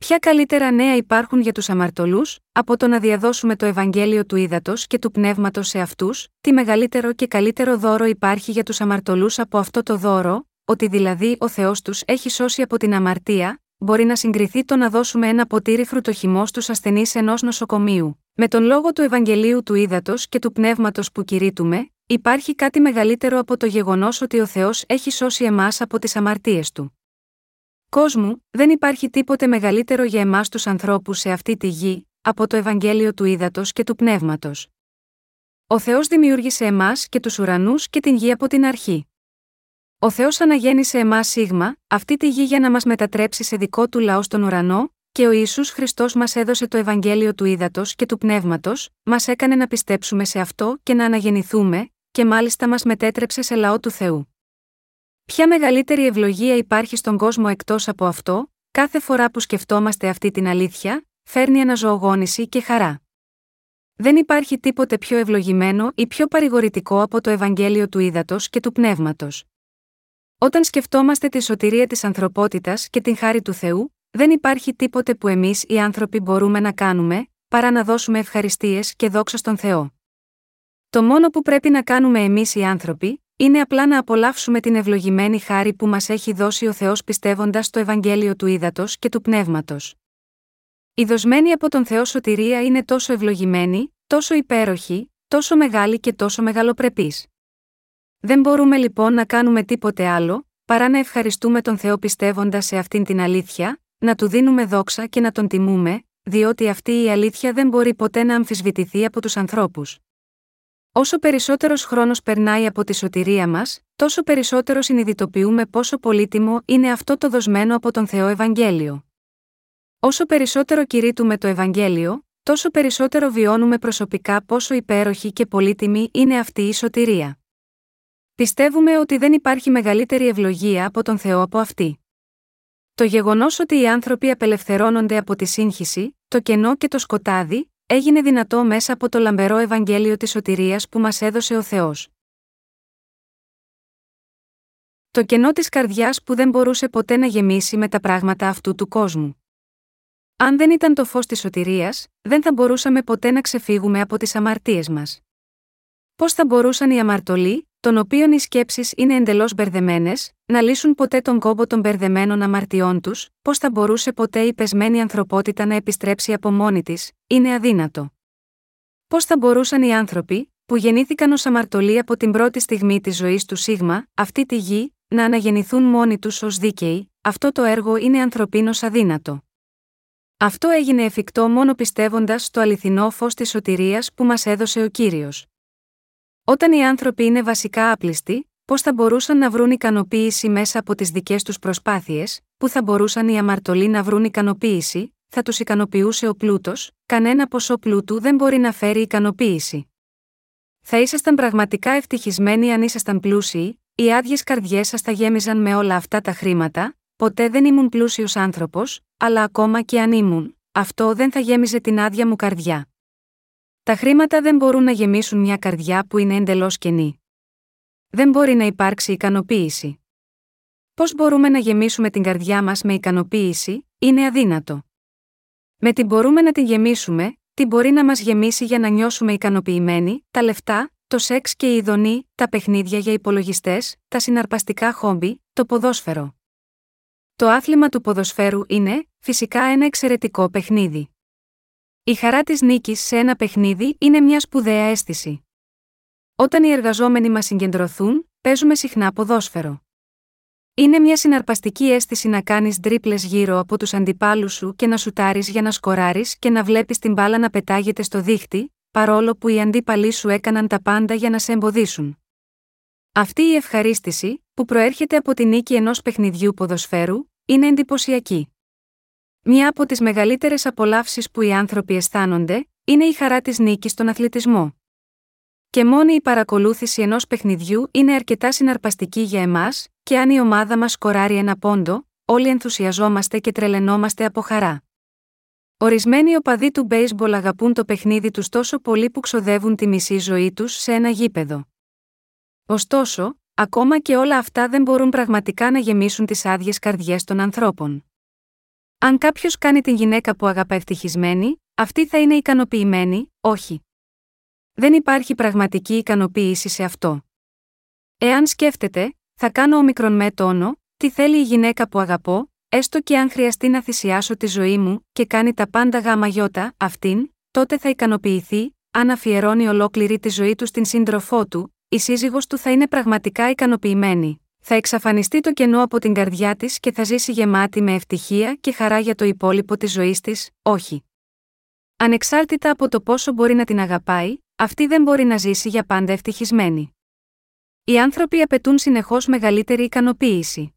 Ποια καλύτερα νέα υπάρχουν για τους αμαρτωλούς, από το να διαδώσουμε το Ευαγγέλιο του Ύδατος και του Πνεύματος σε αυτούς? Τι μεγαλύτερο και καλύτερο δώρο υπάρχει για τους αμαρτωλούς από αυτό το δώρο, ότι δηλαδή ο Θεός τους έχει σώσει από την αμαρτία? Μπορεί να συγκριθεί το να δώσουμε ένα ποτήρι φρουτοχυμό στους ασθενείς ενός νοσοκομείου. Με τον λόγο του Ευαγγελίου του Ύδατος και του Πνεύματος που κηρύττουμε, υπάρχει κάτι μεγαλύτερο από το γεγονός ότι ο Θεός έχει σώσει εμάς από τις αμαρτίες του. Κόσμου, δεν υπάρχει τίποτε μεγαλύτερο για εμάς τους ανθρώπους σε αυτή τη γη, από το Ευαγγέλιο του Ύδατος και του Πνεύματος. Ο Θεός δημιούργησε εμάς και τους ουρανούς και την γη από την αρχή. Ο Θεός αναγέννησε εμάς σίγμα, αυτή τη γη για να μας μετατρέψει σε δικό του λαό στον ουρανό, και ο Ιησούς Χριστός μας έδωσε το Ευαγγέλιο του Ύδατος και του Πνεύματος, μας έκανε να πιστέψουμε σε αυτό και να αναγεννηθούμε, και μάλιστα μας μετέτρεψε σε λαό του Θεού. Ποια μεγαλύτερη ευλογία υπάρχει στον κόσμο εκτός από αυτό? Κάθε φορά που σκεφτόμαστε αυτή την αλήθεια, φέρνει αναζωογόνηση και χαρά. Δεν υπάρχει τίποτε πιο ευλογημένο ή πιο παρηγορητικό από το Ευαγγέλιο του Ύδατος και του Πνεύματος. Όταν σκεφτόμαστε τη σωτηρία της ανθρωπότητας και την χάρη του Θεού, δεν υπάρχει τίποτε που εμείς οι άνθρωποι μπορούμε να κάνουμε, παρά να δώσουμε ευχαριστίες και δόξα στον Θεό. Το μόνο που πρέπει να κάνουμε εμείς οι άνθρωποι, είναι απλά να απολαύσουμε την ευλογημένη χάρη που μας έχει δώσει ο Θεός πιστεύοντας το Ευαγγέλιο του ύδατος και του Πνεύματος. Η δοσμένη από τον Θεό σωτηρία είναι τόσο ευλογημένη, τόσο υπέροχη, τόσο μεγάλη και τόσο μεγαλοπρεπής. Δεν μπορούμε λοιπόν να κάνουμε τίποτε άλλο, παρά να ευχαριστούμε τον Θεό πιστεύοντας σε αυτήν την αλήθεια, να του δίνουμε δόξα και να τον τιμούμε, διότι αυτή η αλήθεια δεν μπορεί ποτέ να αμφισβητηθεί από τους ανθρώπους. Όσο περισσότερος χρόνος περνάει από τη σωτηρία μας, τόσο περισσότερο συνειδητοποιούμε πόσο πολύτιμο είναι αυτό το δοσμένο από τον Θεό Ευαγγέλιο. Όσο περισσότερο κηρύττουμε το Ευαγγέλιο, τόσο περισσότερο βιώνουμε προσωπικά πόσο υπέροχη και πολύτιμη είναι αυτή η σωτηρία. Πιστεύουμε ότι δεν υπάρχει μεγαλύτερη ευλογία από τον Θεό από αυτή. Το γεγονός ότι οι άνθρωποι απελευθερώνονται από τη σύγχυση, το κενό και το σκοτάδι, έγινε δυνατό μέσα από το λαμπερό Ευαγγέλιο της σωτηρίας που μας έδωσε ο Θεός. Το κενό της καρδιάς που δεν μπορούσε ποτέ να γεμίσει με τα πράγματα αυτού του κόσμου. Αν δεν ήταν το φως της σωτηρίας, δεν θα μπορούσαμε ποτέ να ξεφύγουμε από τις αμαρτίες μας. Πώς θα μπορούσαν οι αμαρτωλοί, των οποίων οι σκέψεις είναι εντελώς μπερδεμένες, να λύσουν ποτέ τον κόμπο των μπερδεμένων αμαρτιών τους, πώς θα μπορούσε ποτέ η πεσμένη ανθρωπότητα να επιστρέψει από μόνη της, είναι αδύνατο. Πώς θα μπορούσαν οι άνθρωποι, που γεννήθηκαν ως αμαρτωλοί από την πρώτη στιγμή της ζωής του σίγμα, αυτή τη γη, να αναγεννηθούν μόνοι τους ως δίκαιοι, αυτό το έργο είναι ανθρωπίνως αδύνατο. Αυτό έγινε εφικτό μόνο πιστεύοντας στο αληθινό φως της σωτηρίας που μας έδωσε ο Κύριος. Όταν οι άνθρωποι είναι βασικά άπλιστοι, πώς θα μπορούσαν να βρουν ικανοποίηση μέσα από τις δικές τους προσπάθειες, που θα μπορούσαν οι αμαρτωλοί να βρουν ικανοποίηση, θα τους ικανοποιούσε ο πλούτος, κανένα ποσό πλούτου δεν μπορεί να φέρει ικανοποίηση. Θα ήσασταν πραγματικά ευτυχισμένοι αν ήσασταν πλούσιοι, οι άδειες καρδιές σας θα γέμιζαν με όλα αυτά τα χρήματα, ποτέ δεν ήμουν πλούσιος άνθρωπος, αλλά ακόμα και αν ήμουν, αυτό δεν θα γέμιζε την άδεια μου καρδιά. Τα χρήματα δεν μπορούν να γεμίσουν μια καρδιά που είναι εντελώς κενή. Δεν μπορεί να υπάρξει ικανοποίηση. Πώς μπορούμε να γεμίσουμε την καρδιά μας με ικανοποίηση, είναι αδύνατο. Με τι μπορούμε να την γεμίσουμε, τι μπορεί να μας γεμίσει για να νιώσουμε ικανοποιημένοι, τα λεφτά, το σεξ και η ειδονή, τα παιχνίδια για υπολογιστές, τα συναρπαστικά χόμπι, το ποδόσφαιρο. Το άθλημα του ποδοσφαίρου είναι, φυσικά, ένα εξαιρετικό παιχνίδι. Η χαρά της νίκης σε ένα παιχνίδι είναι μια σπουδαία αίσθηση. Όταν οι εργαζόμενοι μας συγκεντρωθούν, παίζουμε συχνά ποδόσφαιρο. Είναι μια συναρπαστική αίσθηση να κάνεις τρίπλες γύρω από τους αντιπάλους σου και να σουτάρεις για να σκοράρεις και να βλέπεις την μπάλα να πετάγεται στο δίχτυ, παρόλο που οι αντίπαλοι σου έκαναν τα πάντα για να σε εμποδίσουν. Αυτή η ευχαρίστηση, που προέρχεται από τη νίκη ενός παιχνιδιού ποδοσφαίρου, είναι εντυπωσιακή. Μια από τις μεγαλύτερες απολαύσεις που οι άνθρωποι αισθάνονται, είναι η χαρά της νίκης στον αθλητισμό. Και μόνη η παρακολούθηση ενός παιχνιδιού είναι αρκετά συναρπαστική για εμάς, και αν η ομάδα μας σκοράρει ένα πόντο, όλοι ενθουσιαζόμαστε και τρελαινόμαστε από χαρά. Ορισμένοι οπαδοί του μπέιζμπολ αγαπούν το παιχνίδι τους τόσο πολύ που ξοδεύουν τη μισή ζωή τους σε ένα γήπεδο. Ωστόσο, ακόμα και όλα αυτά δεν μπορούν πραγματικά να γεμίσουν τις άδειες καρδιές των ανθρώπων. Αν κάποιος κάνει την γυναίκα που αγαπά ευτυχισμένη, αυτή θα είναι ικανοποιημένη, όχι. Δεν υπάρχει πραγματική ικανοποίηση σε αυτό. Εάν σκέφτεται, θα κάνω όμικρον με τόνο, τι θέλει η γυναίκα που αγαπώ, έστω και αν χρειαστεί να θυσιάσω τη ζωή μου και κάνει τα πάντα γάμα γιώτα, αυτήν, τότε θα ικανοποιηθεί, αν αφιερώνει ολόκληρη τη ζωή του στην σύντροφό του, η σύζυγος του θα είναι πραγματικά ικανοποιημένη. Θα εξαφανιστεί το κενό από την καρδιά της και θα ζήσει γεμάτη με ευτυχία και χαρά για το υπόλοιπο της ζωής της, όχι. Ανεξάρτητα από το πόσο μπορεί να την αγαπάει, αυτή δεν μπορεί να ζήσει για πάντα ευτυχισμένη. Οι άνθρωποι απαιτούν συνεχώς μεγαλύτερη ικανοποίηση.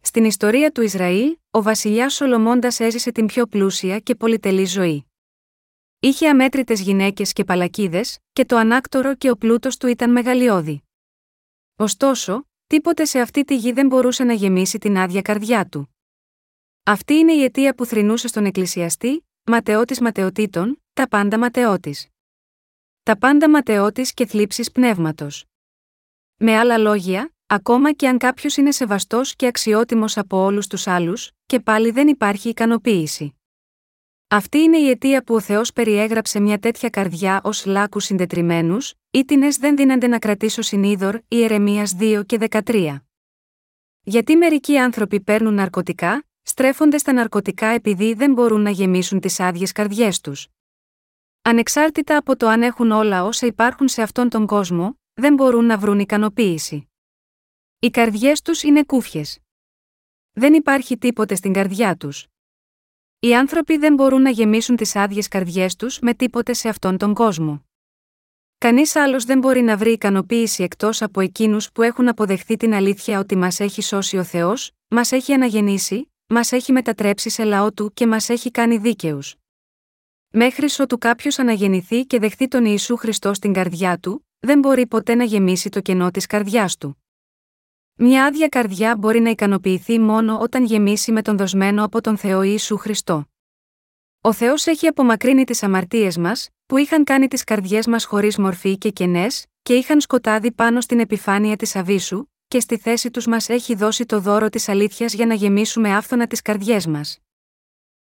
Στην ιστορία του Ισραήλ, ο βασιλιάς Σολομώντας έζησε την πιο πλούσια και πολυτελή ζωή. Είχε αμέτρητες γυναίκες και παλακίδες, και το ανάκτορο και ο πλούτος του ήταν μεγαλειώδη. Ωστόσο, τίποτε σε αυτή τη γη δεν μπορούσε να γεμίσει την άδεια καρδιά του. Αυτή είναι η αιτία που θρηνούσε στον Εκκλησιαστή, ματαιώτης ματαιωτήτων, τα πάντα ματαιώτης. Τα πάντα ματαιώτης και θλίψης πνεύματος. Με άλλα λόγια, Ακόμα και αν κάποιος είναι σεβαστός και αξιότιμος από όλους τους άλλους, και πάλι δεν υπάρχει ικανοποίηση. Αυτή είναι η αιτία που ο Θεός περιέγραψε μια τέτοια καρδιά ως λάκους συντετριμμένους, ήτινες δεν δίνανται να κρατήσω συνείδορ, Ιερεμίας δύο και δεκατρία. Γιατί μερικοί άνθρωποι παίρνουν ναρκωτικά, στρέφονται στα ναρκωτικά επειδή δεν μπορούν να γεμίσουν τις άδειες καρδιές τους. Ανεξάρτητα από το αν έχουν όλα όσα υπάρχουν σε αυτόν τον κόσμο, δεν μπορούν να βρουν ικανοποίηση. Οι καρδιές τους είναι κούφιες. Δεν υπάρχει τίποτε στην καρδιά τους. Οι άνθρωποι δεν μπορούν να γεμίσουν τις άδειες καρδιές τους με τίποτε σε αυτόν τον κόσμο. Κανείς άλλος δεν μπορεί να βρει ικανοποίηση εκτός από εκείνους που έχουν αποδεχθεί την αλήθεια ότι μας έχει σώσει ο Θεός, μας έχει αναγεννήσει, μας έχει μετατρέψει σε λαό Του και μας έχει κάνει δίκαιους. Μέχρις ότου κάποιος αναγεννηθεί και δεχθεί τον Ιησού Χριστό στην καρδιά του, δεν μπορεί ποτέ να γεμίσει το κενό της καρδιάς του. Μια άδεια καρδιά μπορεί να ικανοποιηθεί μόνο όταν γεμίσει με τον δοσμένο από τον Θεό Ιησού Χριστό. Ο Θεός έχει απομακρύνει τις αμαρτίες μας, που είχαν κάνει τις καρδιές μας χωρίς μορφή και κενές, και είχαν σκοτάδι πάνω στην επιφάνεια της αβίσου, και στη θέση τους μας έχει δώσει το δώρο της αλήθειας για να γεμίσουμε άφθονα τις καρδιές μας.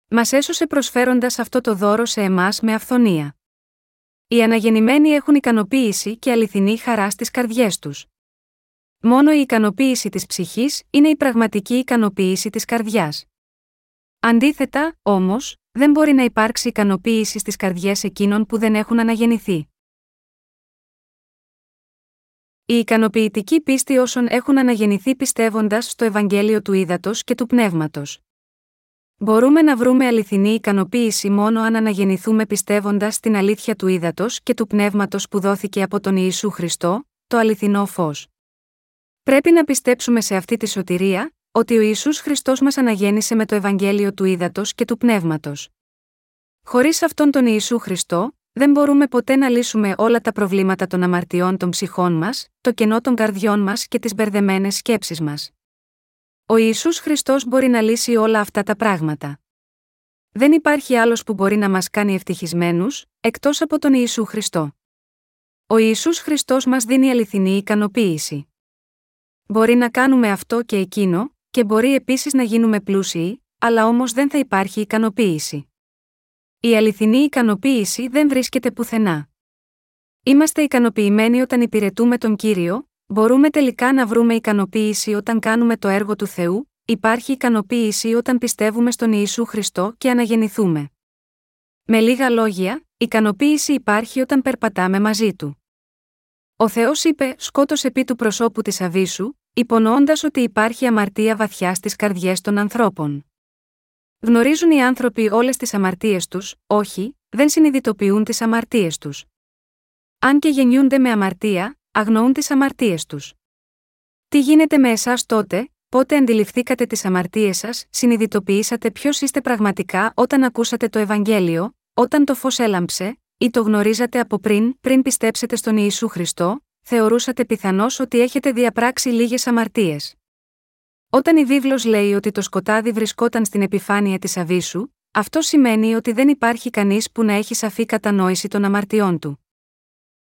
Μας έσωσε προσφέροντας αυτό το δώρο σε εμάς με αφθονία. Οι αναγεννημένοι έχουν ικανοποίηση και αληθινή χαρά στις καρδιές τους. Μόνο η ικανοποίηση της ψυχής είναι η πραγματική ικανοποίηση της καρδιάς. Αντίθετα, όμως, δεν μπορεί να υπάρξει ικανοποίηση στις καρδιές εκείνων που δεν έχουν αναγεννηθεί. Η ικανοποιητική πίστη όσων έχουν αναγεννηθεί πιστεύοντας στο Ευαγγέλιο του Ύδατος και του Πνεύματος. Μπορούμε να βρούμε αληθινή ικανοποίηση μόνο αν αναγεννηθούμε πιστεύοντας στην αλήθεια του Ύδατος και του Πνεύματος που δόθηκε από τον Ιησού Χριστό, το αληθινό φως. Πρέπει να πιστέψουμε σε αυτή τη σωτηρία, ότι ο Ιησούς Χριστός μας αναγέννησε με το Ευαγγέλιο του Ύδατος και του Πνεύματος. Χωρίς αυτόν τον Ιησού Χριστό, δεν μπορούμε ποτέ να λύσουμε όλα τα προβλήματα των αμαρτιών των ψυχών μας, το κενό των καρδιών μας και τις μπερδεμένες σκέψεις μας. Ο Ιησούς Χριστός μπορεί να λύσει όλα αυτά τα πράγματα. Δεν υπάρχει άλλος που μπορεί να μας κάνει ευτυχισμένους, εκτός από τον Ιησού Χριστό. Ο Ιησούς Χριστός μας δίνει αληθινή ικανοποίηση. Μπορεί να κάνουμε αυτό και εκείνο, και μπορεί επίσης να γίνουμε πλούσιοι, αλλά όμως δεν θα υπάρχει ικανοποίηση. Η αληθινή ικανοποίηση δεν βρίσκεται πουθενά. Είμαστε ικανοποιημένοι όταν υπηρετούμε τον Κύριο, μπορούμε τελικά να βρούμε ικανοποίηση όταν κάνουμε το έργο του Θεού, υπάρχει ικανοποίηση όταν πιστεύουμε στον Ιησού Χριστό και αναγεννηθούμε. Με λίγα λόγια, ικανοποίηση υπάρχει όταν περπατάμε μαζί Του. Ο Θεός είπε «σκότος επί του προσώπου της αβίσου», υπονοώντας ότι υπάρχει αμαρτία βαθιά στις καρδιές των ανθρώπων. Γνωρίζουν οι άνθρωποι όλες τις αμαρτίες τους, όχι, δεν συνειδητοποιούν τις αμαρτίες τους. Αν και γεννιούνται με αμαρτία, αγνοούν τις αμαρτίες τους. Τι γίνεται με εσάς τότε, πότε αντιληφθήκατε τις αμαρτίες σας, συνειδητοποιήσατε ποιος είστε πραγματικά όταν ακούσατε το Ευαγγέλιο, όταν το φως έλαμψε, ή το γνωρίζατε από πριν, πριν πιστέψετε στον Ιησού Χριστό, θεωρούσατε πιθανώς ότι έχετε διαπράξει λίγες αμαρτίες. Όταν η βίβλος λέει ότι το σκοτάδι βρισκόταν στην επιφάνεια της αβίσου, αυτό σημαίνει ότι δεν υπάρχει κανείς που να έχει σαφή κατανόηση των αμαρτιών του.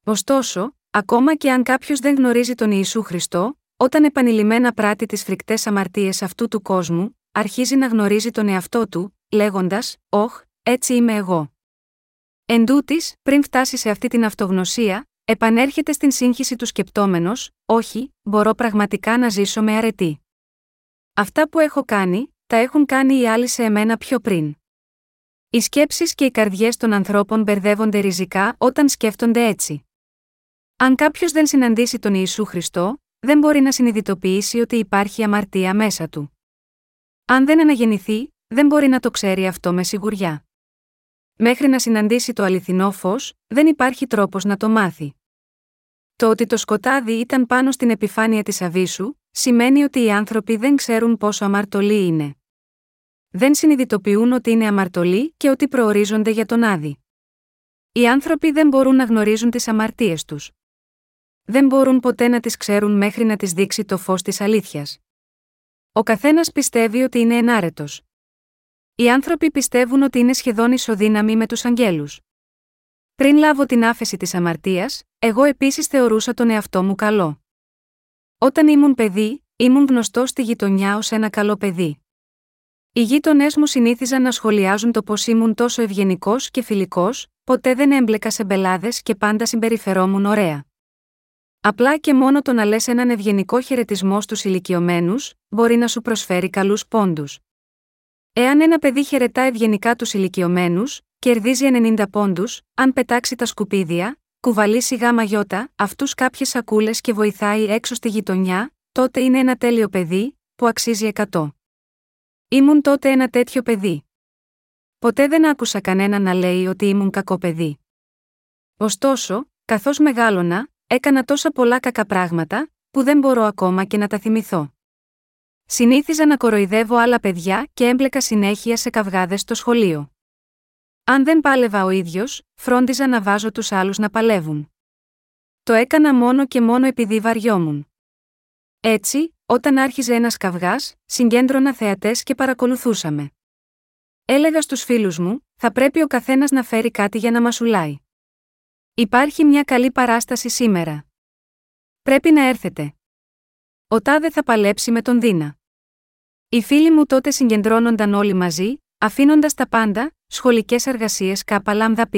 Ωστόσο, ακόμα και αν κάποιος δεν γνωρίζει τον Ιησού Χριστό, όταν επανειλημμένα πράττει τις φρικτές αμαρτίες αυτού του κόσμου, αρχίζει να γνωρίζει τον εαυτό του, λέγοντας «Ωχ, έτσι είμαι εγώ». Εν τούτοις, πριν φτάσει σε αυτή την αυτογνωσία, επανέρχεται στην σύγχυση του σκεπτόμενος, όχι, μπορώ πραγματικά να ζήσω με αρετή. Αυτά που έχω κάνει, τα έχουν κάνει οι άλλοι σε εμένα πιο πριν. Οι σκέψεις και οι καρδιές των ανθρώπων μπερδεύονται ριζικά όταν σκέφτονται έτσι. Αν κάποιος δεν συναντήσει τον Ιησού Χριστό, δεν μπορεί να συνειδητοποιήσει ότι υπάρχει αμαρτία μέσα του. Αν δεν αναγεννηθεί, δεν μπορεί να το ξέρει αυτό με σιγουριά. Μέχρι να συναντήσει το αληθινό φως, δεν υπάρχει τρόπος να το μάθει. Το ότι το σκοτάδι ήταν πάνω στην επιφάνεια της αβίσου, σημαίνει ότι οι άνθρωποι δεν ξέρουν πόσο αμαρτωλοί είναι. Δεν συνειδητοποιούν ότι είναι αμαρτωλοί και ότι προορίζονται για τον άδη. Οι άνθρωποι δεν μπορούν να γνωρίζουν τις αμαρτίες τους. Δεν μπορούν ποτέ να τις ξέρουν μέχρι να τις δείξει το φως της αλήθειας. Ο καθένας πιστεύει ότι είναι ενάρετος. Οι άνθρωποι πιστεύουν ότι είναι σχεδόν ισοδύναμοι με τους αγγέλους. Πριν λάβω την άφεση της αμαρτίας, εγώ επίσης θεωρούσα τον εαυτό μου καλό. Όταν ήμουν παιδί, ήμουν γνωστό στη γειτονιά ως ένα καλό παιδί. Οι γείτονές μου συνήθιζαν να σχολιάζουν το πως ήμουν τόσο ευγενικός και φιλικός, ποτέ δεν έμπλεκα σε μπελάδες και πάντα συμπεριφερόμουν ωραία. Απλά και μόνο το να λες έναν ευγενικό χαιρετισμό στους ηλικιωμένους, μπορεί να σου προσφέρει καλούς πόντους. Εάν ένα παιδί χαιρετά ευγενικά τους ηλικιωμένους, κερδίζει ενενήντα πόντους, αν πετάξει τα σκουπίδια, κουβαλήσει γάμα γιώτα, αυτούς κάποιες σακούλες και βοηθάει έξω στη γειτονιά, τότε είναι ένα τέλειο παιδί, που αξίζει εκατό. Ήμουν τότε ένα τέτοιο παιδί. Ποτέ δεν άκουσα κανένα να λέει ότι ήμουν κακό παιδί. Ωστόσο, καθώς μεγάλωνα, έκανα τόσα πολλά κακά πράγματα, που δεν μπορώ ακόμα και να τα θυμηθώ. Συνήθιζα να κοροϊδεύω άλλα παιδιά και έμπλεκα συνέχεια σε καυγάδες στο σχολείο. Αν δεν πάλευα ο ίδιος, φρόντιζα να βάζω τους άλλους να παλεύουν. Το έκανα μόνο και μόνο επειδή βαριόμουν. Έτσι, όταν άρχιζε ένας καυγάς, συγκέντρωνα θεατές και παρακολουθούσαμε. Έλεγα στους φίλους μου, θα πρέπει ο καθένας να φέρει κάτι για να μασουλάει. Υπάρχει μια καλή παράσταση σήμερα. Πρέπει να έρθετε. Ο τάδε θα παλέψει με τον Δίνα. Οι φίλοι μου τότε συγκεντρώνονταν όλοι μαζί, αφήνοντας τα πάντα, σχολικές εργασίες ΚΛΠ.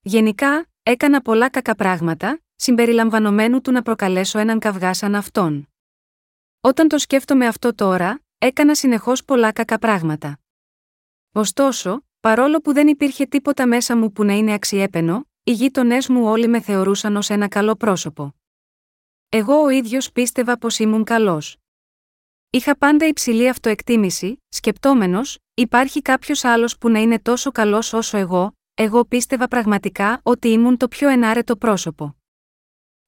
Γενικά, έκανα πολλά κακά πράγματα, συμπεριλαμβανομένου του να προκαλέσω έναν καυγά σαν αυτόν. Όταν το σκέφτομαι αυτό τώρα, έκανα συνεχώς πολλά κακά πράγματα. Ωστόσο, παρόλο που δεν υπήρχε τίποτα μέσα μου που να είναι αξιέπαινο, οι γείτονές μου όλοι με θεωρούσαν ως ένα καλό πρόσωπο. Εγώ ο ίδιος πίστευα πως ήμουν καλός. Είχα πάντα υψηλή αυτοεκτίμηση, σκεπτόμενος, υπάρχει κάποιος άλλος που να είναι τόσο καλός όσο εγώ, εγώ πίστευα πραγματικά ότι ήμουν το πιο ενάρετο πρόσωπο.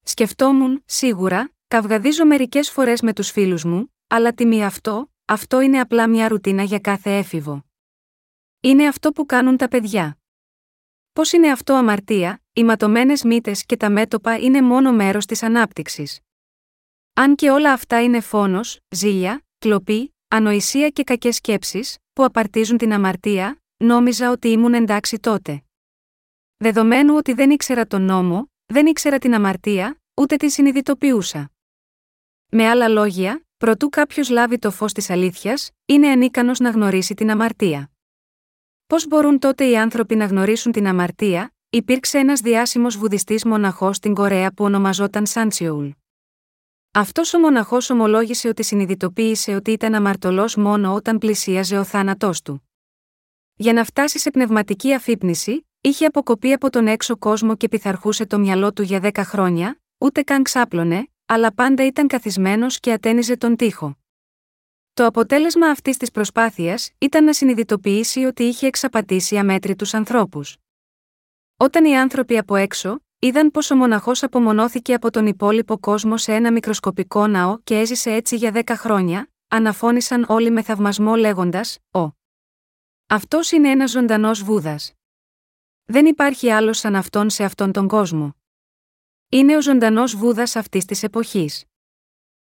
Σκεφτόμουν, σίγουρα, καυγαδίζω μερικές φορές με τους φίλους μου, αλλά τιμή αυτό, αυτό είναι απλά μια ρουτίνα για κάθε έφηβο. Είναι αυτό που κάνουν τα παιδιά. Πώς είναι αυτό αμαρτία, οι ματωμένες μύτες και τα μέτωπα είναι μόνο μέρος της ανάπτυξης. Αν και όλα αυτά είναι φόνος, ζήλια, κλοπή, ανοησία και κακές σκέψεις, που απαρτίζουν την αμαρτία, νόμιζα ότι ήμουν εντάξει τότε. Δεδομένου ότι δεν ήξερα τον νόμο, δεν ήξερα την αμαρτία, ούτε την συνειδητοποιούσα. Με άλλα λόγια, προτού κάποιος λάβει το φως της αλήθειας, είναι ανίκανος να γνωρίσει την αμαρτία. Πώς μπορούν τότε οι άνθρωποι να γνωρίσουν την αμαρτία? Υπήρξε ένας διάσημος βουδιστής μοναχός στην Κορέα που ονομαζόταν Σάντσιούλ. Αυτός ο μοναχός ομολόγησε ότι συνειδητοποίησε ότι ήταν αμαρτωλός μόνο όταν πλησίαζε ο θάνατός του. Για να φτάσει σε πνευματική αφύπνιση, είχε αποκοπεί από τον έξω κόσμο και πειθαρχούσε το μυαλό του για δέκα χρόνια, ούτε καν ξάπλωνε, αλλά πάντα ήταν καθισμένος και ατένιζε τον τοίχο. Το αποτέλεσμα αυτής της προσπάθειας ήταν να συνειδητοποιήσει ότι είχε εξαπατήσει αμέτρητους ανθρώπους. Όταν οι άνθρωποι από έξω είδαν πως ο μοναχός απομονώθηκε από τον υπόλοιπο κόσμο σε ένα μικροσκοπικό ναό και έζησε έτσι για δέκα χρόνια, αναφώνησαν όλοι με θαυμασμό λέγοντας «Ο! Αυτός είναι ένας ζωντανός Βούδας. Δεν υπάρχει άλλος σαν αυτόν σε αυτόν τον κόσμο. Είναι ο ζωντανός Βούδας αυτής της εποχής».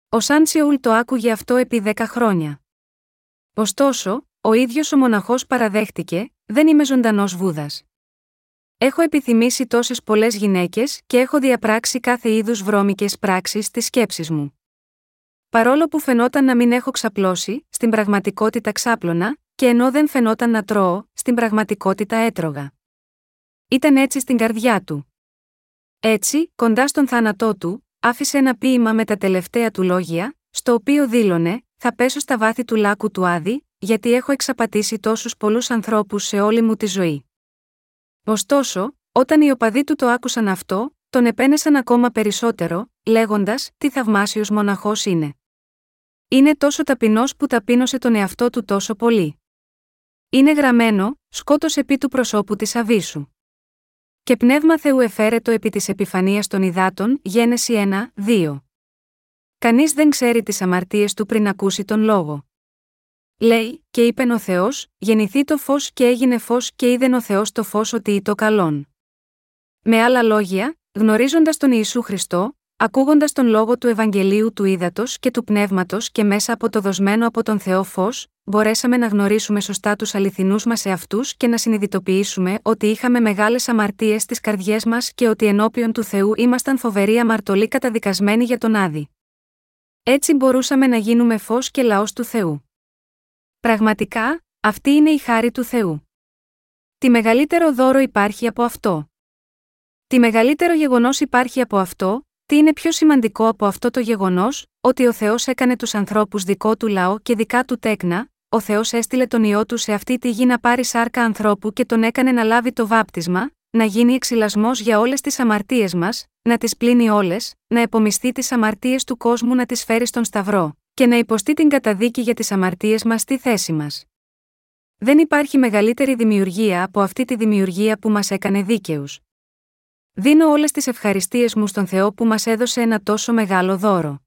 Ο Σάντσιούλ το άκουγε αυτό επί δέκα χρόνια. Ωστόσο, ο ίδιος ο μοναχός παραδέχτηκε, δεν είμαι ζωντανός Βούδας. Έχω επιθυμήσει τόσες πολλές γυναίκες και έχω διαπράξει κάθε είδους βρώμικες πράξεις στις σκέψεις μου. Παρόλο που φαινόταν να μην έχω ξαπλώσει, στην πραγματικότητα ξάπλωνα, και ενώ δεν φαινόταν να τρώω, στην πραγματικότητα έτρωγα. Ήταν έτσι στην καρδιά του. Έτσι, κοντά στον θάνατό του, άφησε ένα ποίημα με τα τελευταία του λόγια, στο οποίο δήλωνε «Θα πέσω στα βάθη του λάκου του Άδη, γιατί έχω εξαπατήσει τόσους πολλούς ανθρώπους σε όλη μου τη ζωή». Ωστόσο, όταν οι οπαδοί του το άκουσαν αυτό, τον επένεσαν ακόμα περισσότερο, λέγοντας «Τι θαυμάσιος μοναχός είναι. Είναι τόσο ταπεινός που ταπείνωσε τον εαυτό του τόσο πολύ. Είναι γραμμένο, σκότος επί του προσώπου της αβίσου. Και πνεύμα Θεού εφαίρετο επί της επιφανείας των υδάτων» Γένεση ένα, δύο. Κανείς δεν ξέρει τις αμαρτίες του πριν ακούσει τον λόγο. Λέει, και είπεν ο Θεός, γεννηθεί το φως και έγινε φως και είδεν ο Θεός το φως ότι ήτο καλόν. Με άλλα λόγια, γνωρίζοντας τον Ιησού Χριστό, ακούγοντας τον λόγο του Ευαγγελίου του Ήδατος και του Πνεύματος και μέσα από το δοσμένο από τον Θεό φως, μπορέσαμε να γνωρίσουμε σωστά τους αληθινούς μας εαυτούς και να συνειδητοποιήσουμε ότι είχαμε μεγάλες αμαρτίες στις καρδιές μας και ότι ενώπιον του Θεού ήμασταν φοβεροί αμαρτωλοί καταδικασμένοι για τον Άδη. Έτσι μπορούσαμε να γίνουμε φως και λαός του Θεού. Πραγματικά, αυτή είναι η χάρη του Θεού. Τι μεγαλύτερο δώρο υπάρχει από αυτό. Τι μεγαλύτερο γεγονός υπάρχει από αυτό, τι είναι πιο σημαντικό από αυτό το γεγονός, ότι ο Θεός έκανε τους ανθρώπους δικό του λαό και δικά του τέκνα, ο Θεός έστειλε τον Υιό του σε αυτή τη γη να πάρει σάρκα ανθρώπου και τον έκανε να λάβει το βάπτισμα, να γίνει εξυλασμός για όλες τις αμαρτίες μας, να τις πλύνει όλες, να επομισθεί τις αμαρτίες του κόσμου να τις φέρει στον Σταυρό, και να υποστεί την καταδίκη για τις αμαρτίες μας στη θέση μας. Δεν υπάρχει μεγαλύτερη δημιουργία από αυτή τη δημιουργία που μας έκανε δίκαιους. Δίνω όλες τις ευχαριστίες μου στον Θεό που μας έδωσε ένα τόσο μεγάλο δώρο.